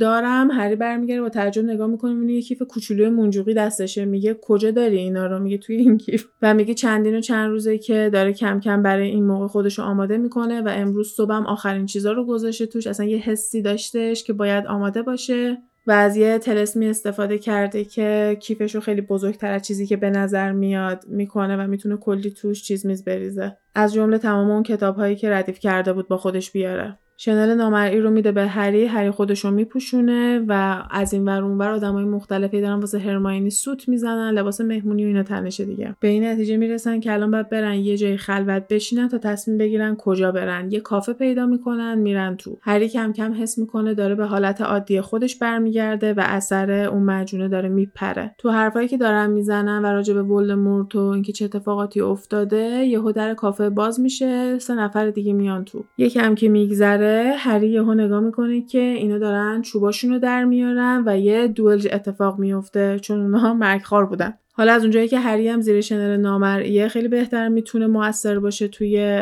هری برمیگره با تعجب نگاه میکنه، میبینه یه کیف کوچولوی مونجوقی دستشه، میگه کجا داری اینا رو؟ میگه توی این کیف. و میگه چند روزه که داره کم کم برای این موقع خودش رو آماده میکنه و امروز صبحم آخرین چیزا رو گذاشته توش، اصلا یه حسی داشتش که باید آماده باشه. و از یه تلسمی استفاده کرده که کیفشو خیلی بزرگتر از چیزی که به نظر میاد میکنه و میتونه کلی توش چیز میز بریزه، از جمله تمام اون کتابهایی که ردیف کرده بود با خودش بیاره. شنل نامرئی رو میده به هری، هری خودشو میپوشونه و از این ور اونور آدمای مختلفی دارن واسه هرمیونی سوت میزنن، لباس مهمونی و اینا تنشه دیگه. به این نتیجه میرسن که الان باید برن یه جای خلوت بشینن تا تصمیم بگیرن کجا برن. یه کافه پیدا میکنن، میرن تو. هری کم کم حس میکنه داره به حالت عادی خودش برمیگرده و اثر اون مجنونه داره میپره. تو حرفایی که دارن میزنن و راجع به ولدمورت و اینکه چه اتفاقاتی افتاده، یهو در کافه باز میشه، 3 دیگه میان تو. یکم که میگذره هری یهو نگاه میکنه که اینا دارن چوباشونو در میارن و یه دوئل اتفاق میفته چون اونها مرگخوار بودن. حالا از اونجایی که هری هم زیر شنل نامرئی خیلی بهتر میتونه موثر باشه توی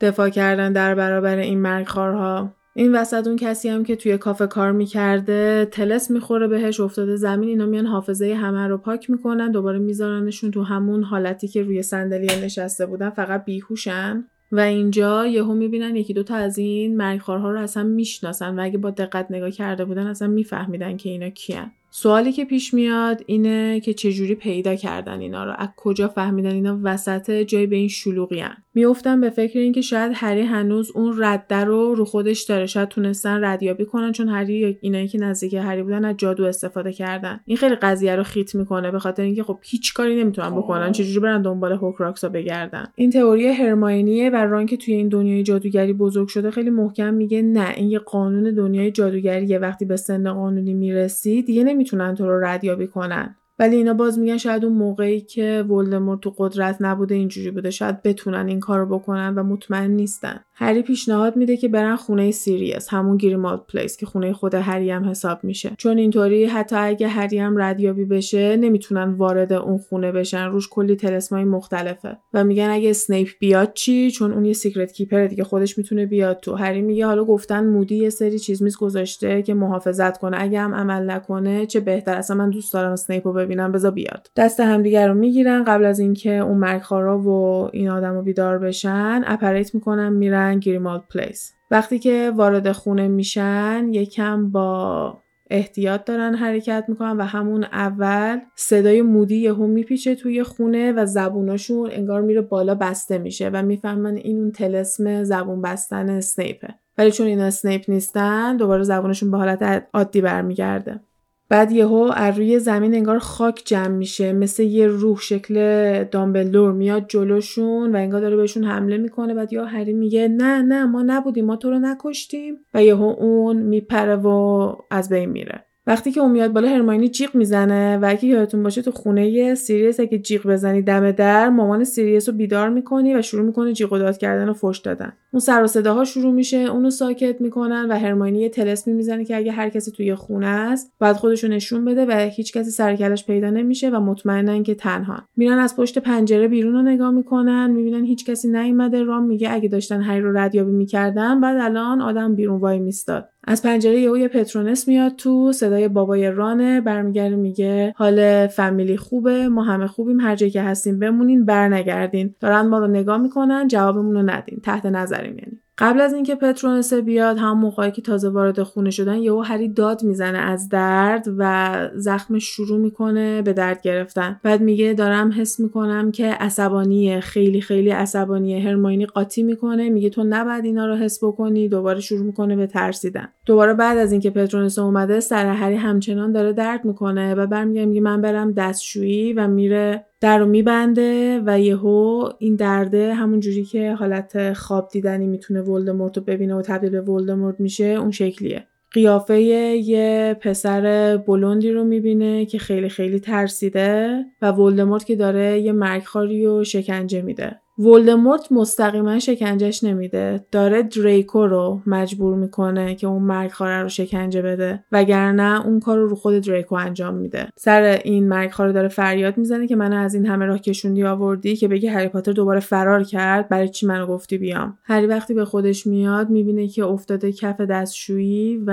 دفاع کردن در برابر این مرگخوارها. این وسط اون کسی هم که توی کافه کار میکرده تلس میخوره بهش، افتاده زمین. اینا میان حافظه همه رو پاک میکنن، دوباره میذارنشون تو همون حالتی که روی صندلی نشسته بودن، فقط بیهوشن. و اینجا یهو میبینن 1-2 از این مرگخوارها رو اصلا میشناسن و اگه با دقت نگاه کرده بودن اصلا میفهمیدن که اینا کیان. سوالی که پیش میاد اینه که چجوری پیدا کردن اینا رو، از کجا فهمیدن اینا وسط جای به این شلوغیان. میافتم به فکر اینکه شاید هری هنوز اون رده رو خودش داره، شاید تونستن ردیابی کنن، چون هری اینایی که نزدیک هری بودن از جادو استفاده کردن. این خیلی قضیه رو خیت میکنه به خاطر اینکه خب هیچ کاری نمیتونن بکنن، چجوری برن دنبال هوکراکسا بگردن. این تئوری هرمیونیه و ران که توی این دنیای جادوگری بزرگ شده خیلی محکم میگه نه، این یه قانون دنیای جادوگریه، وقتی به سن قانونی میرسی دیگه نمیتونن تو رو ردیابی کنن. ولی اینا باز میگن شاید اون موقعی که ولدمورت تو قدرت نبوده اینجوری بوده، شاید بتونن این کارو بکنن و مطمئن نیستن. هری پیشنهاد میده که برن خونه سیریوس، همون گریمالد پلیس که خونه خود هری هم حساب میشه، چون اینطوری حتی اگه هری هم ردیابی بشه نمیتونن وارد اون خونه بشن، روش کلی طلسمای مختلفه. و میگن اگه اسنیپ بیاد چی، چون اون یه سیکرت کیپر دیگه، خودش میتونه بیاد تو. هری میگه حالا گفتن مودی یه سری چیز میز گذاشته که محافظت کنه، اگه هم عمل نکنه چه بهتر، اصلا من دوست دارم اسنیپو ببینم، بذار بیاد. دست همدیگه رو میگیرن قبل از اینکه اون مرگخوارا و این آدمو بیدار بشن، اپریت میکنن میرن گریمالد پلیس. وقتی که وارد خونه میشن یکم با احتیاط دارن حرکت میکنن و همون اول صدای مودی یهو میپیچه توی خونه و زبوناشون انگار میره بالا بسته میشه و میفهمن این اون طلسم زبون بستن اسنیپه. ولی چون اینا اسنیپ نیستن دوباره زبونشون به حالت عادی برمیگرده. بعد یهو از روی زمین انگار خاک جمع میشه، مثل یه روح شکل دامبلدور میاد جلوشون و انگار داره بهشون حمله میکنه. بعد یا هری میگه نه ما نبودیم، ما تو رو نکشتیم، و یهو اون میپره و از بین میره. وقتی که اون میاد بالا هرمیونی جیغ میزنه و اگه یادتون باشه تو خونه سیریوس اگه جیغ بزنی دم در مامان سیریوس رو بیدار میکنی و شروع میکنه جیغ و داد کردن و فحش دادن. اون سر و صداها شروع میشه، اونو ساکت میکنن و هرمیونی یه طلسمی میزنه که اگه هر کسی توی خونه است باید خودش رو نشون بده و هیچ کسی سر کلش پیدا نمیشه و مطمئنن که تنها. میرن از پشت پنجره بیرون رو نگاه میکنن، میبینن هیچ کسی نیومده. رام میگه اگه داشتن هری رو ردیابی میکردن بعد الان آدم بیرون وای میستاد. از پنجره یه پترونس میاد تو، صدای بابای رانه، برمیگرده میگه حال فامیلی خوبه، ما همه خوبیم، هر جایی که هستین بمونین، برنگردین، دارن ما رو نگاه میکنن، جوابمون رو ندین، تحت نظریم. یعنی قبل از اینکه پترونس بیاد، هم موقعی که تازه وارد خونه شدن، یهو هری داد میزنه از درد و زخمش شروع میکنه به درد گرفتن. بعد میگه دارم حس میکنم که عصبانیه، خیلی خیلی عصبانیه. هرمیونی قاطی میکنه، میگه تو نباید اینا رو حس بکنی. دوباره شروع میکنه به ترسیدن. دوباره بعد از اینکه پترونس اومده، سر هری همچنان داره درد میکنه و برمیگرده میگه من برم دستشویی و میره در رو میبنده و یهو این درده همون جوری که حالت خواب دیدنی میتونه ولدمورت رو ببینه و تبدیل به ولدمورت میشه اون شکلیه. قیافه یه پسر بلوندی رو میبینه که خیلی خیلی ترسیده و ولدمورت که داره یه مرگخواری رو شکنجه میده. ولدمورت مستقیما شکنجهش نمیده، داره دریکو رو مجبور میکنه که اون مرگخواره رو شکنجه بده، وگرنه اون کار رو خود دریکو انجام میده. سر این مرگخواره داره فریاد میزنه که منو از این همه راه کشوندی آوردی که بگی هری پاتر دوباره فرار کرد، برای چی منو گفتی بیام. هری وقتی به خودش میاد میبینه که افتاده کف دستشویی و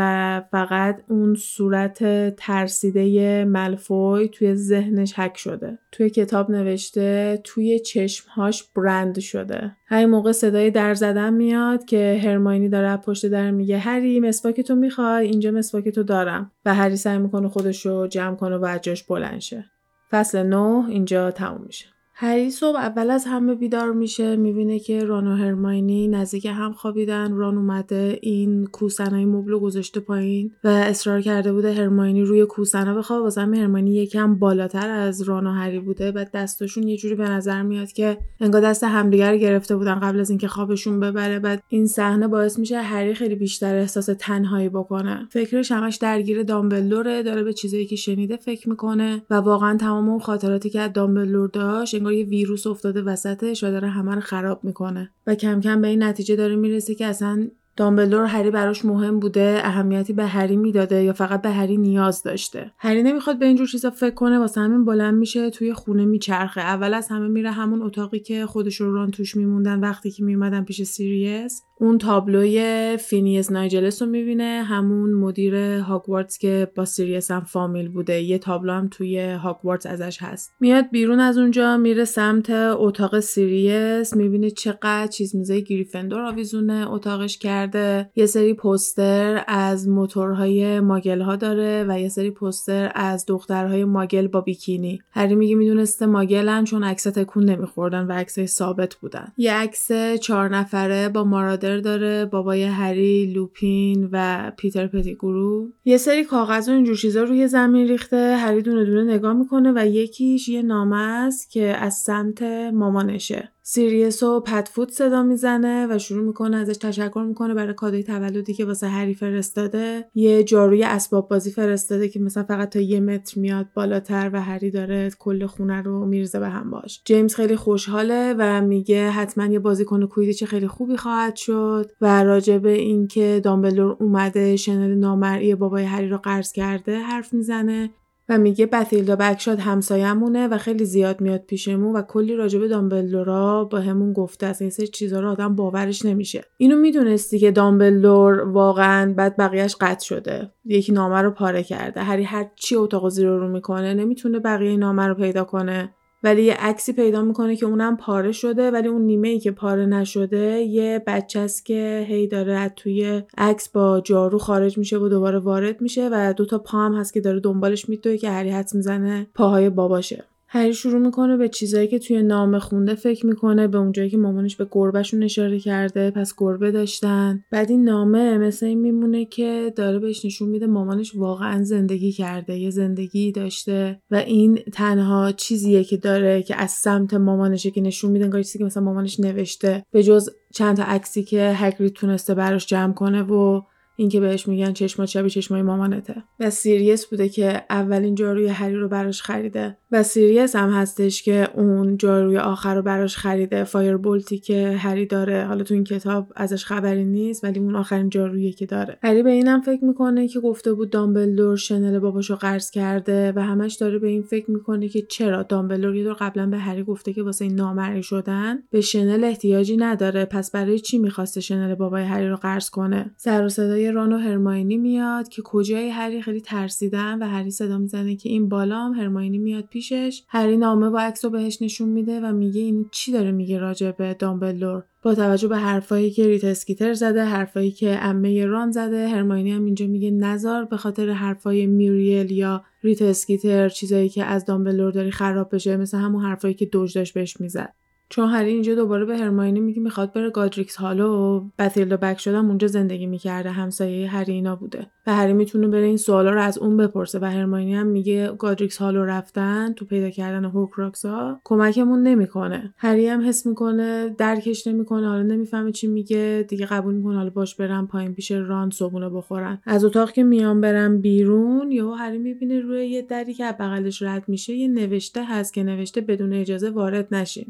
فقط اون صورت ترسیده مالفوی توی ذهنش هک شده، توی کتاب نوشته توی چشمهاش رند شده. همین موقع صدای در زدن میاد که هرمیونی داره از پشت در میگه هری مسواکتو میخوای، اینجا مسواکتو دارم، و هری سعی میکنه خودشو جمع کنه و از جاش بلند شه. فصل 9 اینجا تموم میشه. هری صبح اول از همه بیدار میشه، میبینه که ران و هرمیونی نزدیک هم خوابیدن. ران اومده این کوسنای مبلو گذاشته پایین و اصرار کرده بوده هرمیونی روی کوسنا بخواب، واسه همین هرمیونی یکم بالاتر از ران و هری بوده. بعد دستاشون یه جوری به نظر میاد که انگار دست همدیگه رو گرفته بودن قبل از اینکه خوابشون ببره. بعد این صحنه باعث میشه هری خیلی بیشتر احساس تنهایی بکنه. فکرش همش درگیر دامبلدوره، داره به چیزایی که شنیده فکر میکنه و واقعا تمام اون خاطراتی که از دامبلدور داشت انگار یه ویروس افتاده وسطش و داره همه رو خراب میکنه. و کم کم به این نتیجه داره میرسه که اصلا دامبلدور هری براش مهم بوده، اهمیتی به هری میداده یا فقط به هری نیاز داشته. هری نمیخواد به اینجور چیزا فکر کنه، واسه همین بلند میشه توی خونه میچرخه. اول از همه میره همون اتاقی که خودش رو ران توش میموندن وقتی که میومدن پیش سیریوس. اون تابلوی فینیز نایجلس رو میبینه، همون مدیر هاگوارتس که با سیریس هم فامیل بوده. یه تابلو هم توی هاگوارتس ازش هست. میاد بیرون از اونجا، میره سمت اتاق سیریس، میبینه چقدر چیز میزای گریفندور آویزونه اتاقش کرده. یه سری پوستر از موتورهای ماگل ها داره و یه سری پوستر از دخترهای ماگل با بیکینی. هری میگه میدونسته ماگلن چون عکس تکون نمیخوردن و عکسای ثابت بودن. یه عکس 4 نفره با مارادر داره، بابای هری، لوپین و پیتر پتیگرو. یه سری کاغذ و اینجور چیزا روی زمین ریخته. هری دونه دونه نگاه میکنه و یکیش یه نامه است که از سمت مامانشه. سیریس رو پدفوت صدا میزنه و شروع میکنه ازش تشکر میکنه برای کادوی تولدی که واسه هری فرستاده. یه جاروی اسباب بازی فرستاده که مثلا فقط تا 1 متر میاد بالاتر و هری داره کل خونه رو میریزه به هم باش. جیمز خیلی خوشحاله و میگه حتما یه بازیکن کویدیچ خیلی خوبی خواهد شد و راجب این که دامبلدور اومده شنل نامرئی بابای هری رو قرض کرده حرف میزنه و میگه بتیلدا بکشاد همسایه‌مونه و خیلی زیاد میاد پیشمون و کلی راجبه دامبلدورا با همون گفته است. این سری چیزا رو آدم باورش نمیشه. اینو میدونستی که دامبلدور واقعا بعد بقیه‌اش قطع شده، یکی نامه رو پاره کرده. هری هر چی اتاق زیر رو میکنه نمیتونه بقیه نامه رو پیدا کنه، ولی یه عکسی پیدا میکنه که اونم پاره شده، ولی اون نیمه‌ای که پاره نشده یه بچه‌ست که هی داره از توی عکس با جارو خارج میشه و دوباره وارد میشه و 2 تا پا هم هست که داره دنبالش میدوه که هری حدس میزنه پاهای باباشه. هری شروع میکنه به چیزایی که توی نامه خونده فکر میکنه، به اونجایی که مامانش به گربهشون اشاره کرده، پس گربه داشتن. بعد این نامه مثل این میمونه که داره بهش نشون میده مامانش واقعا زندگی کرده، یه زندگی داشته و این تنها چیزیه که داره که از سمت مامانشه که نشون میده انگار چیزی که مثلا مامانش نوشته، به جز چند تا عکسی که هاگرید تونسته براش جمع کنه و این که بهش میگن چشمات شبیه چشمای مامانته. و سیریس بوده که اولین جاروی هری رو براش خریده و سیریس هم هستش که اون جاروی آخر رو براش خریده، فایربولتی که هری داره. حالا تو این کتاب ازش خبری نیست ولی اون آخرین جارویی که داره. هری به اینم فکر میکنه که گفته بود دامبلدور شنل باباشو قرض کرده و همش داره به این فکر میکنه که چرا دامبلدور یه دور قبلا به هری گفته که واسه این نامرئی شدن به شنل احتیاجی نداره، پس برای چی میخواسته شنل بابای هری رو قرض کنه. سر و صدای ران و هرمیونی میاد که کجای هری خیلی ترسیدن و هری صدا میزنه که این بالام. هرمیونی میاد پیشش، هری نامه و عکسو بهش نشون میده و میگه این چی داره میگه راجع به دامبلدور. با توجه به حرفایی که ریت اسکیتر زده، حرفایی که عمه ران زده، هرمیونی هم اینجا میگه نزار به خاطر حرفای میریل یا ریت اسکیتر چیزایی که از دامبلدور داری خراب بشه، مثل همون حرفایی که دوج داشت بهش میزد. چون هری اینجا دوباره به هرمیونی میگه میخواد بره گادریکس هالو و بتیلدا بکشاد اونجا زندگی میکرده، همسایه هری اینا بوده و هری میتونه بره این سوالا رو از اون بپرسه و هرمیونی هم میگه گادریکس هالو رفتن تو پیدا کردن هورکراکس‌ها کمکمون نمیکنه. هری هم حس میکنه درکش نمیکنه، حالا نمیفهمه چی میگه دیگه، قبول میکنه حالا باش برن پایین پیش ران صبونه بخورن. از اتاق که میان برن بیرون یهو هری میبینه روی یه دری که بغلش رد میشه یه نوشته هست که نوشته بدون اجازه وارد نشین.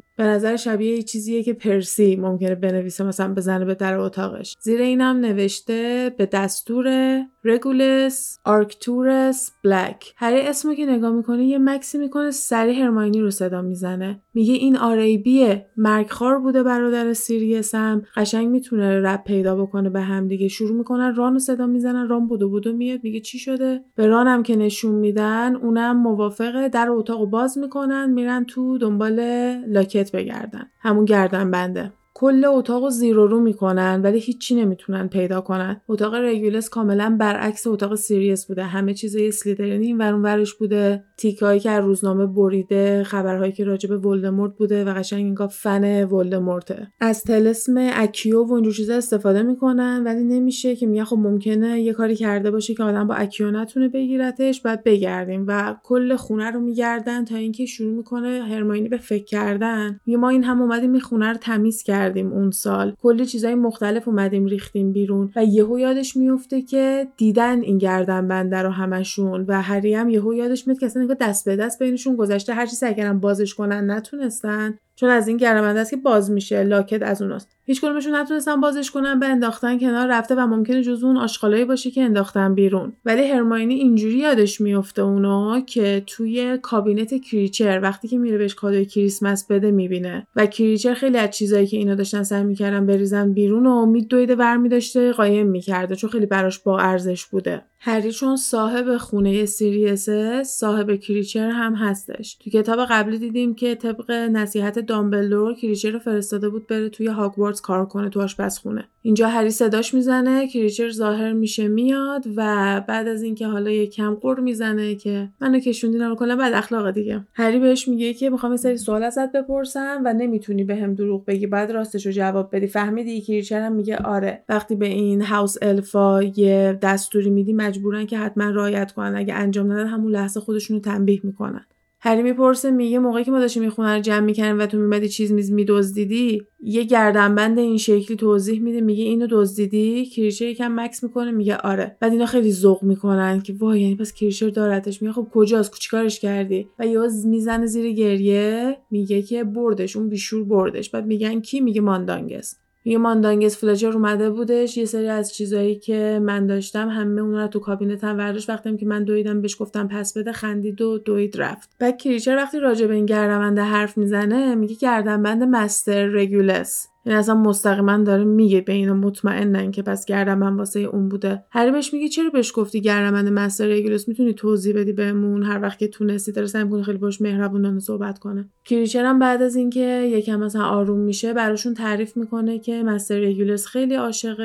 شبیه یه چیزیه که پرسی ممکنه بنویسه مثلا بزنه به در اتاقش. زیر اینم نوشته به دستور رگولس آرکتورس بلک. هری اسمو که نگاه میکنه یه مکسی میکنه، سری هرمیونی رو صدا میزنه میگه این آریبیه، مرگخوار بوده برادر سیریس، هم قشنگ میتونه رپ پیدا بکنه به هم دیگه. شروع میکنن رانو صدا میزنن، ران بودو میاد میگه چی شده. به رانم که نشون میدن اونم موافقه، در اتاقو باز میکنن میرن تو دنبال لاکت بگردن، همون گردن بنده. کل اتاقو زیر و رو میکنن ولی هیچی نمیتونن پیدا کنن. اتاق رگولس کاملا برعکس اتاق سیریس بوده، همه چیز اسلیدرینی اینور اونورش بوده، تیکایی که از روزنامه بریده، خبرهایی که راجع به ولدمورت بوده و قشنگ انگار فن ولدمورته. از طلسم اکیو و اینجور چیزا استفاده میکنن ولی نمیشه که میگه خب ممکنه یه کاری کرده باشه که آدم با اکیو نتونه بگیرتش، بعد بگردیم و کل خونه رو میگردن تا اینکه شروع میکنه هرمیونی به فکر کردن میگه ما این هم اومدیم خونه رو تمیز کردیم اون سال، کلی چیزای مختلف اومدیم ریختیم بیرون و یهو یادش میفته که دیدن این گردن بنده رو همشون و هری هم یهو یادش میاد که اصلا دست به دست بینشون گذشته، هر چیزی که بازش کنن نتونستن چون از این گرمنده است که باز میشه، لاکت از اوناست. هیچ کدومشون نتونستن بازش کنن، به انداختن کنار رفته و ممکنه جزو اون آشغالایی باشه که انداختن بیرون. ولی هرمیونی اینجوری یادش میفته اونو که توی کابینت کریچر وقتی که میره بهش کادوی کریسمس بده میبینه و کریچر خیلی از چیزایی که اینا داشتن سعی میکردن بریزن بیرون و میدویده برمی‌داشته قایم میکرده، چون خیلی براش با ارزش بوده. هری چون صاحب خونه سیریوس، صاحب کریچر هم هستش. تو کتاب قبلی دیدیم که طبق نصیحت دامبلدور کریچر رو فرستاده بود بره توی هاگوارتس کار کنه تو آشپزخونه. اینجا هری صداش میزنه، کریچر ظاهر میشه میاد و بعد از اینکه حالا یکم قُر میزنه که منو کشوندینم کلا بعد اخلاق دیگه، هری بهش میگه که میخوام یه سری سوال ازت بپرسم و نمیتونی بهم دروغ بگی، بعد راستشو جواب بدی، فهمیدی؟ کریچر هم میگه آره. وقتی به این هاوس الفا یه دستوری میدی مجبورن که حتما رعایت کنن، اگه انجام ندن همون لحظه خودشونو تنبیه میکنن. هری میپرسه، میگه موقعی که ما داشتیم میخونه رو جمع میکنیم و تو میمدی چیز میز میدزدیدی؟ یه گردنبند این شکلی توضیح میده، میگه اینو دزدیدی؟ کریچر یکم مکس میکنه، میگه آره. بعد اینا خیلی ذوق میکنن که وای یعنی پس کریچر دارتش. میگه خب کجاست، چیکارش کردی؟ و یاز میزنه زیر گریه، میگه که بردش، اون بیشور بردش. بعد میگن کی؟ میگه ماندانگس. یه ماندانگس فلچر اومده بودش، یه سری از چیزایی که من داشتم همه اون رو تو کابینتم برداشت، وقتی که من دویدم بهش گفتم پس بده، خندید و دوید رفت. بعد کریچر وقتی راجع به این گردنبند حرف میزنه میگه گردنبند مستر رگولس، این اصلا مستقیما داره میگه به اینو مطمئنن که پس گردنبند واسه اون بوده. هری بهش میگه چرا بهش گفتی گردنبند مستر رگولس؟ میتونی توضیح بدی بهمون؟ هر وقت که تونستی درسن بون خیلی باش مهربونانه صحبت کنه. کریچر هم بعد از اینکه یکم مثلا آروم میشه براشون تعریف میکنه که مستر رگولس خیلی عاشق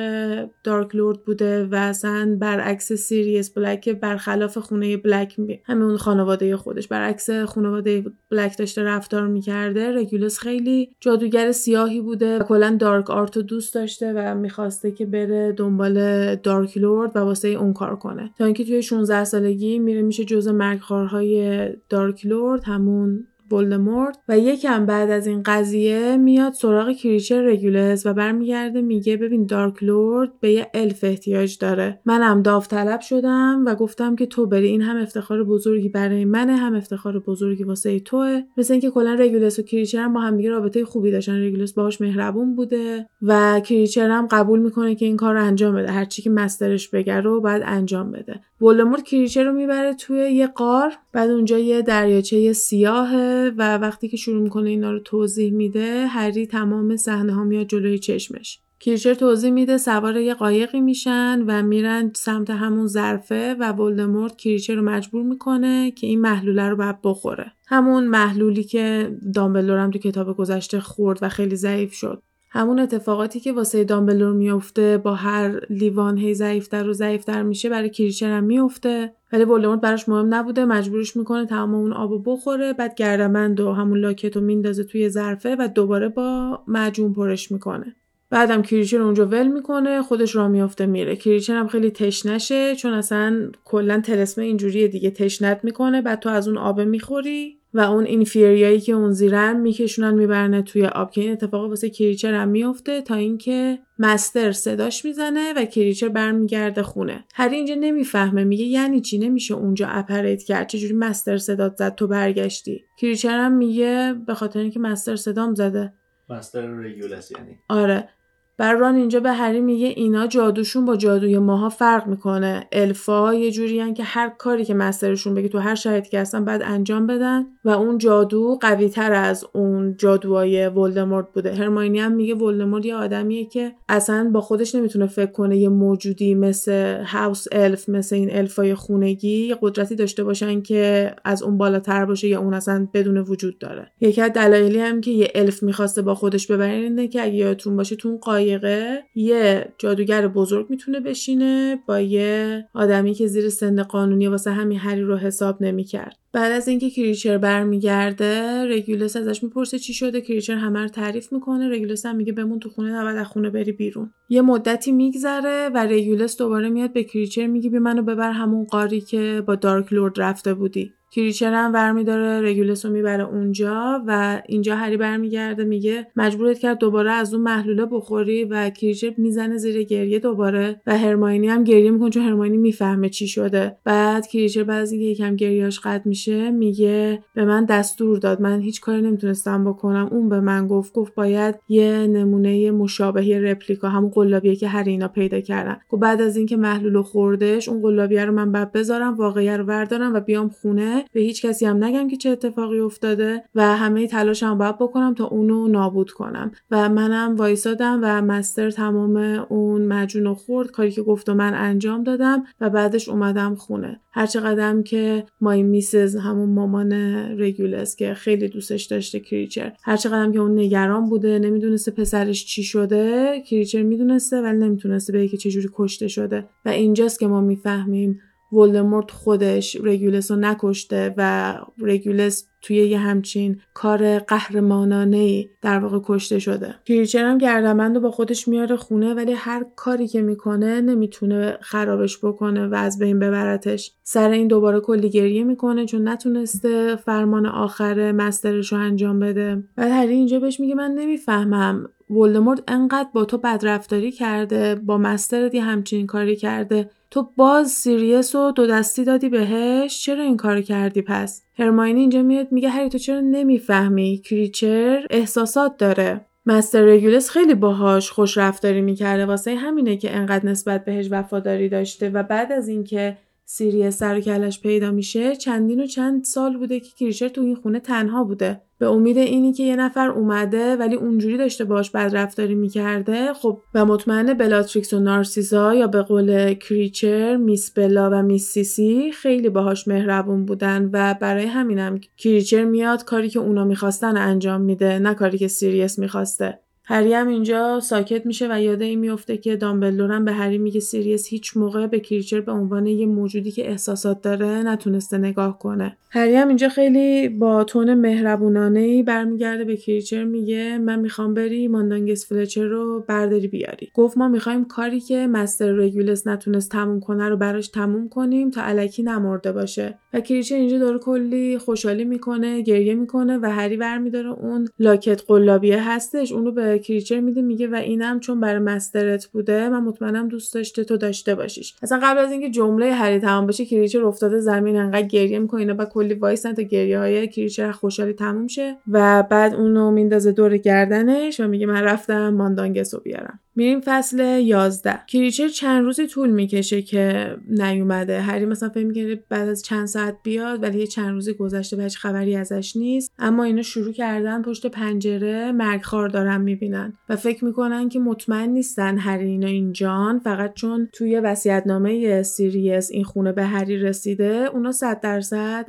دارک لورد بوده و اصلا برعکس سیریوس بلک، برخلاف خونه بلک، همون خانواده خودش، برعکس خانواده بلک داشته رفتار میکرده. رگولس خیلی جادوگر سیاهی بوده، کلا دارک آرت رو دوست داشته و میخواسته که بره دنبال دارک لورد و واسه اون کار کنه، تا اینکه توی 16 سالگی میره میشه جزء مرگخوارهای دارک لورد، همون ولدمورت. و یکم بعد از این قضیه میاد سراغ کریچر رگولس و برمیگرده میگه ببین دارک لورد به یه الف احتیاج داره، منم داوطلب شدم و گفتم که تو بری، این هم افتخار بزرگی برای منه، هم افتخار بزرگی واسه توه. مثل اینکه کلا رگولس و کریچر هم با هم دیگه رابطه خوبی داشتن، رگولس باهاش مهربون بوده و کریچر هم قبول میکنه که این کار رو انجام بده، هر چی که مسترش بگه رو بعد انجام بده. ولدمورت کریچر رو میبره توی یه غار، بعد اونجا یه دریاچه سیاهه و وقتی که شروع میکنه اینا رو توضیح میده، هری تمام صحنه ها میاد جلوی چشمش. کریچر توضیح میده سوار یه قایقی میشن و میرن سمت همون ظرفه و ولدمورت کریچر رو مجبور میکنه که این محلوله رو باید بخوره، همون محلولی که دامبلدور هم تو کتاب گذشته خورد و خیلی ضعیف شد. همون اتفاقاتی که واسه دامبلدور میفته، با هر لیوان هی ضعیف‌تر و ضعیف‌تر میشه، برای کریچر هم میفته، ولی ولدمورت براش مهم نبوده، مجبورش میکنه تمام اون آبو بخوره. بعد گردنبند و همون لاکتو میندازه توی ظرفه و دوباره با معجون پرش میکنه. بعدم کریچر اونجا ول میکنه، خودش راه میافته میره. کریچر هم خیلی تشنشه، چون اصلا کلا تلسم اینجوریه دیگه، تشنت میکنه. بعد تو از اون آب میخوری و اون اینفیریایی که اون زیرن میکشونن میبرنه توی آب، که این اتفاق واسه کریچر هم میفته، تا اینکه مستر صداش میزنه و کریچر برمیگرده خونه. هری اینجا نمیفهمه، میگه یعنی چی نمیشه اونجا اپریت کرد؟ چجوری مستر صدات زد تو برگشتی؟ کریچر هم میگه به خاطر اینکه مستر صدام زده، مستر رگولس یعنی. آره. بران اینجا به هری میگه اینا جادوشون با جادوی ماها فرق میکنه، الفا یه جوریان که هر کاری که مسترشون بگه تو هر شرایطی که هستن بعد انجام بدن و اون جادو قوی تر از اون جادوهای ولدمورت بوده. هرمیونی هم میگه ولدمورت یه آدمیه که اصلا با خودش نمیتونه فکر کنه یه موجودی مثل هاوس الف، مثل این الفای خونگی قدرتی داشته باشن که از اون بالاتر باشه یا اون اصلا بدون وجود داره. یکی از دلایلی هم که یه الف میخواسته با خودش ببرین اینه که اگه یادتون باشه تو یه جادوگر بزرگ میتونه بشینه با یه آدمی که زیر سن قانونیه، واسه همین هری رو حساب نمیکرد. بعد از اینکه کریچر برمیگرده، رگولس ازش میپرسه چی شده، کریچر همه رو تعریف میکنه، رگولس هم میگه بمون تو خونه، نباید از خونه بری بیرون. یه مدتی میگذره و رگولس دوباره میاد به کریچر میگه بیا منو ببر همون قاری که با دارک لورد رفته بودی. کریچر هم برمیداره رگولس رو میبره اونجا و اینجا هری برمیگرده میگه مجبورت کرد دوباره از اون محلوله بخوری و کریچر میزنه زیر گریه دوباره و هرماینی هم گریه میکنه چون هرماینی میفهمه چی شده. بعد کریچر بعد از اینکه یکم گریه‌اش قطع میشه میگه به من دستور داد، من هیچ کاری نمیتونستم بکنم، اون به من گفت باید یه نمونه مشابه رپلیکا همون قلابیه که هری اینا پیدا کردن و بعد از اینکه محلولو خوردش اون قلابیه رو من بعد بذارم واقعیه رو بردارم و بیام خونه به هیچ کسی هم نگم که چه اتفاقی افتاده و همه تلاشم باید بکنم تا اونو نابود کنم. و منم وایسادم و مستر تمام اون مجونو خورد، کاری که گفت و من انجام دادم و بعدش اومدم خونه. هرچقدرم که مای میسز همون مامان رگولس که خیلی دوستش داشته کریچر، هرچقدرم که اون نگران بوده نمیدونسته پسرش چی شده، کریچر میدونسته ولی نمیتونسته بگه که چه جوری کشته شده. و اینجاست که ما میفهمیم ولدمورت خودش رگولس رو نکشته و رگولس توی یه همچین کار قهرمانانه‌ای در واقع کشته شده. کریچر هم گردنبند رو با خودش میاره خونه ولی هر کاری که میکنه نمیتونه خرابش بکنه و از بین ببرتش. سر این دوباره کلی گریه میکنه چون نتونسته فرمان آخر مسترش رو انجام بده. بعد هری اینجا بهش میگه من نمیفهمم ولدمورت انقدر با تو بدرفتاری کرده، با مسترت یه همچین کاری کرده، تو باز سیریوس رو دو دستی دادی بهش، چرا این کارو کردی؟ پس هرماینی اینجا میاد میگه هری تو چرا نمیفهمی؟ کریچر احساسات داره، مستر رگولس خیلی باهاش خوش رفتاری میکرده، واسه همینه که انقدر نسبت بهش وفاداری داشته. و بعد از اینکه سیریوس سر و کلش پیدا میشه چندین و چند سال بوده که کریچر تو این خونه تنها بوده، به امید اینی که یه نفر اومده ولی اونجوری داشته باش بدرفتاری میکرده. خب و مطمئنه بلاتریکس و نارسیسا یا به قول کریچر میس بلا و میس سیسی خیلی باهاش مهربون بودن و برای همینم کریچر میاد کاری که اونا میخواستن انجام میده، نه کاری که سیریوس میخواسته. هری هم اینجا ساکت میشه و یاده این میفته که دامبلدور هم به هری میگه سیریوس هیچ موقع به کریچر به عنوان یه موجودی که احساسات داره نتونسته نگاه کنه. هری هم اینجا خیلی با تون مهربونانه‌ای برمیگرده به کریچر میگه من میخوام بری ماندانگس فلچر رو برداری بیاری. گفت ما میخوایم کاری که مستر رگولس نتونست تموم کنه رو براش تموم کنیم تا الکی نمرده باشه. و کریچر اینجا داره کلی خوشحالی میکنه، گریه میکنه و هری برمیداره اون لاکت قلابیه هستش اون رو به کریچر میده میگه و اینم چون برای مسترت بوده، من مطمئنم دوست داشته تو داشته باشیش. اصلا قبل از اینکه جمله هری تمام بشه کریچر افتاده زمین، انقدر گریه میکنه اینا با کلی وایسن تا گریه‌های کریچر خوشحالی تموم شه و بعد اونو میندازه دور گردنش و میگه من رفتم ماندانگس رو بیارم. میریم فصل 11. کریچر چند روزی طول میکشه که نیومده. هری مثلا فکر میکنه بعد از چند ساعت بیاد ولی چند روزی گذشته و هیچ خبری ازش نیست. اما اینا شروع کردن پشت پنجره مرگخوار دارن میبینن و فکر میکنن که مطمئن نیستن هری اینا اینجان، فقط چون توی وصیت‌نامه سیریوس این خونه به هری رسیده اونا 100%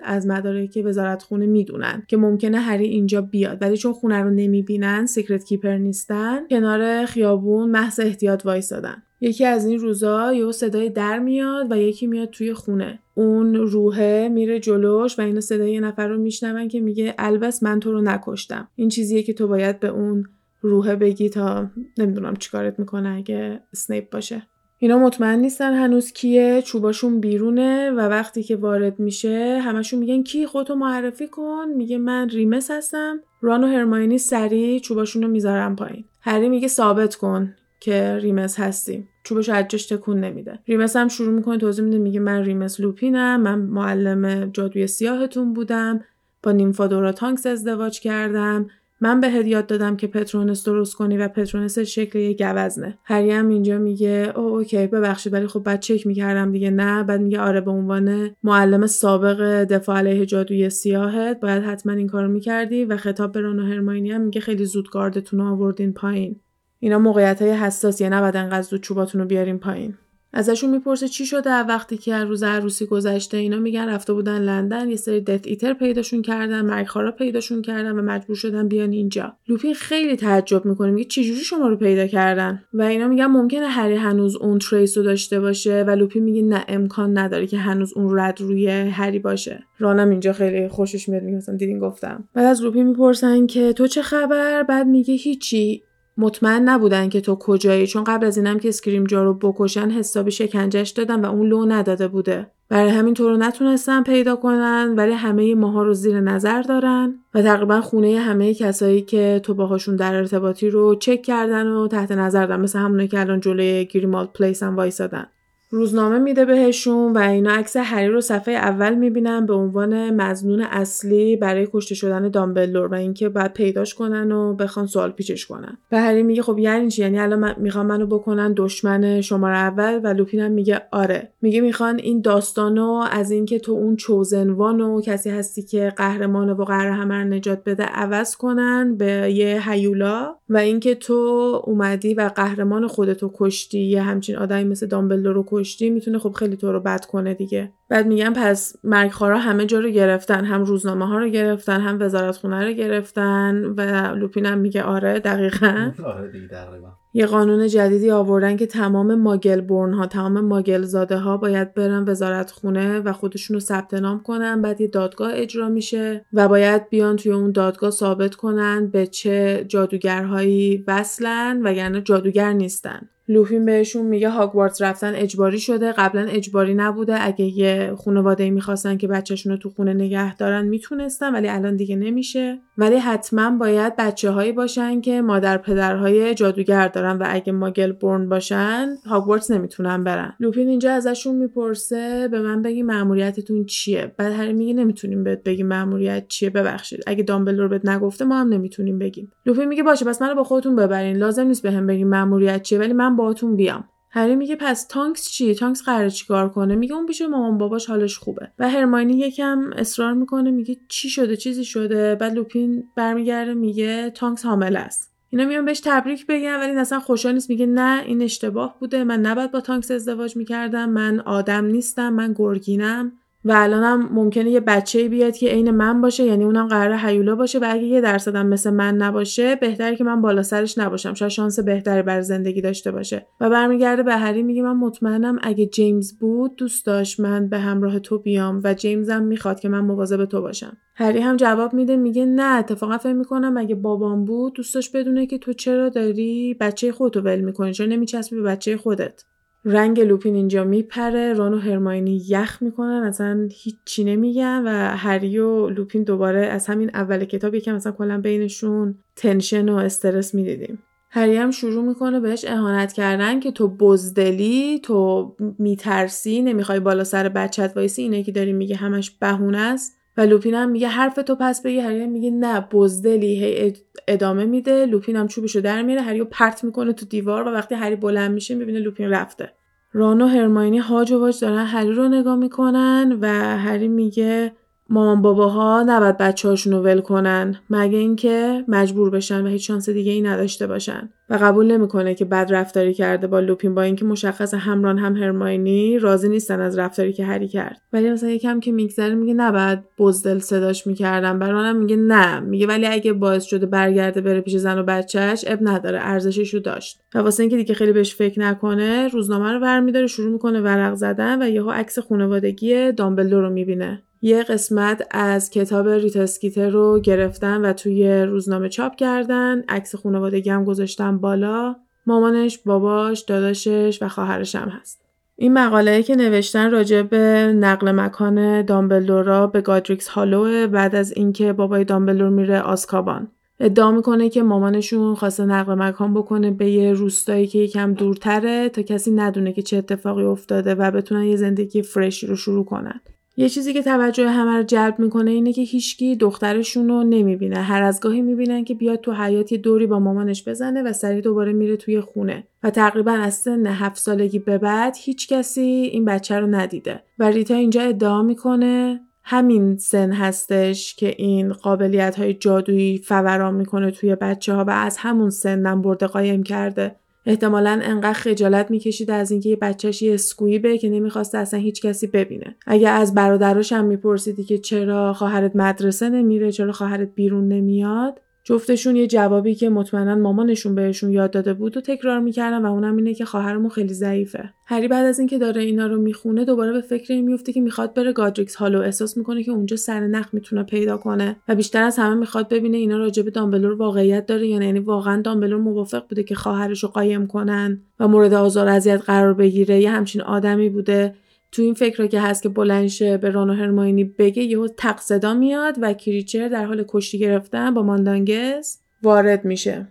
از مدارک وزارت خونه میدونن که ممکنه هری اینجا بیاد، ولی چون خونه رو نمیبینن، سیکرت کیپر نیستن، کنار خیابون محض احتیاط وایسادن. یکی از این روزا یه صدای در میاد و یکی میاد توی خونه. اون روحه میره جلوش و اینا صدای یه نفر رو میشنون که میگه البس من تو رو نکشتم. این چیزیه که تو باید به اون روحه بگی تا نمیدونم چیکارت میکنه اگه اسنیپ باشه. اینا مطمئن نیستن هنوز کیه، چوباشون بیرونه و وقتی که وارد میشه همشون میگن کی، خودتو معرفی کن. میگه من ریمس هستم. ران و هرمیونی سری چوباشون رو میذارن پایین. هری میگه ثابت کن که ریمس هستی. چوبش از جاش تکون نمیده. ریمس هم شروع میکنه توضیح میده، میگه من ریمس لوپینم، من معلم جادوی سیاهتون بودم، با نیمفادورا تانکس ازدواج کردم، من بهت یاد دادم که پترونس درست کنی و پترونس شکل یه گوزنه. هری هم اینجا میگه اوکی ببخشید ولی خب بعد چک میکردم دیگه نه. بعد میگه آره به عنوان معلم سابق دفاع علیه جادوی سیاهت باید حتما این کارو میکردی. و خطاب به رون و هرمیونی هم میگه خیلی زود گاردتون آوردین پایین، اینا موقعیت‌های حساسیه، نباید انقدر زود چوباتون رو بیاریم پایین. ازشون میپرسه چی شده وقتی که روز عروسی گذشته. اینا میگن رفته بودن لندن، یه سری دت ایتر پیداشون کردن، مرگخوارا پیداشون کردن و مجبور شدن بیان اینجا. لوپین خیلی تعجب میکنه، میگه چه جوری شما رو پیدا کردن؟ و اینا میگن ممکنه هری هنوز اون تریس رو داشته باشه و لوپین میگه نه امکان نداره که هنوز اون رد روی هری باشه. رانم اینجا خیلی خوشش میاد، میگه مثلا دیدین گفتم. بعد از لوپین میپرسن که تو چه خبر؟ بعد میگه هیچی. مطمئن نبودن که تو کجایی، چون قبل از اینم که اسکریمجا رو بکشن حسابی شکنجهش دادن و اون لو نداده بوده. برای همین تو رو نتونستن پیدا کنن، ولی همه ماها رو زیر نظر دارن و تقریبا خونه همه کسایی که تو باهاشون در ارتباطی رو چک کردن و تحت نظر دارن، مثل همونایی که الان جلوی گریمالد پلیس هم وایسادن. روزنامه میده بهشون و اینا عکس هری رو صفحه اول میبینن به عنوان مظنون اصلی برای کشته شدن دامبلدور و اینکه بعد پیداش کنن و بخوان سوال پیچش کنن. و هری میگه خب یعنی چی؟ یعنی الان میخوان منو بکنن دشمن شماره اول؟ و لوپین هم میگه آره. میگه میخوان این داستانو از اینکه تو اون چوزن وان و کسی هستی که قهرمانه و قهر همه رو نجات بده عوض کنن به یه هیولا و اینکه تو اومدی و قهرمان خودتو کشتی، یه همچین آدمی مثل دامبلدور میتونه خب خیلی تو رو بد کنه دیگه. بعد میگم پس مرگخوارا همه جا رو گرفتن، هم روزنامه ها رو گرفتن، هم وزارتخونه رو گرفتن. و لوپین هم میگه آره دقیقاً. آره دیگه دقیقاً. یه قانون جدیدی آوردن که تمام ماگلبورن ها، تمام ماگلزاده ها باید برن وزارتخونه و خودشون رو ثبت نام کنن، بعد یه دادگاه اجرا میشه و باید بیان توی اون دادگاه ثابت کنن به چه جادوگرهایی وصلن، وگرنه جادوگر نیستن. لوپین بهشون میگه هاگوارتس رفتن اجباری شده، قبلا اجباری نبوده. اگه یه خانواده‌ای می‌خواستن که بچه‌شون رو تو خونه نگه دارن میتونستن، ولی الان دیگه نمیشه. ولی حتما باید بچه‌هایی باشن که مادر پدرهای جادوگر دارن و اگه ماگلبورن باشن هاگوارتس نمیتونن برن. لوپین اینجا ازشون میپرسه به من بگی مأموریتتون چیه؟ بعد هری میگه نمیتونیم بهت بگیم مأموریت چیه، ببخشید اگه دامبلدور بهت نگفته ما هم نمیتونیم بگیم. لوپین میگه باشه پس منو با خودتون ببرین، لازم نیست بهم بگین مأموریت چیه، ولی من باهاتون بیام. هری میگه پس تانکس چی؟ تانکس قراره چیکار کنه؟ میگه اون پیش مامان باباش حالش خوبه. و هرمیونی یکم اصرار میکنه میگه چی شده؟ چیزی شده؟ بعد لوپین برمیگرده میگه تانکس حامله است. اینا میان بهش تبریک بگن ولی اصلا خوشحال نیست، میگه نه این اشتباه بوده، من نباید با تانکس ازدواج میکردم، من آدم نیستم، من گرگینم و الانم ممکنه یه بچه‌ای بیاد که عین من باشه، یعنی اونم قراره هیولا باشه و اگه 1% مثل من نباشه بهتره که من بالا سرش نباشم، شاید شانس بهتری برای زندگی داشته باشه. و برمیگرده به هری میگه من مطمئنم اگه جیمز بود دوست داشت من به همراه تو بیام و جیمز هم میخواد که من مواظب تو باشم. هری هم جواب میده میگه نه اتفاقا فکر میکنم اگه بابام بود دوست داشت بدونه که تو چرا داری بچه خودتو ول میکنی، چرا نمیچسبی به بچه خودت. رنگ لوپین اینجا میپره، ران و هرمیونی یخ میکنن، اصلا هیچی نمیگن و هری و لوپین دوباره از همین اول کتاب یکم اصلا کلا بینشون تنشن و استرس میدیدیم. هری هم شروع میکنه بهش اهانت کردن که تو بزدلی، تو میترسی، نمیخوای بالا سر بچت وایسی، اینه که داری میگه همش بهونه است. و لوپین هم میگه حرف تو پس بگی، هری هم میگه نه بزدلی، هی ادامه میده. لوپین هم چوبشو در میاره، هریو پرت میکنه تو دیوار و وقتی هری بلند میشه میبینه لوپین رفته. ران و هرمیونی هاج و واج دارن هری رو نگاه میکنن و هری میگه مامان باباها نباید بچه‌هاشون رو ول کنن مگه اینکه مجبور بشن و هیچ شانس دیگه ای نداشته باشن و قبول نمیکنه که بد رفتاری کرده با لوپین، با اینکه مشخص هم ران هم هرمیونی راضی نیستن از رفتاری که هری کرد. ولی مثلا یکم که میگذره میگه نباید بزدل صداش میکردم، برانم میگه نه، میگه ولی اگه باعث شده برگرده بره پیش زن و بچه‌اش اب نداره، ارزشش رو داشت. و واسه اینکه دیگه خیلی بهش فکر نکنه روزنامه رو برمی‌داره شروع میکنه ورق زدن و یهو عکس خانوادگی دامبلدور رو میبینه. یه قسمت از کتاب ریتا اسکیتر رو گرفتن و توی روزنامه چاپ کردن، عکس خانوادگی هم گذاشتن بالا، مامانش، باباش، داداشش و خواهرش هم هست. این مقاله‌ای که نوشتن راجع به نقل مکان دامبلدورا به گادریکس هالو بعد از اینکه بابای دامبلدور میره آزکابان. ادعا میکنه که مامانشون خواسته نقل مکان بکنه به یه روستایی که یکم دورتره تا کسی ندونه که چه اتفاقی افتاده و بتونن یه زندگی فرشی رو شروع کنن. یه چیزی که توجه همه رو جلب میکنه اینه که هیچکی دخترشون رو نمیبینه. هر از گاهی میبینن که بیاد تو حیاط یه دوری با مامانش بزنه و سریع دوباره میره توی خونه و تقریبا از سن 7 سالگی به بعد هیچ کسی این بچه رو ندیده. و ریتا اینجا ادعا میکنه همین سن هستش که این قابلیت‌های جادویی فوران میکنه توی بچه‌ها و از همون سنم برده قایم کرده. احتمالاً انقدر خجالت میکشیده از اینکه یه بچه‌ش یه اسکویبه که نمیخواسته اصلا هیچ کسی ببینه. اگه از برادراش هم میپرسیدی که چرا خواهرت مدرسه نمیره، چرا خواهرت بیرون نمیاد، جفتشون یه جوابی که مطمئنا مامانشون بهشون یاد داده بود و تکرار میکردن و اونم اینه که خواهرمون خیلی ضعیفه. هری بعد از اینکه داره اینا رو میخونه دوباره به فکر این میفته که میخواد بره گادریکس هالو، احساس میکنه که اونجا سر نخ میتونه پیدا کنه و بیشتر از همه میخواد ببینه اینا راجع به دامبلور واقعیت داره، یعنی واقعا دامبلور موافق بوده که خواهرشو قایم کنن و مورد آزار و اذیت قرار بگیره. یه همچین آدمی بوده. تو این فکر که هست که بلندشه به ران و هرماینی بگه، یهو تق صدا میاد و کریچر در حال کشتی گرفتن با ماندانگس وارد میشه.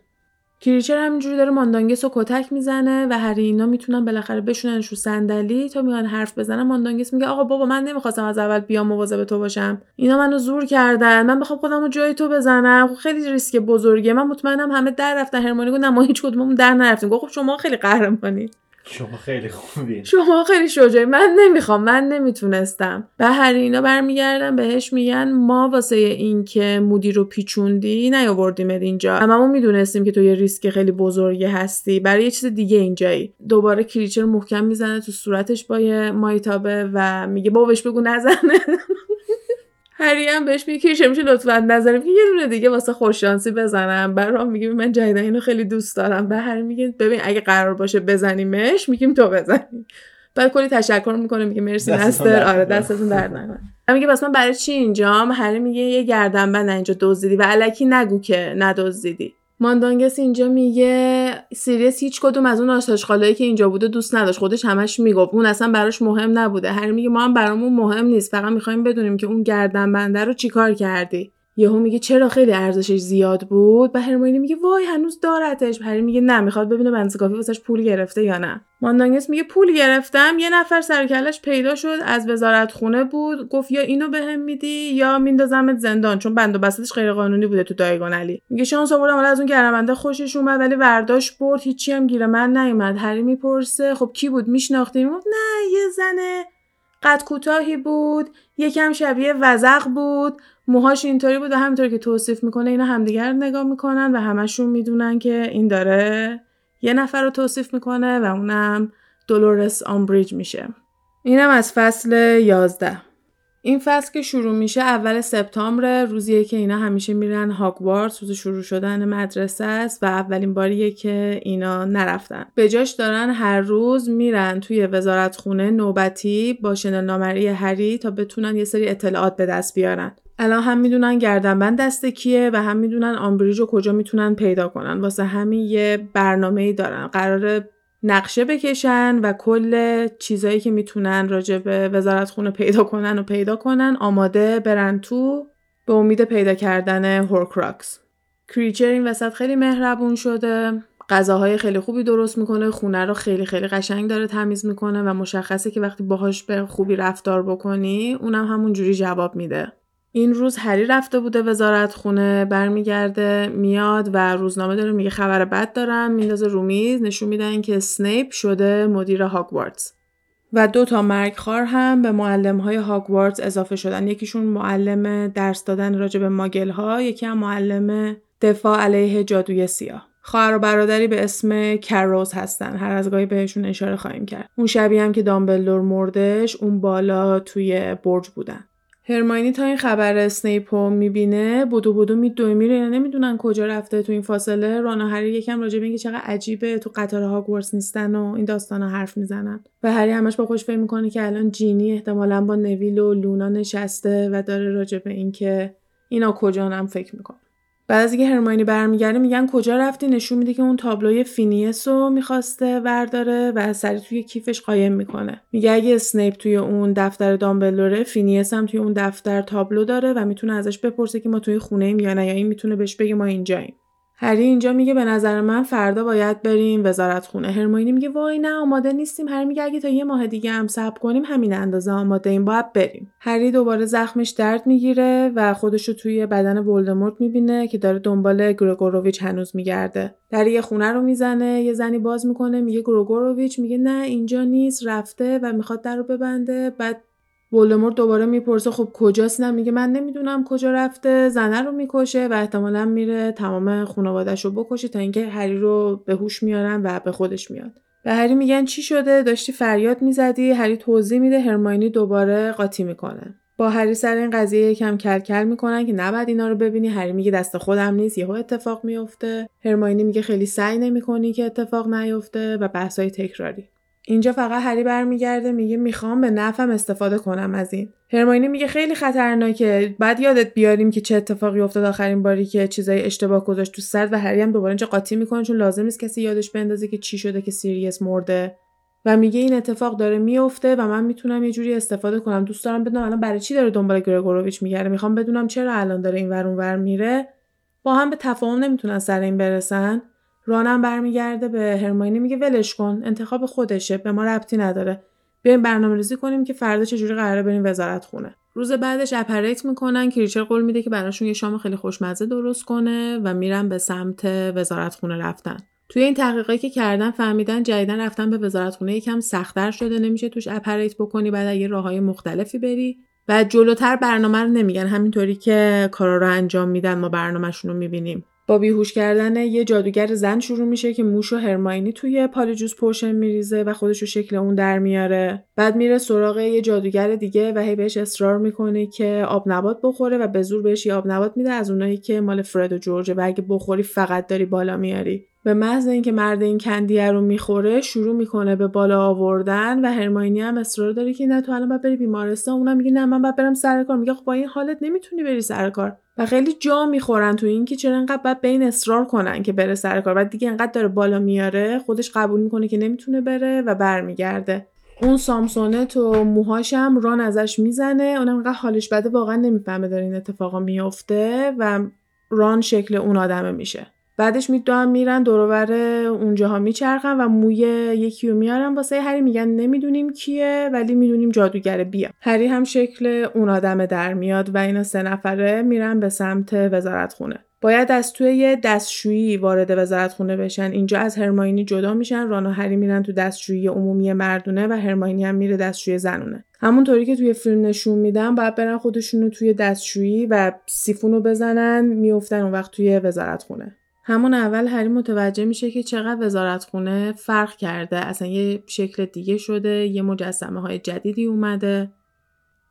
کریچر همینجوری داره ماندانگس رو کتک میزنه و هری اینا میتونن بالاخره بشوننش رو صندلی تا میان حرف بزنن. ماندانگس میگه آقا بابا من نمیخواستم از اول بیام مواظب تو باشم، اینا منو زور کردن، من بخوام خودمو جای تو بزنم، خیلی ریسک بزرگه، من مطمئنم همه در رفتن. هرماینی گفت نه هیچ کدوممون در نرفتیم. گفت خب شما خیلی قهرمانی، شما خیلی خوبی، شما خیلی شجاعی، من نمیخوام، من نمیتونستم. و هری اینا برمیگردن بهش میگن ما واسه این که مودی رو پیچوندی نیاوردیمت اینجا، اما ما میدونستیم که تو یه ریسک خیلی بزرگی هستی، برای یه چیز دیگه اینجایی. دوباره کریچر محکم میزنه تو صورتش با یه مایتابه و میگه بابا بهش بگو نزنه. هری هم بهش میگه کریچر میشه لطفاً نظرم که یه دونه دیگه واسه خوششانسی بزنم. برام میگه من جیدا اینو خیلی دوست دارم. به هری میگه ببین اگه قرار باشه بزنیمش میگیم تو بزنی. بعد کلی تشکر میکنه میگه مرسی نستر، آره دستتون درد نکنه. میگه بس من برای چی اینجام؟ هری میگه یه گردنبند اینجا دزدیدی و الکی نگو که ندزدیدی. ماندانگس اینجا میگه سیریس هیچ کدوم از اون آشغالایی که اینجا بوده دوست نداشت، خودش همش میگفت، اون اصلا براش مهم نبوده. هری میگه ما هم برامون مهم نیست، فقط میخوایم بدونیم که اون گردنبنده رو چیکار کردی. یهو میگه چرا خیلی ارزشش زیاد بود؟ و هرمیونی میگه وای هنوز دارتش. هری میگه نه میخواد ببینه بنزه کافی واسش پول گرفته یا نه. ماندانگس میگه پول گرفتم، یه نفر سر کله‌اش پیدا شد از وزارت خونه بود، گفت یا اینو بهم میدی یا میندازمت زندان، چون بند و بستش غیر قانونی بوده تو دایگان علی. میگه شانس آوردم حالا از اون گردنبنده خوشش اومد، ولی ورداش برد، هیچی هم گیر من نیومد. هری میپرسه خب کی بود میشناختی؟ میگه نه یه زنه قد کوتاهی بود، یکم شبیه وزغ بود، موهاش اینطوری بود و همینطوری که توصیف میکنه اینا همدیگر نگاه میکنن و همشون میدونن که این داره یه نفر رو توصیف میکنه و اونم دولورس آمبریج میشه. اینم از فصل 11. این فصل که شروع میشه اول سپتامبر، روزیه که اینا همیشه میرن هاگوارتس، روز شروع شدن مدرسه است و اولین باریه که اینا نرفتن. به جاش دارن هر روز میرن توی وزارت خونه نوبتی با شنل نامری هری تا بتونن یه سری اطلاعات به دست بیارن. الان هم میدونن گردنبند دست کیه و هم میدونن آمبریج رو کجا میتونن پیدا کنن. واسه همین یه برنامه‌ای دارن، قراره نقشه بکشن و کل چیزایی که میتونن راجع به وزارتخونه پیدا کنن آماده برن تو به امید پیدا کردن هورکراکس. کریچر این وسط خیلی مهربون شده، غذاهای خیلی خوبی درست میکنه، خونه رو خیلی خیلی قشنگ داره تمیز میکنه و مشخصه که وقتی باهاش به خوبی رفتار بکنی اونم همون جوری جواب میده. این روز هری رفته بوده وزارت خونه، برمیگرده میاد و روزنامه داره میگه خبر بد دارم، میندازه رو میز، نشون میدن که اسنیپ شده مدیر هاگوارتس و 2 مرگخوار هم به معلم‌های هاگوارتس اضافه شدن، یکیشون معلم درس دادن راجع به ماگل‌ها، یکی هم معلم دفاع علیه جادوی سیاه. خواهر و برادری به اسم کروز هستن، هر از گاهی بهشون اشاره خواهیم کرد. اون شبیه هم که دامبلدور مردش اون بالا توی برج بودن. هرماینی تا این خبر اسنیپو میبینه بدو میدوی میره، نمیدونن کجا رفته. تو این فاصله ران و هری یکم راجع به اینکه چقدر عجیبه تو قطار هاگوارتس نیستن و این داستانا حرف میزنن و هری همش با خودش فکر میکنه که الان جینی احتمالاً با نویل و لونا نشسته و داره راجع به اینکه اینا کجان هم فکر میکنه. بعد از اینکه هرماینی برمیگرده میگن کجا رفتی، نشون میده که اون تابلوی فینیس رو میخواسته ورداره و سری توی کیفش قایم میکنه. میگه اگه اسنیپ توی اون دفتر دامبلدوره، فینیس هم توی اون دفتر تابلو داره و میتونه ازش بپرسه که ما توی خونه ایم یا نه، یا این میتونه بهش بگه ما اینجاییم. هری اینجا میگه به نظر من فردا باید بریم وزارت خونه. هرماینی میگه وای نه آماده نیستیم. هری میگه اگه تا یه ماه دیگه هم صبر کنیم همین اندازه آماده ایم، باید بریم. هری دوباره زخمش درد میگیره و خودشو توی بدن ولدمورت میبینه که داره دنبال گروگوروویچ هنوز میگرده. در یه خونه رو میزنه، یه زنی باز میکنه، میگه گروگوروویچ، میگه نه اینجا نیست، رفته و میخواد درو ببنده. بعد ولدمورت دوباره میپرسه خب کجاست؟ نه میگه من نمیدونم کجا رفته. زنه رو میکشه و احتمالاً میره تمام خانواده‌اش رو بکشه تا اینکه هری رو به هوش میارن و به خودش میاد. به هری میگن چی شده؟ داشتی فریاد میزدی. هری توضیح میده، هرمیونی دوباره قاطی میکنه با هری سر این قضیه یکم کلکل میکنن که نباید اینا رو ببینی. هری میگه دست خودم نیست، یهو اتفاق میفته. هرمیونی میگه خیلی سعی نمیکنی که اتفاق نیفته و بحثای تکراری. اینجا فقط هری برمیگرده میگه میخوام به نفعم استفاده کنم از این. هرمیونی میگه خیلی خطرناکه، بعد یادت بیاریم که چه اتفاقی افتاد آخرین باری که چیزای اشتباه گذاشت تو سر. و هری هم دوباره اینجا قاطی میکنه چون لازم نیست کسی یادش بندازه که چی شده که سیریوس مرده. و میگه این اتفاق داره میفته و من میتونم یه جوری استفاده کنم. دوست دارم بدونم الان برای چی داره دنبال گرگوروویچ میگره، میخوام بدونم چرا الان داره این ور اون ور میره. با هم به تفاهم نمیتونن سر این برسن. رانم برمیگرده به هرمیونی میگه ولش کن، انتخاب خودشه، به ما ربطی نداره. بیایم برنامه‌ریزی کنیم که فردا چه جوری قراره بریم وزارت خونه. روز بعدش اپریت میکنن که ریچل قول میده که براشون یه شام خیلی خوشمزه درست کنه و میرن به سمت وزارت خونه رفتن. توی این تحقیقاتی که کردن فهمیدن جدیدن رفتن به وزارتخونه یکم سخت‌تر شده، نمیشه توش اپریت بکنی، بعد یه راههای مختلفی بری. و جلوتر برنامه رو نمیگن، همینطوری که کارا رو انجام میدن ما برنامه‌شون رو میبینیم. با بیهوش کردن یه جادوگر زن شروع میشه که موش و هرمیونی توی پالجوس پوشن میریزه و خودش رو شکل اون در میاره. بعد میره سراغ یه جادوگر دیگه و هی بهش اصرار میکنه که آب نبات بخوره و به زور بهش یه آب نبات میده از اونایی که مال فرد و جورج و اگه بخوری فقط داری بالا میاری. به محض اینکه مرد این کندیه رو میخوره شروع میکنه به بالا آوردن و هرمیونی هم اصرار داره که نه تو الان باید بری بیمارستان، اونم میگه نه من باید برم سر کار. میگه خب با این حالت نمیتونی بری سر کار. و خیلی جا میخورن تو این که چرا انقدر باید به این اصرار کنن که بره سر کار. بعد دیگه انقدر داره بالا میاره خودش قبول میکنه که نمیتونه بره و برمیگرده. اون سامسونت و موهاشم ران ازش میزنه، اونم انقدر حالش بده واقعا نمیفهمه داره این اتفاقا میفته و ران شکل اون آدمه میشه. بعدش میرن دور و بر اونجاها میچرخن و موی یکی رو میارن واسه هری، میگن نمیدونیم کیه ولی میدونیم جادوگره، بیا. هری هم شکل اون آدم در میاد و اینا سه نفره میرن به سمت وزارتخونه. باید از توی یه دستشویی وارد وزارتخونه بشن. اینجا از هرمیونی جدا میشن، ران و هری میرن تو دستشویی عمومی مردونه و هرمیونی هم میره دستشویی زنونه. همونطوری که توی فیلم نشون میدن باید برن خودشونو توی دستشویی و سیفونو بزنن، میافتن اون وقت توی وزارتخونه. همون اول هری متوجه میشه که چقدر وزارتخونه فرق کرده، اصلا یه شکل دیگه شده، یه مجسمه های جدیدی اومده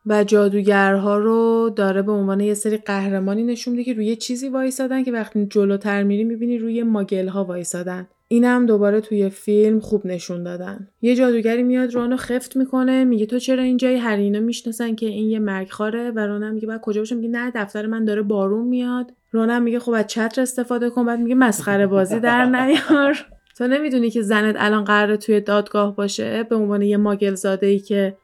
و جادوگرها رو داره به عنوان یه سری قهرمانی نشون میده که روی چیزی وایسادن که وقتی جلوتر میری میبینی روی ماگل ها وایسادن. این هم دوباره توی فیلم خوب نشون دادن. یه جادوگری میاد رانو خفت میکنه، میگه تو چرا اینجایی؟ هری اینا میشناسن که این یه مرگخواره و رانم میگه بعد کجا باشم؟ میگه نه دفتر من داره بارون میاد. رانم میگه خب از چتر استفاده کن. بعد میگه مسخره بازی در نیار، تو نمیدونی که زنت الان قراره توی دادگاه باشه به عنوان یه ماگل زاده ای که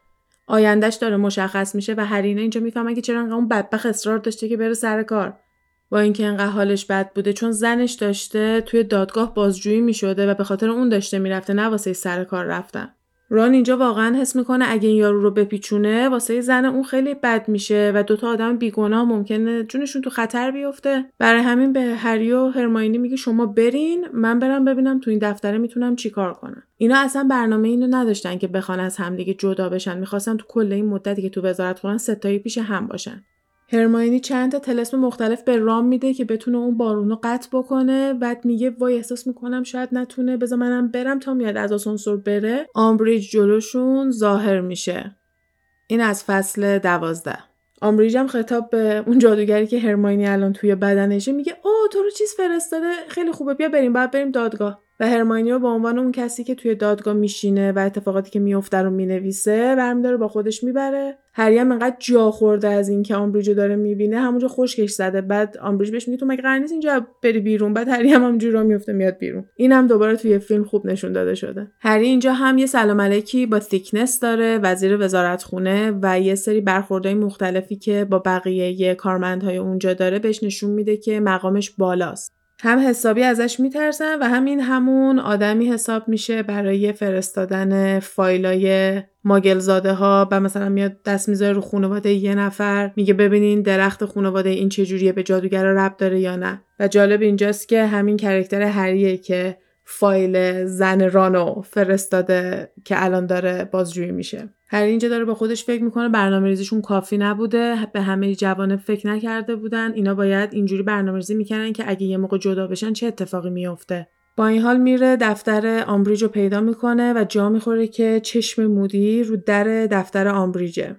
آیندهش داره مشخص میشه. و هری اینا اینجا میفهمن که چرا انقدر اون بدبخت اصرار داشته که بره سر کار، با اینکه انقدر حالش بد بوده، چون زنش داشته توی دادگاه بازجویی میشده و به خاطر اون داشته میرفته نه واسه سر کار رفتن. ران اینجا واقعا حس میکنه اگه این یارو رو بپیچونه واسه زن اون خیلی بد میشه و دوتا آدم بیگناه ممکنه جونشون تو خطر بیفته. برای همین به هری و هرمیونی میگه شما برین، من برم ببینم تو این دفتره میتونم چیکار کنم. اینا اصلا برنامه اینو نداشتن که بخوان از همدیگه جدا بشن، میخواستن تو کل این مدتی که تو وزارتخونه ستایی پیش هم باشن. هرمیونی چند تا طلسم مختلف به رام میده که بتونه اون بارونو قطع بکنه. بعد میگه وای احساس میکنم شاید نتونه، بذار منم برم. تا میاد از آسانسور بره آمبریج جلوشون ظاهر میشه. این از فصل 12. آمبریج هم خطاب به اون جادوگری که هرمیونی الان توی بدنشه میگه اوه تو رو چیز فرستاده، خیلی خوبه، بیا بریم، باید بریم دادگاه. و هرمیونی رو به عنوان اون کسی که توی دادگاه میشینه و اتفاقاتی که میفته رو مینویسه برمی‌داره با خودش میبره. هری هم انقدر جا خورده از این که آمبریجو داره میبینه همونجا خشکش زده. بعد آمبریج بهش میگه تو مگه قرار نیست اینجا بری بیرون؟ بعد هری هم همونجوری راه میفته میاد بیرون. این هم دوباره توی فیلم خوب نشون داده شده. هری اینجا هم یه سلام علیکی با تیکنس داره، وزیر وزارتخونه و یه سری برخوردهای مختلفی که با بقیه کارمندهای اونجا داره بهش نشون میده که مقامش بالاست. هم حسابی ازش میترسن و همین همون آدمی حساب میشه برای فرستادن فایلای ماگلزاده ها و مثلا میاد دست میذاره رو خانواده یه نفر، میگه ببینین درخت خانواده این چجوریه، به جادوگرا ربط داره یا نه. و جالب اینجاست که همین کاراکتر هریه که فایل زن رانو فرستاده که الان داره بازجویی میشه. هری اینجا داره با خودش فکر میکنه برنامه‌ریزیشون کافی نبوده، به همه جوانب فکر نکرده بودن، اینا باید اینجوری برنامه‌ریزی میکنن که اگه یه موقع جدا بشن چه اتفاقی میفته. با این حال میره دفتر آمبریج رو پیدا میکنه و جا میخوره که چشم مودی رو در دفتر آمبریجه.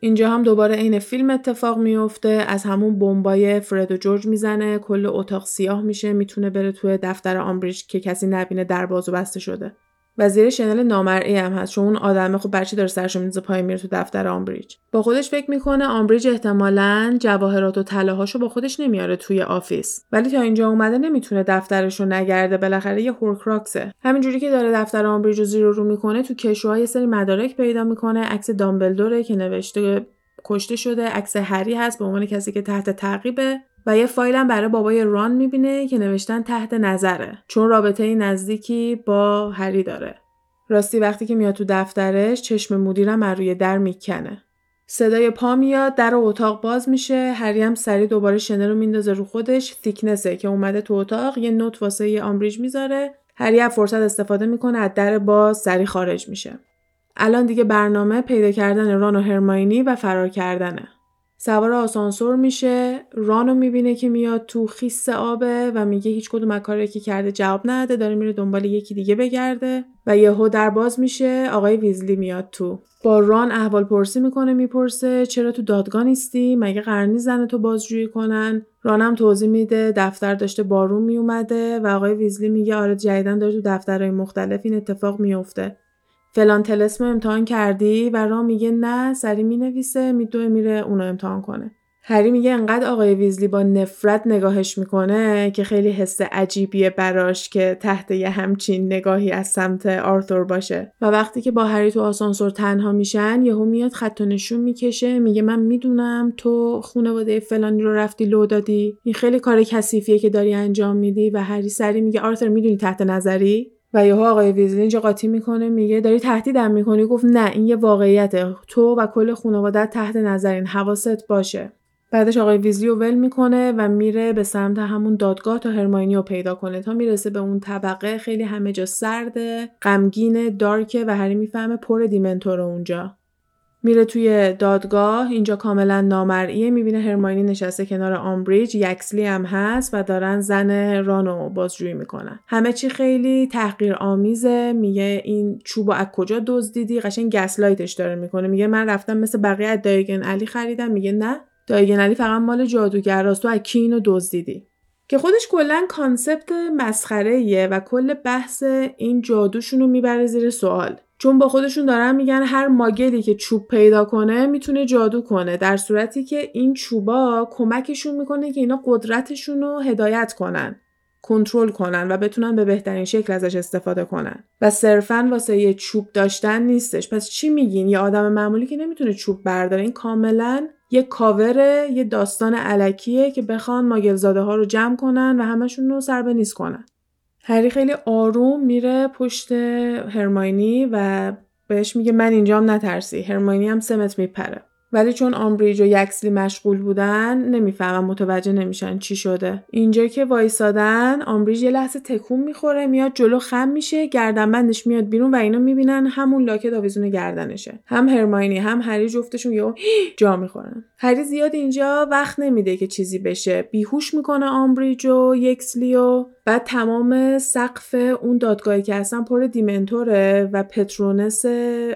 اینجا هم دوباره عین فیلم اتفاق میفته، از همون بمبای فرد و جورج میزنه، کل اتاق سیاه میشه، میتونه بره توی دفتر آمبریج که کسی نبینه، در بازو بسته شده. وزیر شنل نامرئی هم هست، چون اون آدمه خب برچی داره سرشو میزه پای میره تو دفتر آمبریج. با خودش فکر میکنه آمبریج احتمالاً جواهرات و طلاهاشو با خودش نمیاره توی آفیس، ولی تا اینجا اومده نمیتونه دفترشو نگرده، بالاخره یه هورکراکسه. همینجوری که داره دفتر آمبریج رو زیر رو میکنه، تو کشوها یه سری مدارک پیدا میکنه، عکس دامبلدوره که نوشته کشته شده، عکس هری هست به عنوان کسی که تحت تعقیبه، و یه فایل هم برای بابای ران میبینه که نوشتن تحت نظره، چون رابطه نزدیکی با هری داره. راستی وقتی که میاد تو دفترش چشم مدیرم از روی در میکنه. صدای پا میاد، در اتاق باز میشه، هری هم سریع دوباره شنل رو میندازه رو خودش. تیکنسه که اومده تو اتاق، یه نوت واسه یه آمبریج میذاره. هری هم فرصت استفاده میکنه، از در باز سریع خارج میشه. الان دیگه برنامه پیدا کردن ران و هرمیونی و فرار کردنه. سوار آسانسور میشه، رانو میبینه که میاد تو، خیس آبه و میگه هیچ کدوم از کارایی که کرده جواب نده، داره میره دنبال یکی دیگه بگرده، و یهو در باز میشه، آقای ویزلی میاد تو. با ران احوال پرسی میکنه، میپرسه چرا تو دادگاه نیستی، مگه قرار نیست زن تو بازجویی کنن؟ رانم توضیح میده دفتر داشته بارون میومده، و آقای ویزلی میگه آره جدیدن داره تو دفترهای مختلف این اتفاق میفته. فلان طلسم امتحان کردی؟ و ران میگه نه، سری مینویسه، میدوه میره اونو امتحان کنه. هری میگه انقدر آقای ویزلی با نفرت نگاهش میکنه که خیلی حس عجیبیه براش که تحت یه همچین نگاهی از سمت آرتور باشه. و وقتی که با هری تو آسانسور تنها میشن، یهو میاد خط و نشون میکشه، میگه من میدونم تو خانواده فلانی رو رفتی لو دادی، این خیلی کار کثیفیه که داری انجام میدی. و هری سری میگه آرتور میدونی تحت نظری؟ و یهو آقای ویزلی اینجا قاطی میکنه، میگه داری تهدیدم میکنی؟ گفت نه، این یه واقعیته، تو و کل خانواده تحت نظرین، حواست باشه. بعدش آقای ویزلی رو ول میکنه و میره به سمت همون دادگاه تا هرمیونی رو پیدا کنه. تا میرسه به اون طبقه خیلی همه جا سرده، غمگینه، دارکه، و هری میفهمه پر دیمنتور اونجا. میره توی دادگاه، اینجا کاملا نامرئیه، میبینه هرمیونی نشسته کنار آمبریج، یکسلی هم هست و دارن زن رانو بازجویی میکنن. همه چی خیلی تحقیرآمیزه، میگه این چوبو از کجا دزدیدی؟ قشنگ گسلایتش داره میکنه، میگه من رفتم مثل بقیه از دایگن علی خریدم، میگه نه، دایگن علی فقط مال جادوگراست، تو از کی اینو دزدیدی؟ که خودش کلا کانسپت مسخره‌ایه و کل بحث این جادوشون رو میبره زیر سوال. چون با خودشون دارن میگن هر ماگلی که چوب پیدا کنه میتونه جادو کنه، در صورتی که این چوبا کمکشون میکنه که اینا قدرتشون رو هدایت کنن، کنترل کنن و بتونن به بهترین شکل ازش استفاده کنن و صرفاً واسه یه چوب داشتن نیستش. پس چی میگین؟ یه آدم معمولی که نمیتونه چوب برداره. این کاملاً یه کاوره، یه داستان الکیه که بخوان ماگلزاده ها رو جمع کنن و همشون رو سر به نیست کنن. هری خیلی آروم میره پشت هرمیونی و بهش میگه من اینجام، نترسی. هرمیونی هم سمت میپره، ولی چون آمبریج و یکسلی مشغول بودن نمیفهمن، متوجه نمیشن چی شده. اینجا که وایسادن آمبریج یه لحظه تکون میخوره، میاد جلو خم میشه، گردنبندش میاد بیرون و اینا میبینن همون لاکت آویزون گردنشه. هم هرمیونی هم هری جفتشون یهو جا میخورن. هری زیاد اینجا وقت نمیده که چیزی بشه، بیهوش میکنه آمبریج و یکسلی و بعد تمام سقف اون دادگاهی که اصلا پر دیمنتوره و پترونس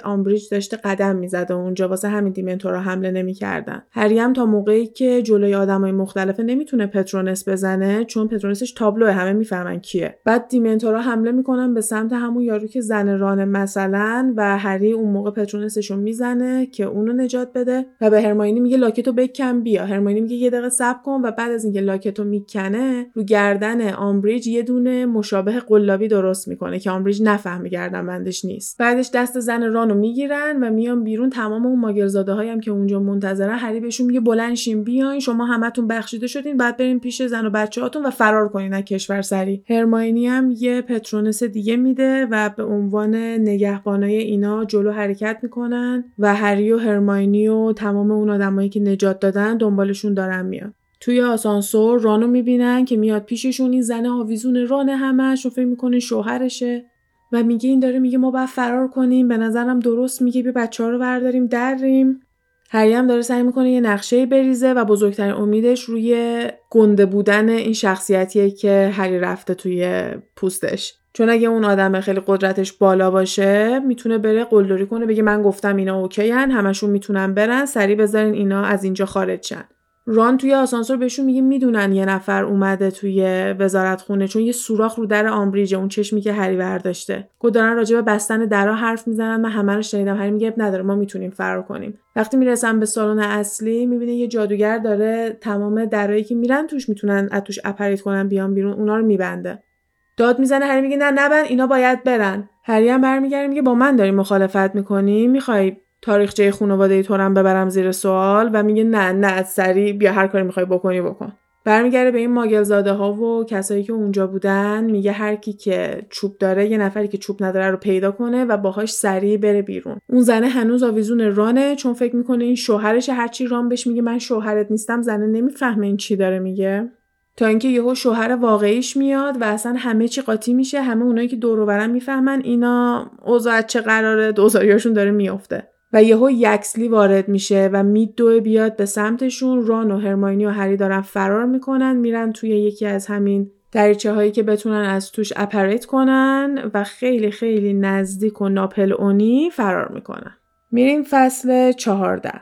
آمبریج داشته قدم میزده اونجا، واسه همین دیمنتورها حمله نمی‌کردن. هری هم تا موقعی که جلوی آدمای مختلفه نمیتونه پترونس بزنه، چون پترونسش تابلوه، همه میفهمن کیه. بعد دیمنتورها حمله میکنن به سمت همون یارو که زن ران مثلا، و هری اون موقع پترونسشو میزنه که اونو نجات بده و به هرمیونی میگه لاکتو بکن بیا. هرمیونی میگه یه دقیقه صبر کن، و بعد از اینکه لاکتو میکنه رو گردن آمبریج یه دونه مشابه قلابی درست میکنه که آمبریج نفهمه گردنبندش نیست. بعدش دست زن رانو میگیرن و میان بیرون. تمام اون ماگلزاده هایی هم که اونجا منتظرن، هری بهشون میگه بلند شین بیاین، شما همتون بخشیده شدین، بعد بریم پیش زن و بچه‌هاتون و فرار کنین از کشور سری. هرمیونی هم یه پترونس دیگه میده و به عنوان نگهبانای اینا جلو حرکت میکنن و هری و هرمیونی و تمام اون آدمایی که نجات دادن دنبالشون دارن میان. توی آسانسور رانو میبینن که میاد پیششون، این زن آویزون رانه همش، و فکر میکنه شوهرشه و میگه این داره میگه ما باید فرار کنیم، به نظرم درست میگه، بیا بچه‌ها رو برداریم دریم. هری هم داره سعی میکنه یه نقشه بریزه و بزرگترین امیدش روی گنده بودن این شخصیتیه که هری رفته توی پوستش. چون اگه اون آدم خیلی قدرتش بالا باشه میتونه بره قلدری کنه بگه من گفتم اینا اوکی ان، همشون میتونن برن، سریع بذارین اینا از اینجا خارج شن. ران توی آسانسور بهشون میگه میدونن یه نفر اومده توی وزارت خونه، چون یه سوراخ رو در آمبریج، اون چشمی که هری برداشته. گفتن راجع به بستن درا حرف میزنن، من همه رو شنیدم. هری میگه نداره ما میتونیم فرار کنیم. وقتی میرسن به سالن اصلی میبینه یه جادوگر داره تمام درایی که میرن توش میتونن از توش اپریت کنن بیان بیرون، اونا رو میبنده. داد میزنه، هری میگه نه نبند، اینا باید برن. هری هم برمیگره میگه با من داری مخالفت میکنی، میخوای تاریخچه خانواده تو هم ببرم زیر سوال؟ و میگه نه سری بیا هر کاری میخوای بکنی بکن. برمیگره به این ماگل زاده ها و کسایی که اونجا بودن، میگه هر کی که چوب داره یه نفری که چوب نداره رو پیدا کنه و باهاش سریع بره بیرون. اون زنه هنوز آویزون رانه، چون فکر میکنه این شوهرش، هر چی ران بهش میگه من شوهرت نیستم زنه نمیفهمه این چی داره میگه، تا اینکه یهو شوهر واقعیش میاد و اصلا همه چی قاطی میشه. همه اونایی که دور و برم میفهمن اینا اوضاع چه قراره، دوزاریاشون داره میفته و یهو یکسلی وارد میشه و میدوه بیاد به سمتشون. ران و هرمیونی و هری دارن فرار میکنن، میرن توی یکی از همین دریچه هایی که بتونن از توش اپریت کنن و خیلی خیلی نزدیک و ناپلئونی فرار میکنن. میریم فصل 14.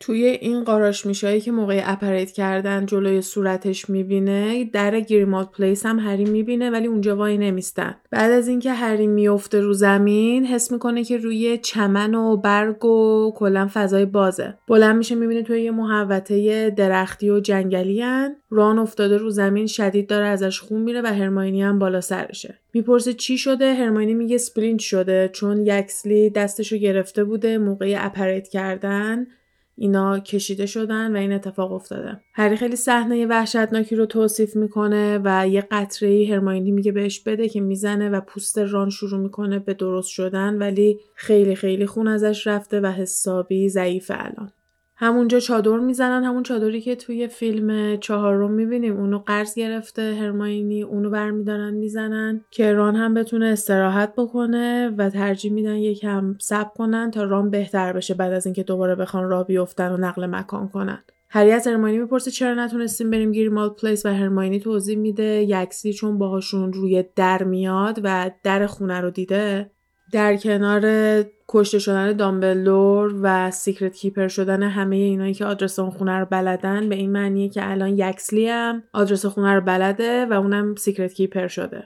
توی این قاراش میشایی که موقع اپریت کردن جلوی صورتش میبینه، در گریمالد پلیس هم هری میبینه ولی اونجا وای نمیستن. بعد از اینکه هری میفته رو زمین حس میکنه که روی چمن و برگ و کلا فضای بازه. بلند میشه میبینه توی یه محوطه درختی و جنگلی هن. ران افتاده رو زمین، شدید داره ازش خون میره و هرمیونی هم بالا سرشه. میپرسه چی شده؟ هرمیونی میگه اسپرینت شده، چون یکسلی دستشو گرفته بوده موقع اپریت کردن، اینا کشیده شدن و این اتفاق افتاده. هری خیلی صحنه وحشتناکی رو توصیف میکنه و یه قطره‌ای هرمیونی میگه بهش بده که میزنه و پوست ران شروع میکنه به درست شدن، ولی خیلی خیلی خون ازش رفته و حسابی ضعیفه الان. همونجا چادر میزنن، همون چادری که توی فیلم 4 میبینیم، اونو قرض گرفته هرمیونی، اونو برمیدارن میزنن که ران هم بتونه استراحت بکنه و ترجیح میدن یکم صبر کنن تا ران بهتر بشه بعد از اینکه دوباره بخوان راه بیافتن و نقل مکان کنن. هری از هرمیونی میپرسه چرا نتونستیم بریم گریمالد پلیس و هرمیونی توضیح میده یکسی چون باهاشون روی در میاد و در خونه رو دیده، در کنار کشته شدن دامبلدور و سیکرت کیپر شدن همه اینایی که آدرس اون خونه رو بلدن، به این معنیه که الان یکسلی هم آدرس خونه رو بلده و اونم سیکرت کیپر شده.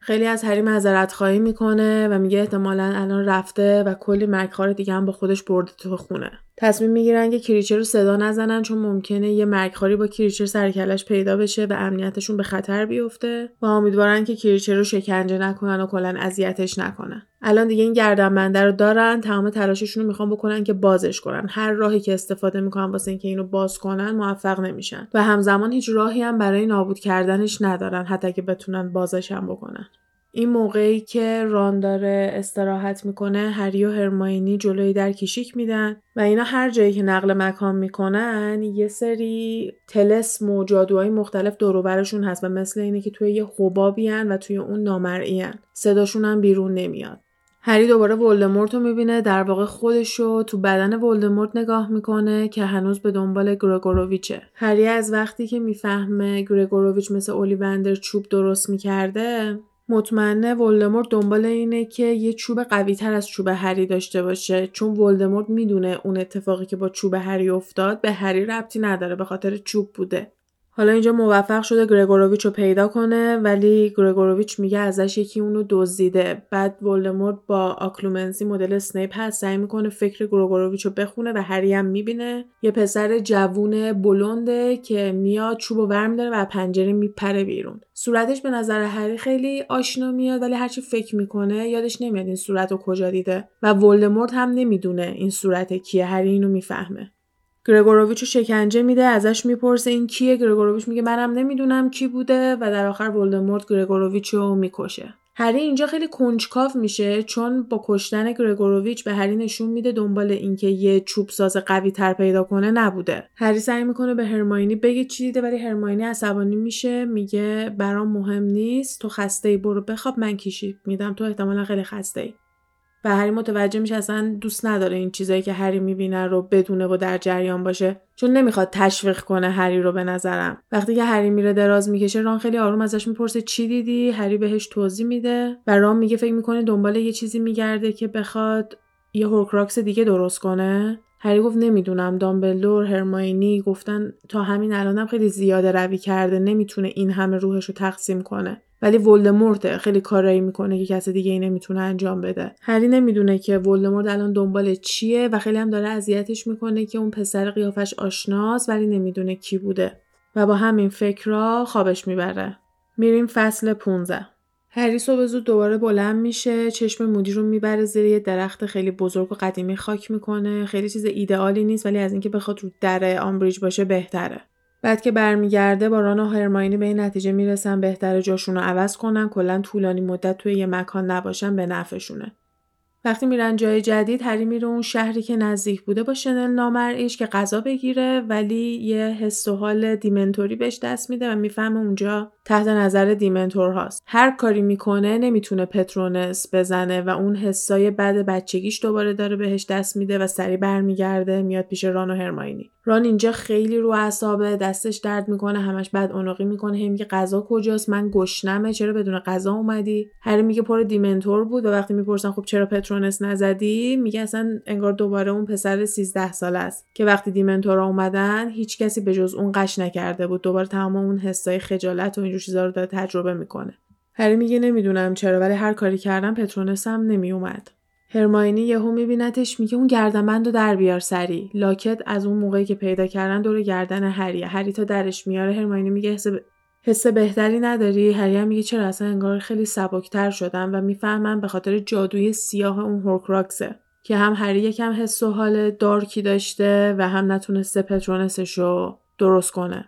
خیلی از هری معذرت خواهی میکنه و میگه احتمالاً الان رفته و کلی مرگخوار دیگه هم با خودش برده تو خونه. تصمیم میگیرن که کریچر رو صدا نزنن چون ممکنه یه مرگخواری با کریچر سرکلش پیدا بشه و امنیتشون به خطر بیفته و امیدوارن که کریچر رو شکنجه نکنن و کلاً اذیتش نکنن. الان دیگه این گردنبنده رو دارن، تمام تلاششون رو میخوان بکنن که بازش کنن. هر راهی که استفاده میکنن واسه اینکه اینو باز کنن موفق نمیشن و همزمان هیچ راهی هم برای نابود کردنش ندارن، حتی که بتونن بازش هم بکنن. این موقعی که ران داره استراحت میکنه، هری و هرمیونی جلوی در کشیک میدن و اینا هر جایی که نقل مکان میکنن یه سری طلسم و جادوهای مختلف دور و برشون هست و مثل اینه که توی یه حبابی ان و توی اون نامرئی ان، صداشون هم بیرون نمیاد. هری دوباره ولدمورت رو میبینه، در واقع خودشو تو بدن ولدمورت نگاه میکنه که هنوز به دنبال گرگورویچه. هری از وقتی که میفهمه گرگورویچ مثل اولیوندر چوب درست میکرده، مطمئنه ولدمورت دنبال اینه که یه چوب قوی تر از چوب هری داشته باشه، چون ولدمورت میدونه اون اتفاقی که با چوب هری افتاد به هری ربطی نداره، به خاطر چوب بوده. حالا اینجا موفق شده گرگورویچ رو پیدا کنه، ولی گرگورویچ میگه ازش یکی اونو دزدیده. بعد ولدمورت با آکلومنسی مدل اسنیپ هست، سعی میکنه فکر گرگورویچ رو بخونه و هری هم میبینه یه پسر جوون بلنده که میاد چوبو برمی‌داره و پنجره میپره بیرون. صورتش به نظر هری خیلی آشنا میاد ولی هرچی فکر میکنه یادش نمیاد این صورت رو کجا دیده و ولدمورت هم نمیدونه این صورت کیه. هری اینو میفهمه. گرگورویچ رو شکنجه میده، ازش میپرسه این کیه؟ گرگورویچ میگه منم نمیدونم کی بوده و در آخر ولدمورت گرگورویچ رو میکشه. هری اینجا خیلی کنجکاو میشه چون با کشتن گرگورویچ به هری نشون میده دنبال اینکه یه چوبساز قوی تر پیدا کنه نبوده. هری سعی میکنه به هرمیونی بگه چی دیده ولی هرمیونی عصبانی میشه، میگه برام مهم نیست، تو خسته ای برو بخواب، من کیشی میدم، تو احتمالاً خیلی خسته ای. و هری متوجه میشه اصلا دوست نداره این چیزایی که هری میبینه رو بدونه و در جریان باشه، چون نمیخواد تشویق کنه هری رو. به نظرم وقتی که هری میره دراز میکشه، ران خیلی آروم ازش میپرسه چی دیدی؟ هری بهش توضیح میده و ران میگه فکر میکنه دنبال یه چیزی میگرده که بخواد یه هورکراکس دیگه درست کنه. هری گفت نمیدونم، دامبلدور، هرمیونی گفتن تا همین الانم خیلی زیاده روی کرده، نمیتونه این همه روحشو تقسیم کنه. ولی ولدمورت خیلی کارایی میکنه که کسی دیگه ای نمیتونه انجام بده. هری نمیدونه که ولدمورت الان دنبال چیه و خیلی هم داره اذیتش میکنه که اون پسر قیافش آشناست ولی نمیدونه کی بوده و با همین فکرها خوابش میبره. میریم فصل 15. هری صبح زود دوباره بلند میشه، چشم مودی رو میبره زیر یه درخت خیلی بزرگ و قدیمی خاک میکنه. خیلی چیز ایدئالی نیست ولی از اینکه بخواد رو در آمبریج باشه بهتره. بعد که برمیگرده با ران و هرمیونی به این نتیجه میرسن بهتره جاشون رو عوض کنن، کلا طولانی مدت توی یه مکان نباشن، به نفعشونه. وقتی میرن جای جدید، هری میره اون شهری که نزدیک بوده با شنل نامرئیش که غذا بگیره، ولی یه حس و حال دیمنتوری بهش دست میده و میفهمه اونجا تحت نظر دیمنتور هاست. هر کاری میکنه نمیتونه پترونس بزنه و اون حسای بد بچگیش دوباره داره بهش دست میده و سری برمیگرده میاد پیش ران و هرمیونی. ران اینجا خیلی رو اعصابه، دستش درد میکنه، همش بد اونقی میکنه، میگه غذا کجاست؟ من گشنمه، چرا بدون غذا اومدی؟ هری میگه پر دیمنتور بود و وقتی میپرسن خب چرا پترونس نزدی، میگه اصلا انگار دوباره اون پسر 13 ساله است که وقتی دیمنتورا اومدن هیچ کسی به جز اون قش نکرده بود. دوباره تمام اون حسای خجالت و این جور چیزا رو داره تجربه میکنه. هری میگه نمیدونم چرا ولی هر کاری کردم پترونس هم نمیومد. هرمیونی یهو میبینتش، میگه اون گردنبندو در بیار سری. لاکت از اون موقعی که پیدا کردن دور گردن هریه. هری تا درش میاره، هرمیونی میگه حس بهتری نداری؟ هری هم میگه چرا، اصلا انگار خیلی سبکتر شدم و میفهمم به خاطر جادوی سیاه اون هورکراکسه که هم هری یکم حس و حال دارکی داشته و هم نتونسته پترونسشو درست کنه.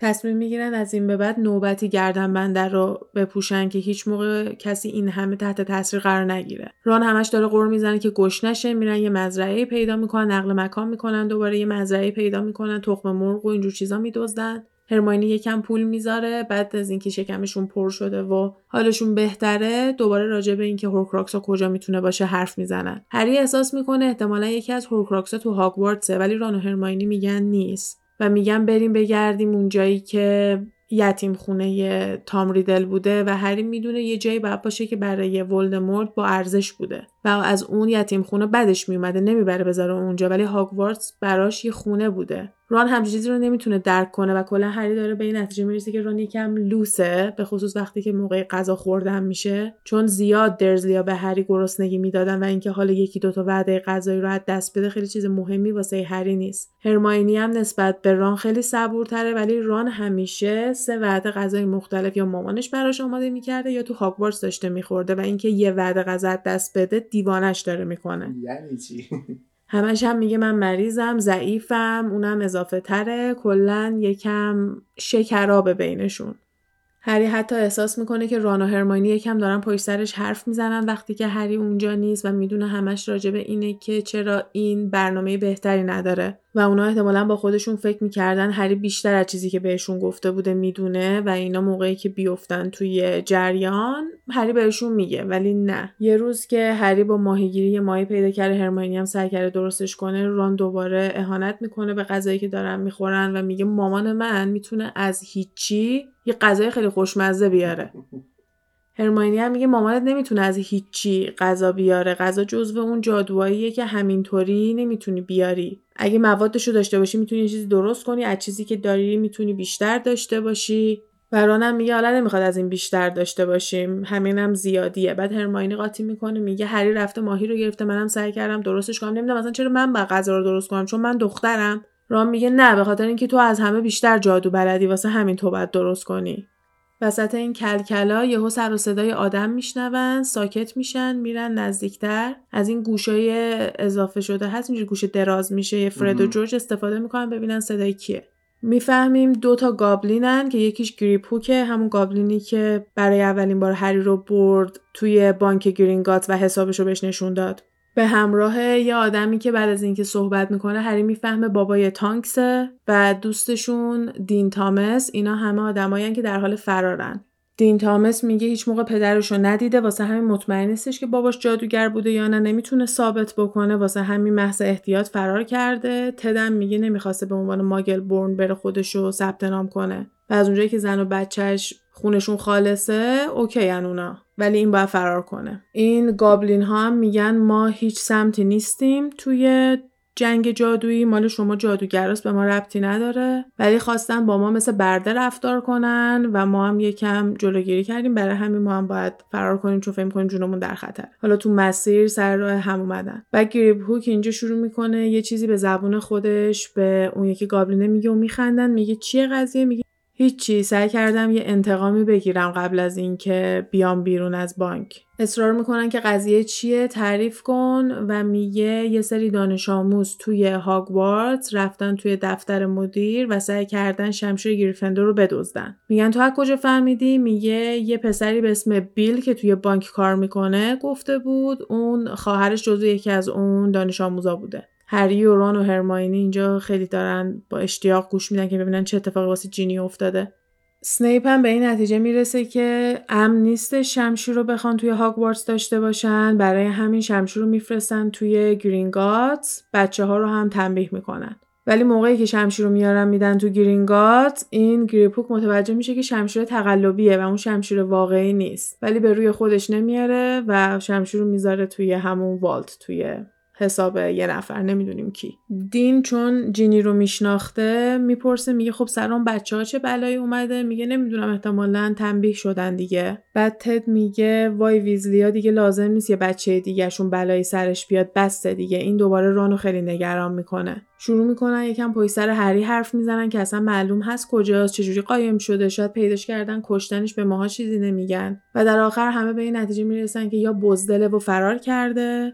تصمیم میگیرن از این به بعد نوبتی گردنبند رو بپوشن که هیچ موقع کسی این همه تحت تاثیر قرار نگیره. ران همش داره قُر میزنه که گوش نشه. میرن یه مزرعه پیدا میکنن، نقل مکان میکنن، دوباره یه مزرعه پیدا میکنن، تخم مرغ و اینجور چیزا میدزدن. هرمیونی یکم پول میذاره، بعد از اینکه شکمشون پر شده و حالشون بهتره دوباره راجع به اینکه هورکراکسا کجا میتونه باشه حرف میزنن. هری احساس میکنه احتمالاً یکی از هورکراکسا تو هاگوارتسه ولی ران و هرمیونی میگن نیست و میگن بریم بگردیم اون جایی که یتیم خونه تام ریدل بوده و هری میدونه یه جایی باید باشه که برای ولدمورت با ارزش بوده و از اون یتیم خونه بدش میومده، نمیبره بذاره اونجا، ولی هاگوارتس براش یه خونه بوده. ران همچین چیزی رو نمیتونه درک کنه و کلا هری داره به این نتیجه میرسه که ران یکم لوسه، به خصوص وقتی که موقع غذا خوردن میشه، چون زیاد درزلیا به هری گرسنگی میدادن و اینکه حالا یکی دو تا وعده غذایی رو از دست بده خیلی چیز مهمی واسه هری نیست. هرمیونی هم نسبت به ران خیلی صبورتره ولی ران همیشه 3 وعده غذای مختلف یا مامانش براش آماده میکرده یا تو هاگوارتس داشته میخورده و اینکه یه وعده غذا دست بده دیوانش داره میکنه. یعنی چی؟ همش هم میگه من مریضم، ضعیفم، اونم اضافه تره، کلن یکم شکرابه بینشون. هری حتی احساس میکنه که ران و هرمیونی یکم دارن پشت سرش حرف میزنن وقتی که هری اونجا نیست و میدونه همش راجبه اینه که چرا این برنامه بهتری نداره و اونا احتمالاً با خودشون فکر میکردن هری بیشتر از چیزی که بهشون گفته بوده میدونه و اینا موقعی که بیفتن توی جریان هری بهشون میگه، ولی نه. یه روز که هری با ماهیگیری یه ماهی پیدا کرده، هرمیونی هم سعی کرده درستش کنه، ران دوباره اهانت میکنه به غذایی که دارن میخورن و میگه مامان من میتونه از هیچی یه غذای خیلی خوشمزه بیاره. هرمیونی هم میگه مامانت نمیتونه از هیچی غذا بیاره، غذا جزو اون جادواییه که همینطوری نمیتونی بیاری. اگه موادشو داشته باشی میتونی یه چیزی درست کنی، از چیزی که داری میتونی بیشتر داشته باشی. و رانم میگه حالا نمیخواد از این بیشتر داشته باشیم، همینم زیادیه. بعد هرمیونی قاطی میکنه، میگه هری رفته ماهی رو گرفته، منم سعی کردم درستش کنم، نمیدونم مثلا چرا من با غذا رو درست کنم چون من دخترم. ران میگه نه، به خاطر اینکه تو از همه بیشتر جادو بلدی، واسه همین تو باید درست کنی. وسط این کلکلا یهو سر و صدای آدم میشنون، ساکت میشن، میرن نزدیکتر. از این گوشای اضافه شده هست، اینجوری گوشه دراز میشه، فرد و جورج استفاده میکنن ببینن صدای کیه. میفهمیم 2 تا گابلینن که یکیش گریپوکه، همون گابلینی که برای اولین بار هری رو برد توی بانک گرینگات و حسابش رو بهش نشون داد، به همراه یه آدمی که بعد از اینکه صحبت میکنه هری میفهمه بابای تانکسه و دوستشون دین تامس. اینا همه آدمایین که در حال فرارن. دین تامس میگه هیچ موقع پدرشو ندیده، واسه همین مطمئن نیستش که باباش جادوگر بوده یا نه، نمیتونه ثابت بکنه، واسه همین محض احتیاط فرار کرده. تدم میگه نمیخواسته به عنوان ماگل بورن بره خودشو ثبت نام کنه و از اونجایی که زن و بچهش خونشون خالصه اوکی ان اونا، ولی این باید فرار کنه. این گابلین ها هم میگن ما هیچ سمتی نیستیم توی جنگ جادویی، مال شما جادوگراست، به ما ربطی نداره، ولی خواستن با ما مثل برده رفتار کنن و ما هم یکم جلوگیری کردیم، برای همین ما هم باید فرار کنیم چون فکر می‌کنیم جونمون در خطر. حالا تو مسیر سر راه هم اومدن و گریپ هوک اینجا شروع میکنه یه چیزی به زبون خودش به اون یکی گابلینه میگه و میخندن. میگه چیه قضیه؟ میگه هیچی، سعی کردم یه انتقامی بگیرم قبل از این که بیام بیرون از بانک. اصرار میکنن که قضیه چیه، تعریف کن، و میگه یه سری دانش آموز توی هاگوارتس رفتن توی دفتر مدیر و سعی کردن شمشیر گریفندور رو بدزدن. میگن تو از کجا فهمیدی؟ میگه یه پسری به اسم بیل که توی بانک کار میکنه گفته بود، اون خواهرش جزو یکی از اون دانش آموزا بوده. هری و ران و هرماینی اینجا خیلی دارن با اشتیاق گوش میدن که ببینن چه اتفاقی واسه جینی افتاده. اسنیپ هم به این نتیجه میرسه که امن نیست شمشیر رو بخوان توی هاگوارتس داشته باشن، برای همین شمشیر رو میفرستن توی گرینگاتس، بچه‌ها رو هم تنبیه میکنن. ولی موقعی که شمشیر رو میارن میدن تو گرینگاتس، این گریپوک متوجه میشه که شمشیر تقلبیه و اون شمشیر واقعی نیست، ولی به روی خودش نمیاره و شمشیر رو میذاره توی همون والت، توی حساب یه نفر، نمیدونیم کی. دین چون جینی رو میشناخته میپرسه، میگه خب سران بچه ها چه بلایی اومده؟ میگه نمیدونم، احتمالاً تنبیه شدن دیگه. بعد تد میگه وای ویزلی ها دیگه لازم نیست یه بچه دیگه شون بلایی سرش بیاد، بسته دیگه. این دوباره رانو خیلی نگران میکنه. شروع میکنن یکم پشت سر هری حرف میزنن که اصلا معلوم هست کجاست، چجوری قایم شده، شاید پیداش کردن کشتنش، به ماها چیزی نمیگن. و در آخر همه به این نتیجه میرسن که یا بزدله و فرار کرده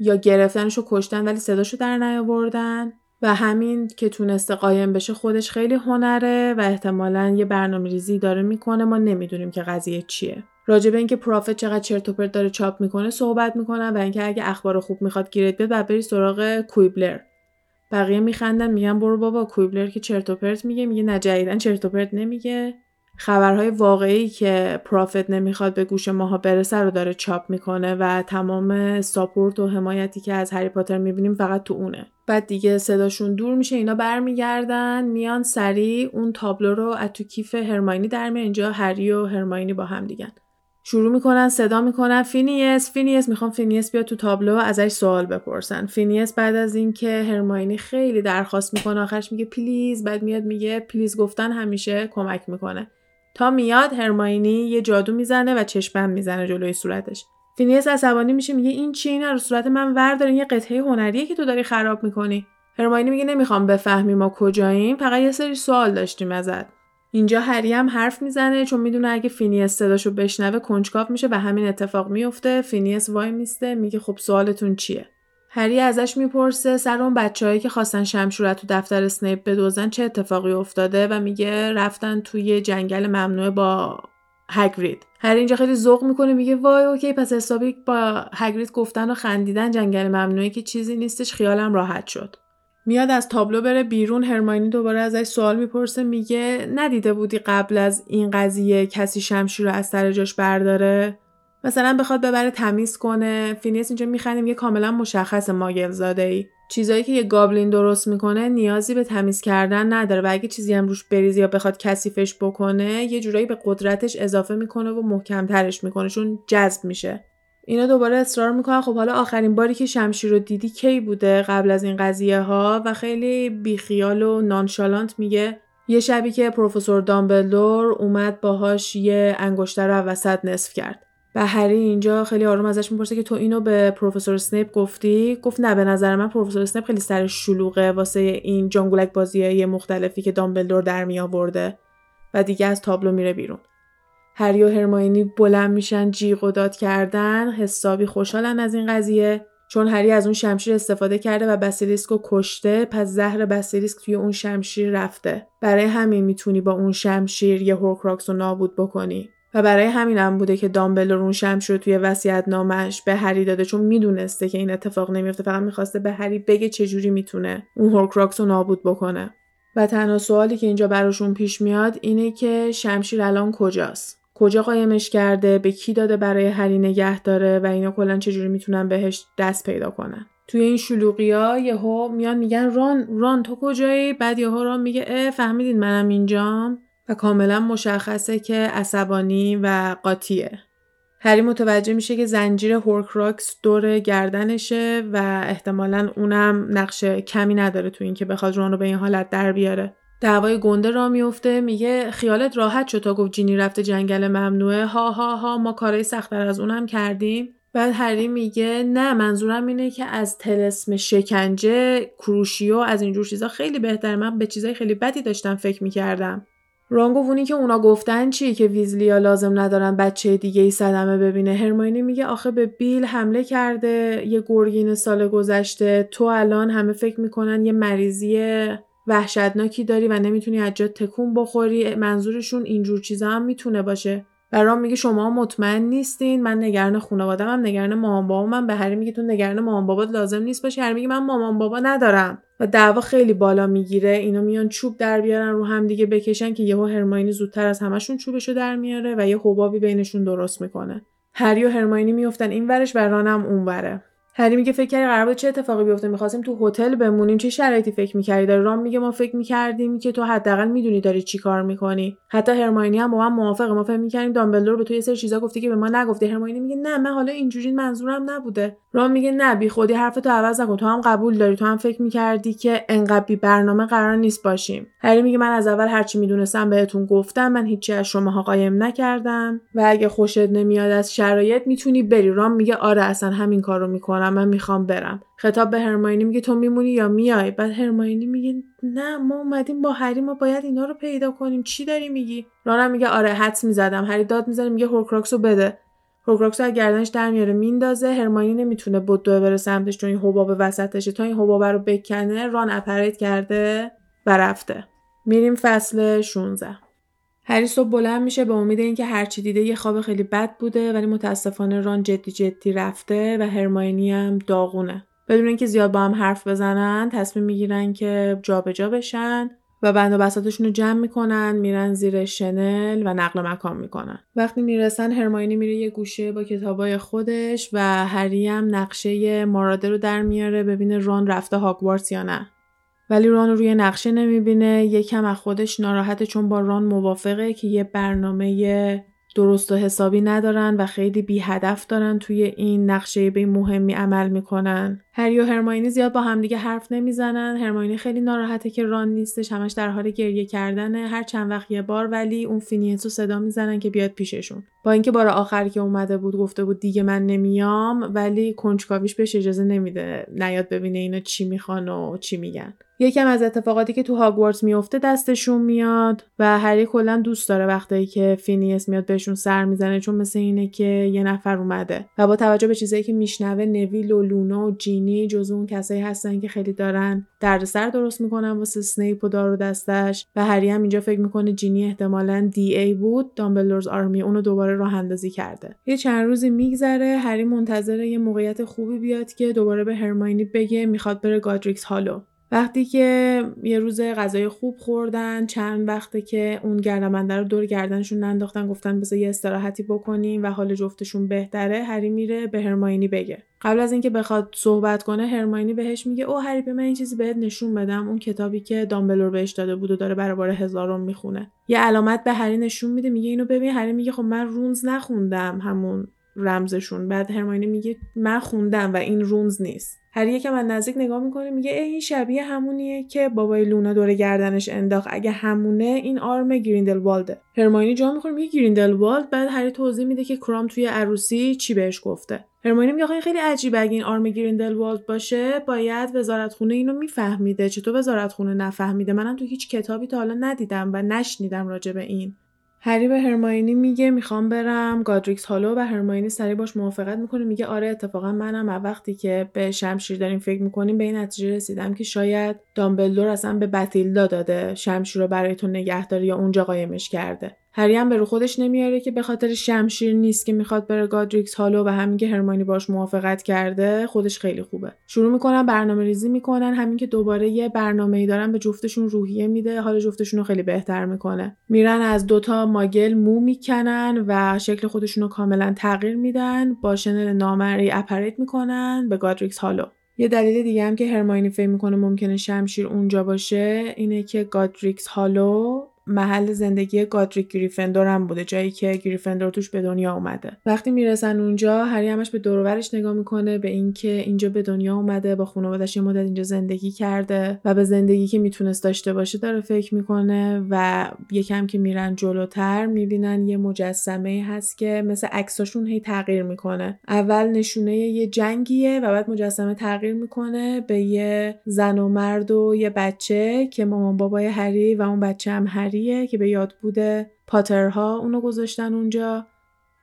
یا گرفتنشو کشتن ولی صداشو در نیاوردن، و همین که تونسته قایم بشه خودش خیلی هنره و احتمالاً یه برنامه‌ریزی داره میکنه، ما نمیدونیم که قضیه چیه. راجع به اینکه پرافت چقدر چرت و پرت داره چاپ میکنه صحبت میکنن و اینکه اگه اخبار خوب میخواد گیرت بیاد بعد بری سراغ کویبلر. بقیه میخندن میگن برو بابا، کویبلر که چرت و پرت میگه. میگه نه جدیدن چرت و پرت نمیگه، خبرهای واقعی که پرافت نمیخواد به گوش ماها برسه رو داره چاپ میکنه و تمام ساپورت و حمایتی که از هری پاتر میبینیم فقط تو اونه. بعد دیگه صداشون دور میشه، اینا برمیگردن میان سریع اون تابلو رو از تو کیف هرماینی در میارن. اینجا هری و هرماینی با هم دیگه شروع میکنن صدا میکنن فینیس، میخوام فینیس بیاد تو تابلو ازش سوال بپرسن. فینیس بعد از اینکه هرماینی خیلی درخواست میکنه آخرش میگه پلیز، بعد میاد میگه پلیز گفتن همیشه کمک میکنه. تا میاد هرماینی یه جادو میزنه و چشمم میزنه جلوی صورتش. فینیس عصبانی میشه، میگه این چیه، اینا رو صورت من وردارین، یه قطعه هنریه که تو داری خراب میکنی. هرماینی میگه نمیخوام بفهمی ما کجاییم، فقط یه سری سوال داشتیم ازت. اینجا هری هم حرف میزنه چون میدونه اگه فینیس صداشو بشنوه کنجکاو میشه و همین اتفاق میفته. فینیس وای میسته میگه خب سوالتون چیه؟ هری ازش میپرسه سر اون بچه‌هایی که خواستن شمشیر رو تو دفتر اسنیپ بدزدن چه اتفاقی افتاده، و میگه رفتن توی جنگل ممنوعه با هاگرید. هری اینجا خیلی ذوق میکنه، میگه وای اوکی، پس حسابی با هاگرید گفتن و خندیدن، جنگل ممنوعه که چیزی نیستش، خیالم راحت شد. میاد از تابلو بره بیرون، هرماینی دوباره ازش سوال میپرسه، میگه ندیده بودی قبل از این قضیه کسی شمشیر رو از سر جاش برداره؟ مثلا بخواد ببره تمیز کنه. فینیس اینجا میخنده میگه کاملا مشخص ماگل زاده ای، چیزایی که یه گابلین درست میکنه نیازی به تمیز کردن نداره و اگه چیزی هم روش بریزه یا بخواد کثیفش بکنه یه جورایی به قدرتش اضافه میکنه و محکمترش میکنه چون جذب میشه. اینا دوباره اصرار میکنن خب حالا آخرین باری که شمشیر رو دیدی کی بوده قبل از این قضیه ها؟ و خیلی بیخیال و نانشالانت میگه یه شبی که پروفسور دامبلدور اومد باهاش یه انگشتر رو وسط نصف کرد. و هری اینجا خیلی آروم ازش میپرسه که تو اینو به پروفسور اسنیپ گفتی؟ گفت نه، به نظر من پروفسور اسنیپ خیلی سر شلوغه واسه این جانگولک بازیای مختلفی که دامبلدور در می آورده. و دیگه از تابلو میره بیرون. هری و هرماینی بلند میشن، جیغ و داد کردن، حسابی خوشحالن از این قضیه چون هری از اون شمشیر استفاده کرده و باسیلیسکو کشته، پس زهر باسیلیسک توی اون شمشیر رفته. برای همین میتونی با اون شمشیر یه هورکراکس رو نابود بکنی. و برای همین هم بوده که دامبلدور اون شمشیر رو توی وصیت‌نامه‌اش به هری داده، چون میدونسته که این اتفاق نمیفته، فقط میخواسته به هری بگه چجوری میتونه اون هورکراکس رو نابود بکنه. و تنها سوالی که اینجا براشون پیش میاد اینه که شمشیر الان کجاست؟ کجا قایمش کرده، به کی داده برای هری نگه داره و اینا کلا چجوری میتونن بهش دست پیدا کنن. توی این شلوغی‌ها یهو میان میگن ران تو کجایی؟ بعد یهو ران میگه فهمیدین منم اینجام و کاملا مشخصه که عصبانی و قاطیه. هری متوجه میشه که زنجیر هورکراکس دور گردنشه و احتمالاً اونم نقش کمی نداره تو این که بخواد ران رو به این حالت در بیاره. دعوای گنده را میفته، میگه خیالت راحت شد تا گفت جینی رفته جنگل ممنوعه، ها ها ها ما کارهای سخت‌تر از اونم کردیم. بعد هری میگه نه منظورم اینه که از طلسم شکنجه، کروشیو، از اینجور چیزا خیلی بهتر، من به چیزای خیلی بدی داشتم فکر میکردم. ران گفت اونی که اونا گفتن چی که ویزلیا لازم ندارن بچه دیگه ای صدمه ببینه. هرمیونی میگه آخه به بیل حمله کرده یه گرگین سال گذشته، تو الان همه فکر میکنن یه مریضی وحشتناکی داری و نمیتونی از جات تکون بخوری، منظورشون اینجور چیزا هم میتونه باشه. و ران میگه شما مطمئن نیستین، من نگران خانواده‌ام، هم نگران مامان بابام. به هری میگه تو نگران مامان بابات لازم نیست باشی. هری میگه من مامان بابا ندارم و دعوا خیلی بالا میگیره. اینا میان چوب در بیارن رو هم دیگه بکشن که یهو هرمیونی زودتر از همشون چوبشو در میاره و یه حبابی بینشون درست میکنه. هری و هرمیونی میافتن این ورش و ران هم اون وره. هری میگه فکر کردی قراره چه اتفاقی بیفته؟ می‌خواستیم تو هتل بمونیم، چه شرایطی فکر می‌کردی؟ ران میگه ما فکر می‌کردیم که تو حداقل می‌دونی داری چیکار می‌کنی. حتی هرمیونی هم با من موافقه، ما فکر می‌کردیم دامبلدور به تو یه سری چیزا گفته که به ما نگفته. هرمیونی میگه نه من حالا اینجوری منظورم نبوده. ران میگه نه بیخودی حرفتو عوض نکن، تو هم قبول داری، تو هم فکر می‌کردی که انقدر بی برنامه قرار نیست باشیم. هری میگه من از اول هرچی می‌دونستم بهتون گفتم، من هیچ چی از شماها قایم نکردم و اگه خوشت نمیاد از شرایط می‌تونی بری. ران میگه آره اصلا همین کارو می‌کنم، من میخوام برم. خطاب به هرمیونی میگه تو میمونی یا میای؟ بعد هرمیونی میگه نه ما اومدیم با هری، ما باید اینا رو پیدا کنیم، چی داری میگی؟ ران میگه آره حدس میزدم. هری داد میزنه میگه هورکراکسو بده. هورکراکسو از گردنش در میاره میندازه. هرمیونی نمیتونه بدو بره سمتش چون این حباب وسطشه، تا این حباب رو بکنه ران اپریت کرده و رفته. میریم فصل 16. هری صبح بلند میشه به امید اینکه هرچی دیده یه خواب خیلی بد بوده، ولی متاسفانه ران جدی رفته و هرمیونی هم داغونه. بدون اینکه زیاد با هم حرف بزنن تصمیم میگیرن که جابجا بشن و بند و بساطشون رو جمع میکنن، میرن زیر شنل و نقل مکان میکنن. وقتی میرسن هرمیونی میره یه گوشه با کتابای خودش و هری هم نقشه ماراده رو در میاره ببینه ران رفته هاگوارتس یا نه. ولی ران روی نقشه نمیبینه، یکم از خودش ناراحته چون با ران موافقه که یه برنامه درست و حسابی ندارن و خیلی بی هدف دارن توی این نقشه به مهمی عمل میکنن. هری و هرمیونی زیاد با همدیگه حرف نمیزنن. هرمیونی خیلی ناراحته که ران نیستش، همش در حال گریه کردنه. هر چند وقت یه بار ولی اون فینیانسو صدا میزنن که بیاد پیششون. با اینکه بار آخر که اومده بود گفته بود دیگه من نمیام، ولی کنجکاویش بهش اجازه نمیده نیاد ببینه اینا چی میخوان و چی میگن. یکم از اتفاقاتی که تو هاگوارتس میفته دستشون میاد و هری کلا دوست داره وقتی که فینیس میاد بهشون سر میزنه، چون مثل اینه که یه نفر اومده و با توجه به چیزایی که میشنوه نویل و لونا و جینی جزو اون کسایی هستن که خیلی دارن دردسر درست میکنن واسه اسنیپ و دارو دستش و هری هم اینجا فکر میکنه جینی احتمالاً DA بود، دامبلدورز آرمی، اونو دوباره راه اندازی کرده. یه چند روزی میگذره، هری منتظره یه موقعیت خوبی بیاد که دوباره به هرمیونی بگه میخواد بره گادریکس هالو. وقتی که یه روز غذای خوب خوردن، چند وقته که اون گردنبنده رو دور گردنشون ننداختن، گفتن بذار یه استراحتی بکنیم و حال جفتشون بهتره. هری میره به هرمیونی بگه. قبل از اینکه بخواد صحبت کنه هرمیونی بهش میگه او هری به من این چیزی بهت نشون بدم، اون کتابی که دامبلدور بهش داده بود و داره برای بار هزارم میخونه. یه علامت به هری نشون میده میگه اینو ببین. هری میگه خب من رونز نخوندم، همون رمزشون. بعد هرمیونی میگه من خوندم و این رونز نیست. هری یکم از نزدیک نگاه میکنه میگه این شبیه همونیه که بابای لونا دور گردنش انداخت، اگه همونه این آرم گریندلوالده. هرمیونی جا میخوره میگه گریندلوالد. بعد هری توضیح میده که کرام توی عروسی چی بهش گفته. هرمیونی میگه آخه خیلی عجیبه، اگه این آرم گریندلوالد باشه باید وزارتخونه اینو میفهمیده، چطور وزارتخونه نفهمیده؟ منم تو هیچ کتابی تا حالا ندیدم و نشنیدم راجع به این. هری به هرمیونی میگه میخوام برم گادریکس هالو و هرمیونی سریع باش موافقت میکنه، میگه آره اتفاقا منم از وقتی که به شمشیر داریم فکر میکنیم به این نتیجه رسیدم که شاید دامبلدور اصلا به بتیلدا داده شمشیر رو برای تو نگه داره یا اونجا قایمش کرده. هری هم به رو خودش نمیاره که به خاطر شمشیر نیست که میخواد بره گادریکس هالو و همین که هرمیونی باش موافقت کرده خودش خیلی خوبه. شروع میکنن برنامه‌ریزی میکنن، همین که دوباره یه برنامه‌ای دارن به جفتشون روحیه میده، حال جفتشون رو خیلی بهتر میکنه. میرن از دوتا ماگل مو میکنن و شکل خودشون رو کاملا تغییر میدن، با شنل نامرئی اپریت میکنن به گادریکس هالو. یه دلیل دیگه هم که هرمیونی فکر میکنه ممکنه شمشیر اونجا باشه اینه که گادریکس هالو محل زندگی گادریک گریفندور هم بوده، جایی که گریفندور توش به دنیا اومده. وقتی میرسن اونجا هری همش به دور و برش نگاه میکنه، به اینکه اینجا به دنیا اومده، با خانواده‌اش یه مدت اینجا زندگی کرده و به زندگی که میتونست داشته باشه داره فکر میکنه. و یکم که میرن جلوتر میبینن یه مجسمه هست که مثل عکساشون هی تغییر میکنه. اول نشونه یه جنگیه و بعد مجسمه تغییر میکنه به یه زن و مرد و یه بچه که مامان بابای هری و اون بچه هم هری که به یاد بوده پاترها اونو گذاشتن اونجا.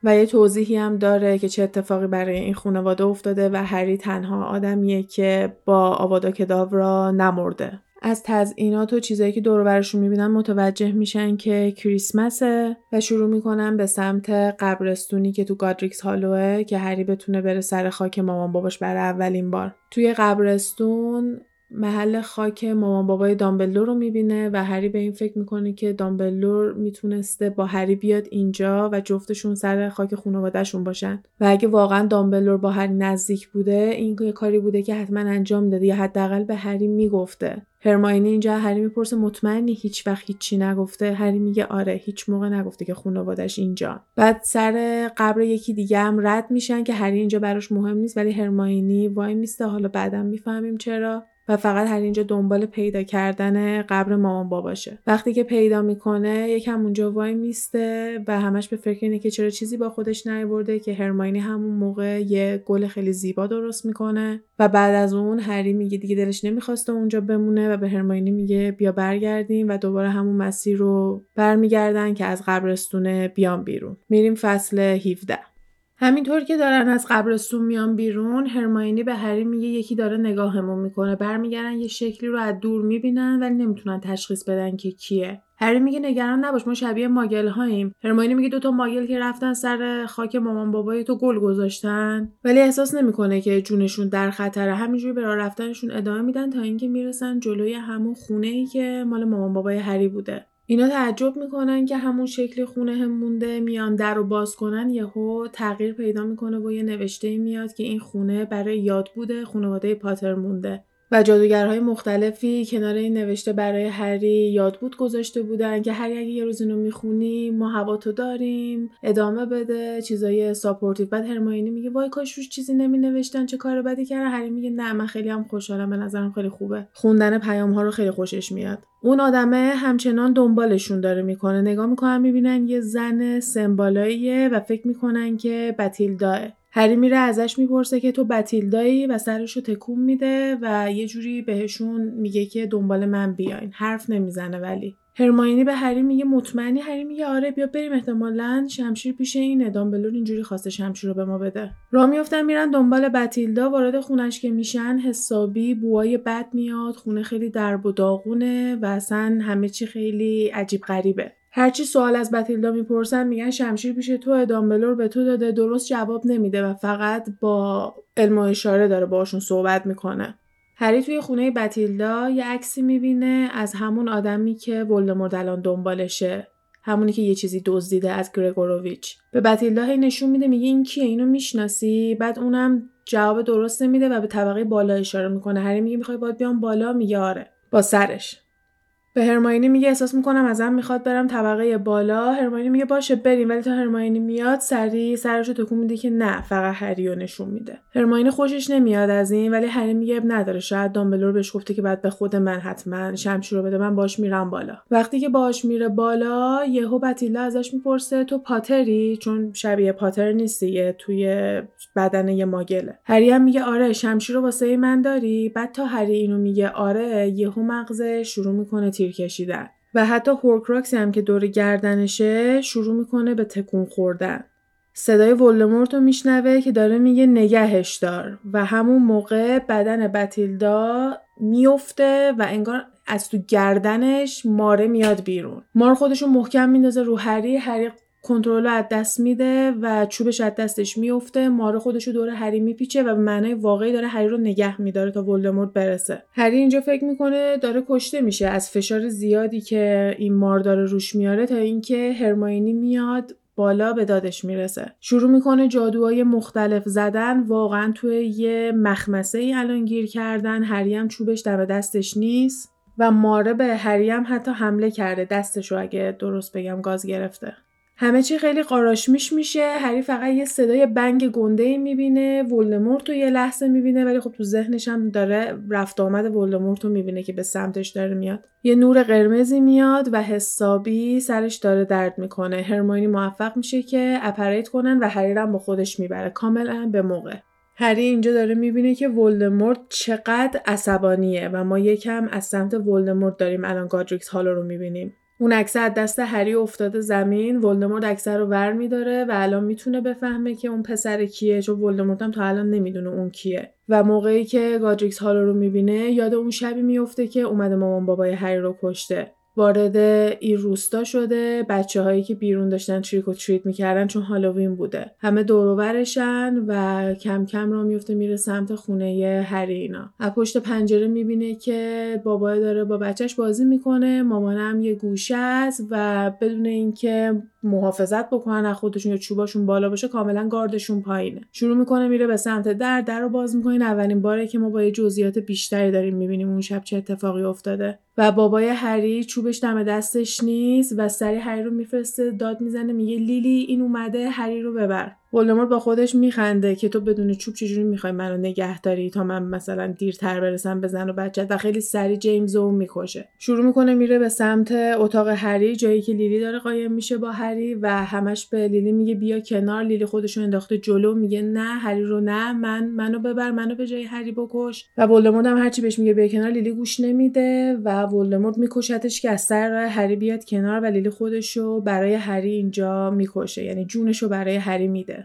و یه توضیحی هم داره که چه اتفاقی برای این خانواده افتاده و هری تنها آدمیه که با آوادا کداورا نمرده. از تزیینات و چیزایی که دور و برشون میبینن متوجه میشن که کریسمسه و شروع میکنن به سمت قبرستونی که تو گادریکس هالوه که هری بتونه بره سر خاک مامان باباش برای اولین بار. توی قبرستون محل خاک مامان بابای دامبلدور رو میبینه و هری به این فکر میکنه که دامبلدور میتونسته با هری بیاد اینجا و جفتشون سر خاک خانواده‌شون باشن و اگه واقعا دامبلدور با هری نزدیک بوده این یه کاری بوده که حتما انجام داده یا حداقل به هری میگفته. هرمیونی اینجا هری میپرسه مطمئنی هیچ وقت هیچی نگفته؟ هری میگه آره، هیچ موقع نگفته که خانواده‌اش اینجا. بعد سر قبر یکی دیگه هم رد میشن که هری اینجا براش مهم نیست، ولی هرمیونی وای میسته، حالا بعداً میفهمیم چرا. و فقط هر اینجا دنبال پیدا کردن قبر مامان باباشه. وقتی که پیدا میکنه یکم اونجا وای میسته و همش به فکر اینه که چرا چیزی با خودش نیاورده که هرمیونی همون موقع یه گل خیلی زیبا درست میکنه و بعد از اون هری میگه دیگه دلش نمیخواسته اونجا بمونه و به هرمیونی میگه بیا برگردیم و دوباره همون مسیر رو برمیگردن که از قبرستون بیان بیرون. میریم فصل 17. همینطور که دارن از قبرستون میان بیرون هرمیونی به هری میگه یکی داره نگاهمون میکنه. برمیگردن یه شکلی رو از دور میبینن ولی نمیتونن تشخیص بدن که کیه. هری میگه نگران نباش، ما شبیه ماگل هاییم. هرمیونی میگه دوتا ماگل که رفتن سر خاک مامان بابای تو گل گذاشتن، ولی احساس نمیکنه که جونشون در خطره، همینجوری به راه رفتنشون ادامه میدن تا اینکه میرسن جلوی همون خونه‌ای که مال مامان بابای هری بوده. اینا تعجب میکنن که همون شکل خونه هم مونده، میان در رو باز کنن یهو تغییر پیدا میکنه و یه نوشته میاد که این خونه برای یاد بوده خانواده پاتر مونده و جادوگرهای مختلفی کنار این نوشته برای هری یاد بود گذاشته بودن که هری اگه یه روز اینو میخونی ما هواتو داریم، ادامه بده، چیزای ساپورتیو. بعد هرمیونی میگه وای کاش روش چیزی نمی نوشتن، چه کار بدی کردن. هری میگه نه من خیلی هم خوشحالم، به نظرم خیلی خوبه، خوندن پیام ها رو خیلی خوشش میاد. اون آدمه همچنان دنبالشون داره میکنه، نگاه میکنن میبینن یه زن سمبالاییه و فکر میکنن که بتیلداه. هری میره ازش میپرسه که تو بتیلدایی و سرشو تکون میده و یه جوری بهشون میگه که دنبال من بیاین. حرف نمیزنه ولی هرمیونی به هری میگه مطمئنی؟ هری میگه آره بیا بریم، احتمالاً شمشیر پیش اینه، دامبلدور اینجوری خواسته شمشیر رو به ما بده. راه میافتن میرن دنبال بتیلدا. وارد خونش که میشن حسابی بوهای بد میاد، خونه خیلی درب و داغونه و اصلا همه چی خیلی عجیب غریبه. هرچی سوال از بتیلدا میپرسن میگن شمشیر پیش تو، دامبلدور به تو داده، درست جواب نمیده و فقط با علم و اشاره داره باشون صحبت میکنه. هری توی خونه بتیلدا یه عکسی میبینه از همون آدمی که ولدمورت الان دنبالشه، همونی که یه چیزی دزدیده از گرگوروویچ. به بتیلدا هی نشون میده میگه این کیه، اینو میشناسی؟ بعد اونم جواب درست نمیده و به طبقه بالا اشاره میکنه. هری میگه میخوای باید بیام بالا؟ میگه آره، با سرش. به هرمیونی میگه احساس میکنم ازم میخواد برم طبقه بالا. هرمیونی میگه باشه بریم، ولی تا هرمیونی میاد سری سرشو تکون میده که نه، فقط هریو نشون میده. هرمیونی خوشش نمیاد از این، ولی هری میگه اب نداره، شاید دامبلدور بهش گفته که بعد به خود من حتما شمشیر رو بده، من باش میرم بالا. وقتی که باش میره بالا یهو بتیلدا ازش میپرسه تو پاتری؟ چون شبیه پاتر نیستی، توی بدن یه ماگله. هری هم میگه آره، شمشیر رو واسه من داری؟ بعد تا هری اینو میگه آره یهو مغزش شروع میکنه کشیدن و حتی هورکراکسی هم که دور گردنشه شروع میکنه به تکون خوردن. صدای ولدمورت رو میشنوه که داره میگه نگهش دار و همون موقع بدن بتیلدا میفته و انگار از تو گردنش ماره میاد بیرون. مار خودشو محکم میندازه رو هری، هری کنترل رو از دست میده و چوبش از دستش میفته. ماره خودشو دور هری میپیچه و به معنای واقعی داره هری رو نگه میداره تا ولدمورت برسه. هری اینجا فکر میکنه داره کشته میشه از فشار زیادی که این مار داره روش میاره، تا اینکه هرمیونی میاد بالا به دادش میرسه. شروع میکنه جادوهای مختلف زدن، واقعا توی یه مخمسه ای الان گیر کردن. هری هم چوبش در دستش نیست و ماره به هری هم حتی حمله کرده، دستش رو اگه درست بگم گاز گرفته. همه چی خیلی قاراشمیش میشه. هری فقط یه صدای بنگ گنده‌ای میبینه، ولدمورت رو یه لحظه میبینه، ولی خب تو ذهنش هم داره رفت آمد ولدمورت رو میبینه که به سمتش داره میاد. یه نور قرمزی میاد و حسابی سرش داره درد میکنه. هرمیونی موفق میشه که اپریت کنن و هری رو با خودش میبره، کاملا به موقع. هری اینجا داره میبینه که ولدمورت چقدر عصبانیه و ما یکم از سمت ولدمورت داریم الان گادریکس هالو رو میبینیم. اون عکس از دست هری افتاده زمین، ولدمورت عکس رو ور می‌داره و الان میتونه بفهمه که اون پسر کیه، چون ولدمورت هم تا الان نمیدونه اون کیه. و موقعی که گادریکس هالو رو میبینه یاد اون شبی میفته که اومده مامان بابای هری رو کشته. وارد این روستا شده، بچه‌هایی که بیرون داشتن تریک و تریت می‌کردن چون هالووین بوده، همه دور و برشن و کم کم راه میفته میره سمت خونه هری. اینا از پشت پنجره می‌بینه که بابا داره با بچه‌ش بازی می‌کنه، مامانم یه گوشه است و بدون اینکه محافظت بکنن از خودشون یا چوباشون بالا باشه کاملا گاردشون پایینه. شروع می‌کنه میره به سمت در رو باز می‌کنه. اولین باره که ما با جزئیات بیشتری داریم می‌بینیم اون شب چه اتفاقی افتاده. و بابای هری چوبش دم دستش نیست و سری هری رو میفرسته، داد میزنه میگه لیلی این اومده، هری رو ببر. ولدمورت با خودش میخنده که تو بدون چوب چجوری میخوای منو نگه داری تا من مثلا دیرتر برسم بزن و بچت، و خیلی سری جیمز رو میکشه. شروع میکنه میره به سمت اتاق هری، جایی که لیلی داره قایم میشه با هری و همش به لیلی میگه بیا کنار. لیلی خودشو انداخته جلو، میگه نه هری رو نه، منو ببر، منو به جای هری بکش. و ولدمورت هم هرچی بهش میگه بیا کنار لیلی گوش نمیده و ولدمورت میکشتش که از سر راه هری بیاد کنار و لیلی خودشو برای هری اینجا میکشه، یعنی جونشو برای هری میده.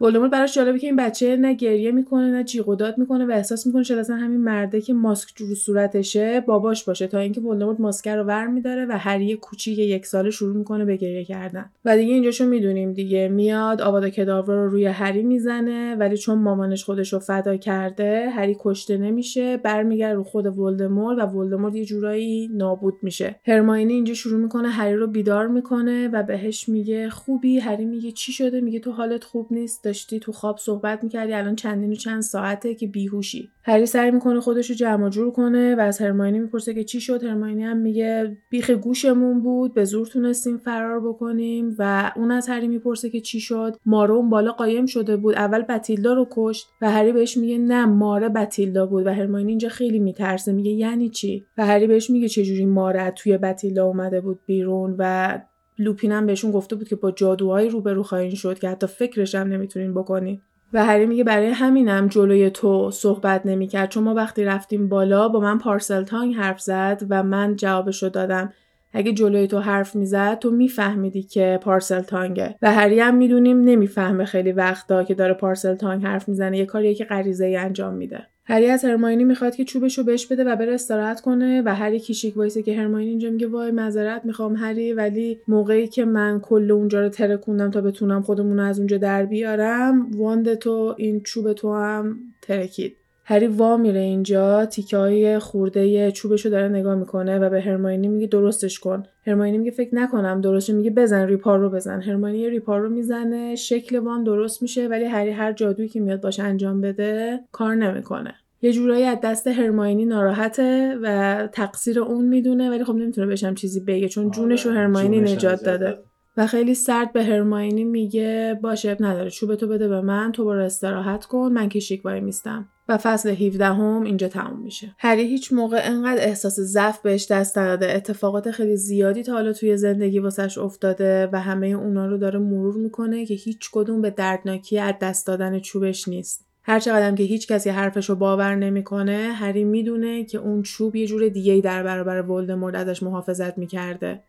ولدمورت براش جالبه که این بچه نه گریه میکنه نه جیغ و داد میکنه و احساس میکنه شاید اصلا همین مرده که ماسک رو صورتشه باباش باشه، تا اینکه ولدمورت ماسک رو ور میداره و هری کوچیک 1 ساله شروع میکنه به گریه کردن. و دیگه اینجاشو میدونیم دیگه، میاد آوادا کداورا رو روی هری میزنه، ولی چون مامانش خودش رو فدا کرده هری کشته نمیشه، برمیگرده رو خود ولدمورت و ولدمورت یه جورایی نابود میشه. هرمیونی اینجا شروع میکنه هری رو بیدار میکنه و بهش میگه خوبی؟ هری میگه چی شده؟ میگه تو حالت خوب نیست، داشتی تو خواب صحبت میکردی، الان چند ساعته که بیهوشی. هری سعی میکنه خودشو جمع جور کنه و از هرمیونی میپرسه که چی شد. هرمیونی هم میگه بیخ گوشمون بود، به زور تونستیم فرار بکنیم. و اون از هری میپرسه که چی شد، ماره اون بالا قایم شده بود اول بتیلدا رو کشت و هری بهش میگه نه ماره بتیلدا بود. و هرمیونی اینجا خیلی میترسه، میگه یعنی چی؟ و هری بهش میگه چه جوری ماره توی بتیلدا اومده بود بیرون. و لوپین هم بهشون گفته بود که با جادوهای روبرو خواهید شد که حتی فکرش هم نمیتونین بکنین. و هری میگه برای همینم جلوی تو صحبت نمیکرد، چون ما وقتی رفتیم بالا با من پارسل تانگ حرف زد و من جوابشو دادم. اگه جلوی تو حرف میزد تو میفهمیدی که پارسل تانگه. و هری هم میدونیم نمیفهمه خیلی وقتا که داره پارسل تانگ حرف میزنه، یه کاریه که غریزه‌ای انجام میده. هری از هرمیونی میخواد که چوبشو بهش بده و بره استراحت کنه و هری کیشیک وایسه که هرمیونی اینجا میگه وای معذرت میخوام هری، ولی موقعی که من کل اونجا رو ترکوندم تا بتونم خودمون رو از اونجا در بیارم، واند تو این چوب تو هم ترکید. هری وا میره اینجا، تیکه‌های خورده چوبشو داره نگاه میکنه و به هرمیونی میگه درستش کن. هرمیونی میگه فکر نکنم درستش، میگه بزن ریپار رو بزن. هرمیونی ریپار رو میزنه، شکل وام درست میشه، ولی هری هر جادویی که میاد باشه انجام بده کار نمیکنه. یه جورایی از دست هرمیونی ناراحته و تقصیر اون میدونه، ولی خب نمیتونه بهش هم چیزی بگه چون جونشو هرمیونی نجات داده. و خیلی سرد به هرمیونی میگه باشه اب نداره، چوبتو بده به من، تو برو استراحت کن، من کیشیک وای میستم. و فصل 17 هم اینجا تموم میشه. هری هیچ موقع انقدر احساس ضعف بهش دست نداده، اتفاقات خیلی زیادی تا حالا توی زندگی واسش افتاده و همه اونا رو داره مرور میکنه که هیچ کدوم به دردناکی از دست دادن چوبش نیست. هر چقدرم که هیچ کسی حرفش رو باور نمیکنه، هری میدونه که اون چوب یه جور دیگه‌ای در برابر ولدمورت ازش محافظت میکرده.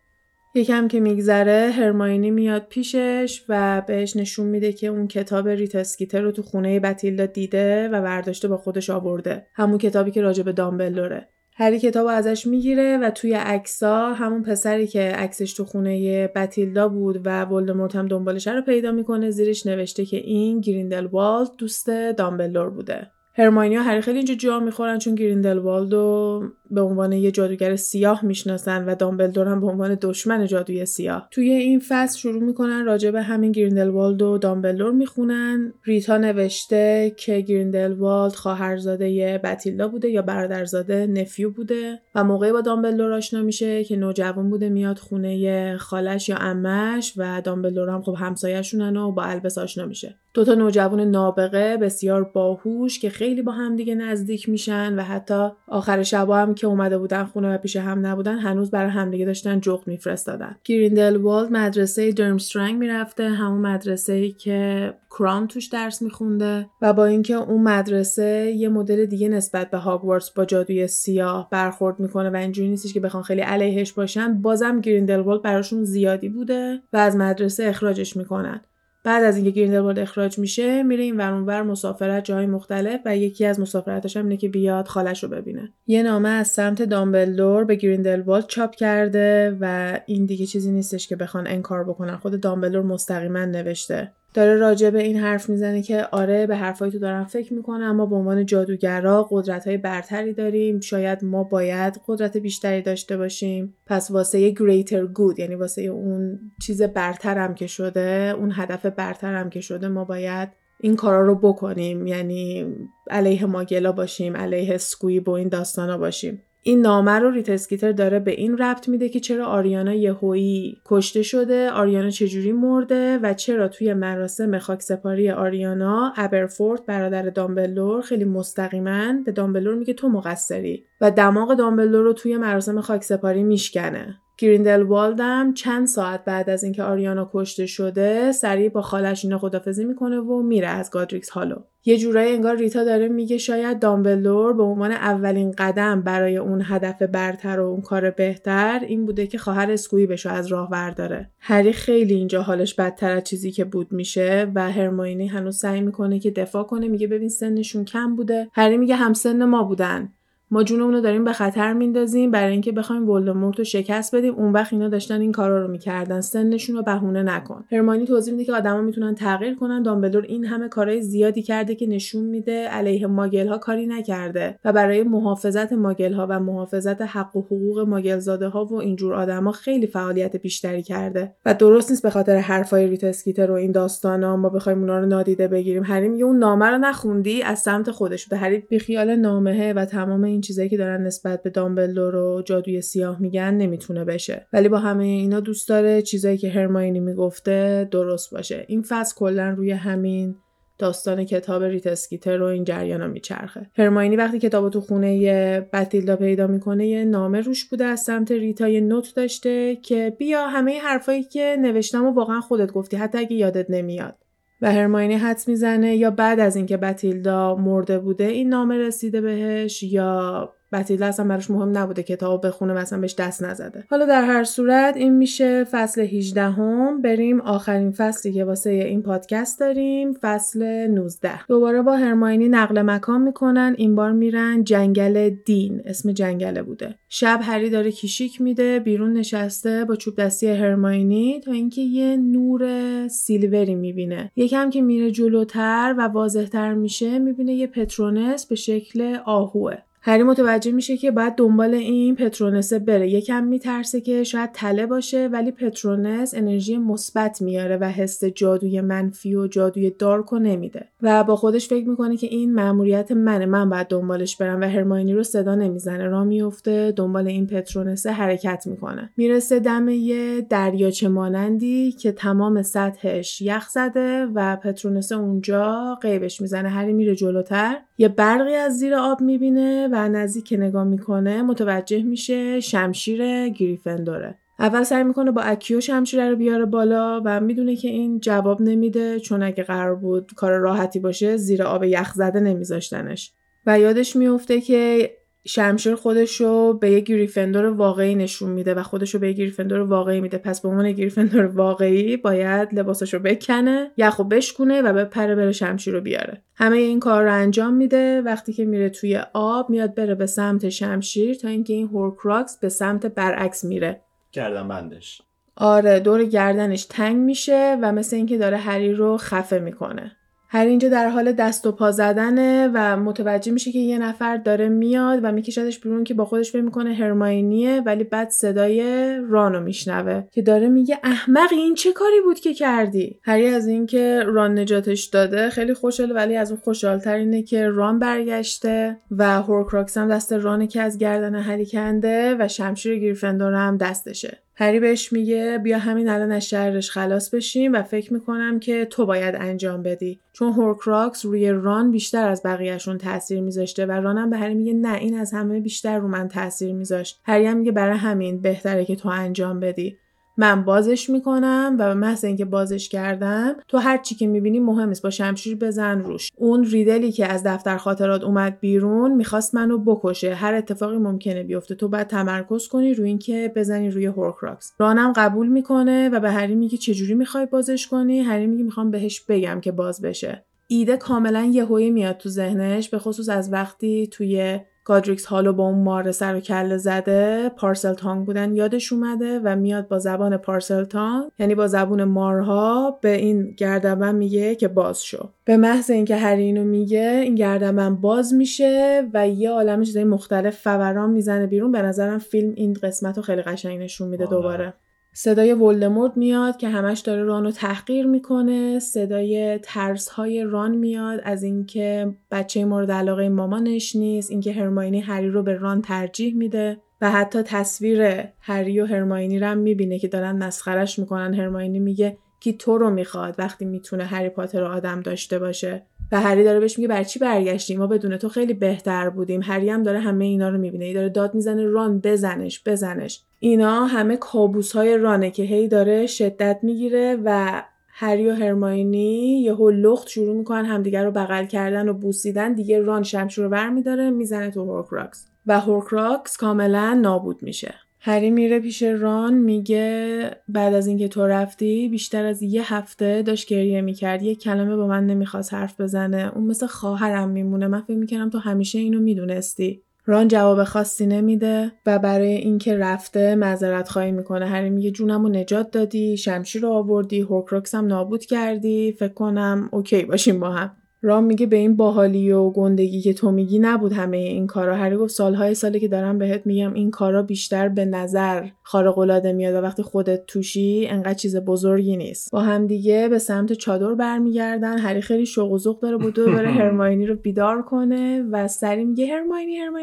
یکم که میگذره هرمیونی میاد پیشش و بهش نشون میده که اون کتاب ریتا اسکیتر رو تو خونه بتیلدا دیده و برداشته با خودش آورده، همون کتابی که راجع به دامبلدوره. هری کتاب ازش میگیره و توی عکس‌ها همون پسری که عکسش تو خونه بتیلدا بود و ولدمورت هم دنبالش رو پیدا میکنه، زیرش نوشته که این گریندلوالد دوست دامبلدور بوده. هرمیونی و هری خیلی اینجا جا میخورن چون گریندلوالد رو به عنوان یه جادوگر سیاه میشناسن و دامبلدور هم به عنوان دشمن جادوی سیاه. توی این فصل شروع میکنن راجع به همین گریندلوالد و دامبلدور میخونن. ریتا نوشته که گریندلوالد خواهرزاده بتیلدا بوده یا برادرزاده نفیو بوده و موقعی با دامبلدور آشنا میشه که نوجوان بوده میاد خونه خالش یا عمش و دامبلدور هم خب همسایه‌شونن و با البس آشنا میشه. دوتا نوجوان نابغه بسیار باهوش که خیلی با هم دیگه نزدیک میشن و حتی آخر شبا هم که اومده بودن خونه و پیش هم نبودن هنوز برای هم دیگه داشتن جغد میفرستادن. گریندلوالد مدرسه درمسترنگ میرفته، همون مدرسه‌ای که کرام توش درس میخونده و با اینکه اون مدرسه یه مدل دیگه نسبت به هاگوارتس با جادوی سیاه برخورد میکنه و اینجوری نیستش که بخوام خیلی علیهش باشن، بازم گریندلوالد براشون زیادی بوده و از مدرسه اخراجش میکنن. بعد از اینکه گریندلوالد اخراج میشه میره این ور اون ور مسافرت جای مختلف و یکی از مسافرتاش هم اینه که بیاد خالش رو ببینه. یه نامه از سمت دامبلدور به گریندلوالد چاپ کرده و این دیگه چیزی نیستش که بخوان انکار بکنن، خود دامبلدور مستقیما نوشته. داره راجع به این حرف میزنه که آره به حرفای تو دارم فکر میکنم، ما به عنوان جادوگرا قدرت‌های برتری داریم، شاید ما باید قدرت بیشتری داشته باشیم، پس واسه یه greater good، یعنی واسه اون چیز برترم که شده، اون هدف برترم که شده، ما باید این کارا رو بکنیم، یعنی علیه ماگلا باشیم، علیه سکویب و این داستانا باشیم. این نامه رو ریتا اسکیتر داره به این ربط میده که چرا آریانا یهویی کشته شده، آریانا چجوری مرده و چرا توی مراسم خاکسپاری آریانا ابرفورد برادر دامبلدور خیلی مستقیما به دامبلدور میگه تو مقصری و دماغ دامبلدور رو توی مراسم خاکسپاری میشکنه. گریندلوالد هم چند ساعت بعد از اینکه آریانا کشته شده سریع با خالش اینا خدافظی میکنه و میره از گادریکس هالو. یه جورایی انگار ریتا داره میگه شاید دامبلدور به عنوان اولین قدم برای اون هدف برتر و اون کار بهتر این بوده که خواهر اسکویبش رو از راه ورداره. هری خیلی اینجا حالش بدتر از چیزی که بود میشه و هرمیونی هنوز سعی میکنه که دفاع کنه، میگه ببین سنشون کم بوده. هری میگه همسن ما بودن، ما جونمون رو داریم به خطر میندازیم برای اینکه بخوایم ولدمورت رو شکست بدیم، اون وقت اینا داشتن این کارا رو میکردن، سنشون رو بهونه نکن. هرمیونی توضیح میده که آدما میتونن تغییر کنن، دامبلدور این همه کارهای زیادی کرده که نشون میده علیه ماگل‌ها کاری نکرده و برای محافظت ماگل‌ها و محافظت حق و حقوق ماگل‌زاده‌ها و اینجور آدما خیلی فعالیت بیشتری کرده و درست نیست به خاطر حرفای ریتا اسکیتر و این داستانا ما بخوایم اونا رو نادیده بگیریم. هری میگه اون نامه رو نخوندی از سمت خودش بوده. هری بی خیال نامه و تمام این چیزایی که دارن نسبت به دامبلدور و جادوی سیاه میگن نمیتونه بشه، ولی با همه اینا دوست داره چیزایی که هرمیونی میگفته درست باشه. این فصل کلا روی همین داستان کتاب ریتا اسکیتر رو این جریانا میچرخه. هرمیونی وقتی کتابو تو خونه بتیلدا پیدا میکنه یه نامه روش بوده از سمت ریتا، یه نوت داشته که بیا همه حرفایی که نوشتمو واقعا خودت گفتی حتی اگه یادت نمیاد. و هرمیونی حدس میزنه یا بعد از اینکه بتیلدا مرده بوده این نامه رسیده بهش یا بتیلدا اصلا براش مهم نبوده کتاب بخونه و اصلا بهش دست نزده. حالا در هر صورت این میشه فصل 18 هم. بریم آخرین فصلی که واسه این پادکست داریم، فصل 19. دوباره با هرمیونی نقل مکان میکنن، این بار میرن جنگل دین، اسم جنگله بوده. شب هری داره کیشیک میده، بیرون نشسته با چوب دستی هرمیونی تا اینکه یه نور سیلوری میبینه. یکم که میره جلوتر و واضح‌تر میشه میبینه یه پترونس به شکل آهوه. هری متوجه میشه که باید دنبال این پترونس بره. یکم میترسه که شاید تله باشه، ولی پترونس انرژی مثبت میاره و حس جادوی منفی و جادوی دارک رو نمیده و با خودش فکر میکنه که این مأموریت منه، من باید دنبالش برم و هرمیونی رو صدا نمیزنه، راه میفته دنبال این پترونس حرکت میکنه. میرسه دم یه دریاچه مانندی که تمام سطحش یخ زده و پترونس اونجا غیبش میزنه. هری میره جلوتر، یه برقی از زیر آب میبینه و نزدیک که نگاه میکنه متوجه میشه شمشیر گریفندوره. اول سعی میکنه با اکیو شمشیره رو بیاره بالا و میدونه که این جواب نمیده، چون اگه قرار بود کار راحتی باشه زیر آب یخ زده نمیذاشتنش و یادش میفته که شمشیر خودشو به یک گریفندور واقعی نشون میده و خودشو به یک گریفندور واقعی میده، پس به عنوان گریفندور واقعی باید لباساشو بکنه، یخو بشکونه و بپره بره شمشیر رو بیاره. همه این کار رو انجام میده. وقتی که میره توی آب میاد بره به سمت شمشیر تا اینکه این هورکراکس به سمت برعکس میره، گردن بندش. آره، دور گردنش تنگ میشه و مثل اینکه داره هری رو خفه میکنه. هر اینجا در حال دست و پا زدنه و متوجه میشه که یه نفر داره میاد و میکشدش بیرون که با خودش فکر میکنه هرمیونیه، ولی بعد صدای رانو میشنوه که داره میگه احمقی، این چه کاری بود که کردی؟ هری از این که ران نجاتش داده خیلی خوشحاله، ولی از اون خوشحال‌تر اینه که ران برگشته و هورکراکس هم دست رانه که از گردن هری کنده و شمشیر گریفندور هم دستشه. هری بهش میگه بیا همین الان از شرش خلاص بشیم و فکر میکنم که تو باید انجام بدی، چون هورکراکس روی ران بیشتر از بقیهشون تاثیر میذاشته و رانم به هری میگه نه، این از همه بیشتر رو من تاثیر میذاشت. هری هم میگه برای همین بهتره که تو انجام بدی. من بازش میکنم و به محض اینکه بازش کردم تو هر چی که میبینی مهم نیست، با شمشیر بزن روش. اون ریدلی که از دفتر خاطرات اومد بیرون میخواست منو بکشه، هر اتفاقی ممکنه بیفته، تو باید تمرکز کنی روی اینکه بزنی روی هورکراکس. رانم قبول میکنه و به هری میگه چجوری میخوای بازش کنی؟ هری میگه میخوام بهش بگم که باز بشه. ایده کاملا یهویی میاد تو ذهنش، به خصوص از وقتی توی گادریکس هالو با اون مار سر و کله زده پارسل تانگ بودن یادش اومده و میاد با زبان پارسل تانگ، یعنی با زبون مارها، به این گردنبند میگه که باز شو. به محض اینکه هری اینو میگه این گردنبند باز میشه و یه عالمه چیزای مختلف فوران میزنه بیرون. به نظرم فیلم این قسمت رو خیلی قشنگ نشون میده. دوباره صدای ولدمورت میاد که همش داره رانو تحقیر میکنه، صدای ترس‌های ران میاد از اینکه بچه مورد علاقه مامانش نیست، اینکه هرمیونی هری رو به ران ترجیح میده و حتی تصویر هری و هرمیونی رو هم میبینه که دارن مسخره‌اش میکنن. هرمیونی میگه کی تو رو میخواد وقتی میتونه هری پاتر رو آدم داشته باشه؟ و هری داره بهش میگه برچی برگشتی، ما بدون تو خیلی بهتر بودیم. هری هم داره همه اینا رو میبینه، ای داره داد میزنه ران بزنش بزنش. اینا همه کابوس‌های رانه که هی داره شدت میگیره و هری و هرمیونی یهو لخت شروع میکنن همدیگه رو بغل کردن و بوسیدن. دیگه ران شمشیر رو برمی‌داره میزنه تو هورکراکس و هورکراکس کاملا نابود میشه. هری میره پیش ران میگه بعد از اینکه تو رفتی بیشتر از یه هفته داشت گریه میکرد، یه کلمه با من نمیخواست حرف بزنه، اون مثل خواهرم میمونه، من فکر میکردم تو همیشه اینو میدونستی. ران جواب خاصی نمیده و برای اینکه رفته معذرت خواهی میکنه. هری میگه جونمو نجات دادی، شمشیر رو آوردی، هورکراکس هم نابود کردی، فکر کنم اوکی باشیم با هم. رام میگه به این باحالی و گندگی که تو میگی نبود همه این کارا. هری گفت سالهای سالی که دارم بهت میگم این کارا بیشتر به نظر خارق العاده میاد و وقتی خودت توشی انقدر چیز بزرگی نیست. با هم دیگه به سمت چادر برمیگردن. هری خیلی شوق و ذوق داره بود بره هرمیونی رو بیدار کنه و سری میگه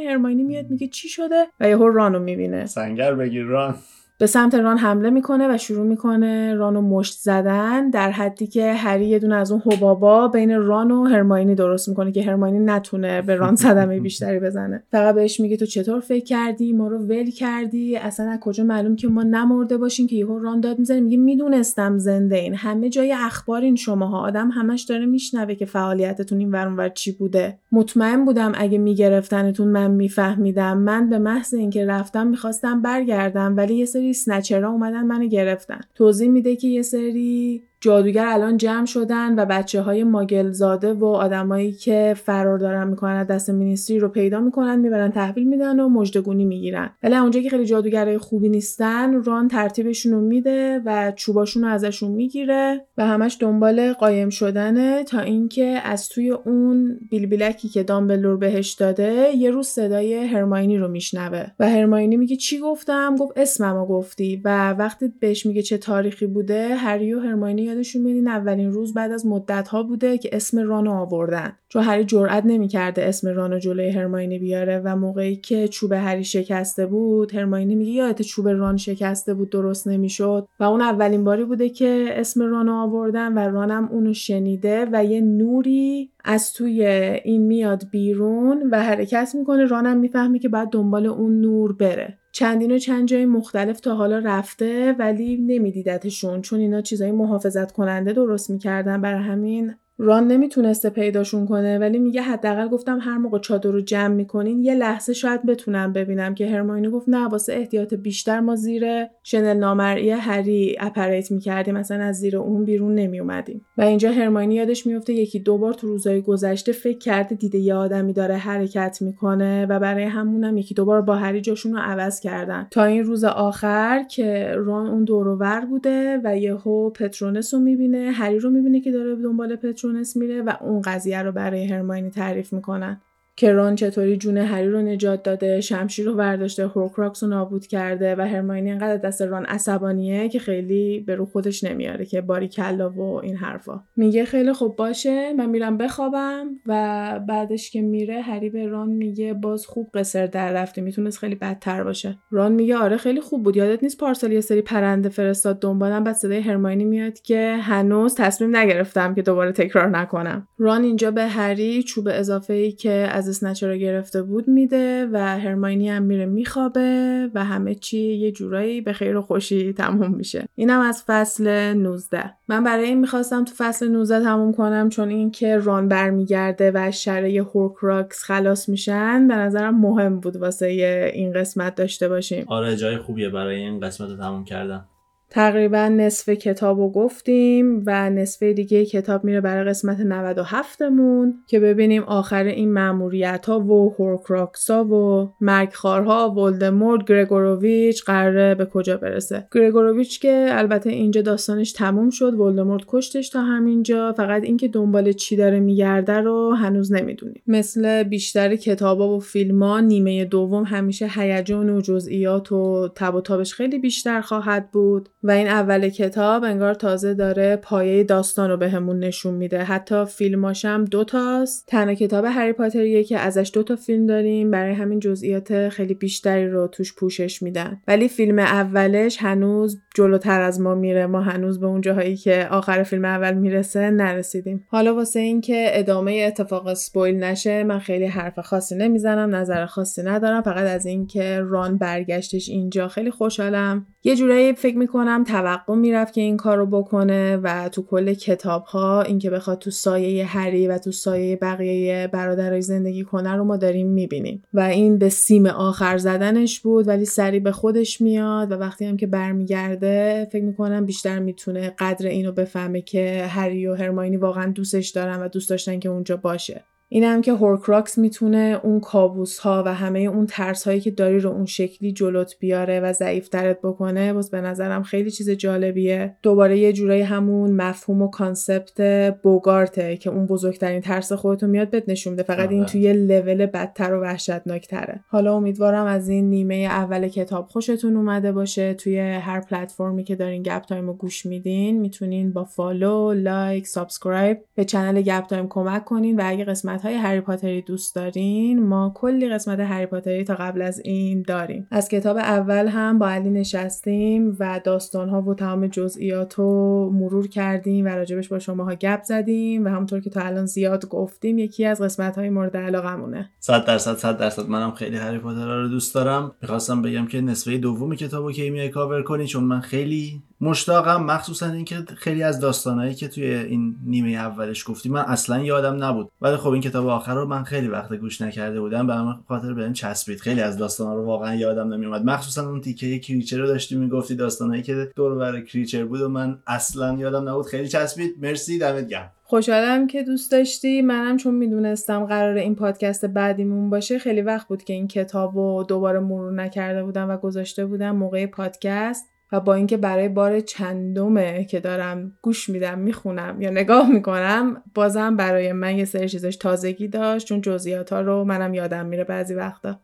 هرمیونی میاد میگه چی شده و یهو رانو میبینه. سنگر بگیر ران. به سمت ران حمله میکنه و شروع میکنه رانو مشت زدن، در حدی که هری یه دونه از اون حبابا بین ران و هرمیونی درست میکنه که هرمیونی نتونه به ران صدمه بیشتری بزنه. فقط بهش میگه تو چطور فکر کردی ما رو ول کردی، اصلا از کجا معلوم که ما نمرده باشیم؟ که یهو ران داد میزنه میگه میدونستم زنده این، همه جای اخبارین شماها، آدم همش داره میشنوه که فعالیتتون این ور اون ور چی بوده. مطمئن بودم اگه میگرفتنتون من میفهمیدم، من به محض اینکه رفتم میخواستم برگردم ولی یه سری اسنچرها اومدن منو گرفتن. توضیح میده که یه سری جادوگر الان جمع شدن و بچه‌های ماگل زاده و آدمایی که فرار دارن میکنن دست مینیستری رو پیدا میکنن، میبرن تحویل میدن و مژدگونی میگیرن. ولی اونجا که خیلی جادوگرای خوبی نیستن، ران ترتیبشون رو میده و چوباشون رو ازشون میگیره و همش دنبال قایم شدنه تا اینکه از توی اون بیلبیلکی که دامبلدور بهش داده یه روز صدای هرمیونی رو میشنوه و هرمیونی میگه چی گفتم؟ گفت اسممو گفتی. و وقتی بهش میگه چه تاریخی بوده، هری و هرمیونی یادشون میاد اولین روز بعد از مدت‌ها بوده که اسم رانو آوردن، چون هری جرئت نمی‌کرده اسم رانو جلوی هرمیونی بیاره. و موقعی که چوب هری شکسته بود، هرمیونی میگه یادت چوب ران شکسته بود درست نمی‌شد، و اون اولین باری بوده که اسم رانو آوردن و رانم اونو شنیده و یه نوری از توی این میاد بیرون و حرکت میکنه. رانم میفهمه که باید دنبال اون نور بره. چند جای مختلف تا حالا رفته ولی نمیدیدتشون، چون اینا چیزای محافظت کننده درست میکردن، برای همین ران نمیتونسته پیداشون کنه، ولی میگه حداقل گفتم هر موقع چادر رو جمع میکنین یه لحظه شاید بتونم ببینم، که هرمیونی گفت نه واسه احتیاط بیشتر ما زیر شنل نامرئی هری اپریت میکردیم، مثلا از زیر اون بیرون نمیومدیم. و اینجا هرمیونی یادش میفته یکی دو بار تو روزهای گذشته فکر کرده دیده یه آدمی داره حرکت میکنه و برای همونم یکی دو بار با هری جاشون رو عوض کردن، تا این روز آخر که ران اون دور و ور بوده و یهو پترونس رو میبینه، هری رو میبینه که داره دنبال پترونس میره و اون قضیه رو برای هرمیونی تعریف میکنن که ران چطوری جون هری رو نجات داده، شمشیر رو برداشته، هورکراکس رو نابود کرده و هرمیونی انقدر دست ران عصبانیه که خیلی به رو خودش نمیاره که باریکلا و این حرفا. میگه خیلی خوب باشه من میرم بخوابم و بعدش که میره هری به ران میگه باز خوب قصر در رفتی، میتونست خیلی بدتر باشه. ران میگه آره خیلی خوب بود، یادت نیست پارسال یه سری پرنده فرستاد دنبالم؟ بعد صدای هرمیونی میاد که هنوز تصمیم نگرفتم که دوباره تکرار نکنم. ران اینجا به هری چوب اضافه‌ای که از اسنچر رو گرفته بود میده و هرمیونی هم میره میخوابه و همه چی یه جورایی به خیر و خوشی تموم میشه. اینم از فصل 19. من برای این میخواستم تو فصل 19 تموم کنم، چون این که ران برمیگرده و از شره هورکراکس خلاص میشن به نظرم مهم بود واسه این قسمت داشته باشیم. آره جای خوبیه برای این قسمت رو تموم کردن. تقریبا نصف کتاب رو گفتیم و نصف دیگه کتاب میره برای قسمت 97 مون که ببینیم آخر این ماموریت‌ها و هورکراکس‌ها و مرگخوارها، ولدمورت، گرگورویچ قراره به کجا برسه. گرگورویچ که البته اینجا داستانش تموم شد، ولدمورت کشتش تا همینجا، فقط اینکه دنبال چی داره میگرده رو هنوز نمیدونیم. مثل بیشتر کتابا و فیلم‌ها نیمه دوم همیشه هیجان و جزئیات و تب و تابش خیلی بیشتر خواهد بود و این اول کتاب انگار تازه داره پایه داستان رو بهمون نشون میده. حتی فیلماش هم 2 تاست. تنها کتاب هری پاتریه که ازش 2 تا فیلم داریم، برای همین جزئیات خیلی بیشتری رو توش پوشش میدن، ولی فیلم اولش هنوز جلوتر از ما میره، ما هنوز به اون جاهایی که آخر فیلم اول میرسه نرسیدیم. حالا واسه این که ادامه اتفاق اسپویل نشه من خیلی حرف خاصی نمیزنم، نظر خاصی ندارم، فقط از این که ران برگشتش اینجا خیلی خوشحالم. یه جورایی فکر میکنم توقع میرفت که این کارو بکنه و تو کل کتاب‌ها این که بخواد تو سایه هری و تو سایه بقیه برادرای زندگی کنه رو ما داریم میبینیم و این به سیم آخر زدنش بود، ولی سری به خودش میاد و وقتی هم که برمیگرده فکر میکنم بیشتر میتونه قدر اینو بفهمه که هری و هرمیونی واقعا دوستش دارن و دوست داشتن که اونجا باشه. این هم که هورکراکس میتونه اون کابوس ها و همه اون ترس هایی که داری رو اون شکلی جلوت بیاره و ضعیفترت بکنه، باز به نظرم خیلی چیز جالبیه. دوباره یه جورایی همون مفهوم و کانسپت بوگارته که اون بزرگترین ترس خودتو میاد بهت نشون میده، فقط این توی یه لول بدتر و وحشتناکتره. حالا امیدوارم از این نیمه اول کتاب خوشتون اومده باشه. توی هر پلتفرمی که دارین گپ تایمو گوش میدین میتونین با فالو، لایک، سابسکرایب به کانال گپ تایم کمک کنین و اگه قسمت‌های هری پاتری دوست دارین ما کلی قسمت هری پاتری تا قبل از این داریم. از کتاب اول هم با علی نشستیم و داستان‌ها و تمام جزئیات رو مرور کردیم و راجبش با شماها گپ زدیم و همونطور که تا الان زیاد گفتیم یکی از قسمت‌های مورد علاقمونه. 100% منم خیلی هری پاتر رو دوست دارم. می‌خواستم بگم که نصفه دوم کتابو که میای کاور کنی، چون من خیلی مشتاقم، مخصوصا اینکه خیلی از داستانایی که توی این نیمه اولش گفتیم من اصلا یادم نبود، ولی خب این کتاب آخر رو من خیلی وقت گوش نکرده بودم، به همین خاطر بهم چسبید. خیلی از داستانا رو واقعا یادم نمیومد، مخصوصا اون تیکه کریچر رو داشتی میگفتی، داستانایی که دور و بر کریچر بود و من اصلا یادم نبود، خیلی چسبید. مرسی، دمت گرم. خوشحالم که دوست داشتی. منم چون میدونستم قراره این پادکست بعدیمون باشه خیلی وقت بود که این کتابو دوباره مرور نکرده بودم و گذاشته بودم موقع پادکست و با اینکه برای بار چندمه که دارم گوش میدم، میخونم یا نگاه میکنم، بازم برای من یه سری چیزاش تازگی داشت، چون جزئیات‌ها رو منم یادم میره بعضی وقتا.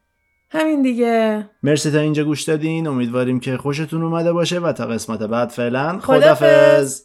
همین دیگه، مرسی تا اینجا گوش دادین، امیدواریم که خوشتون اومده باشه و تا قسمت بعد فعلا خدافظ.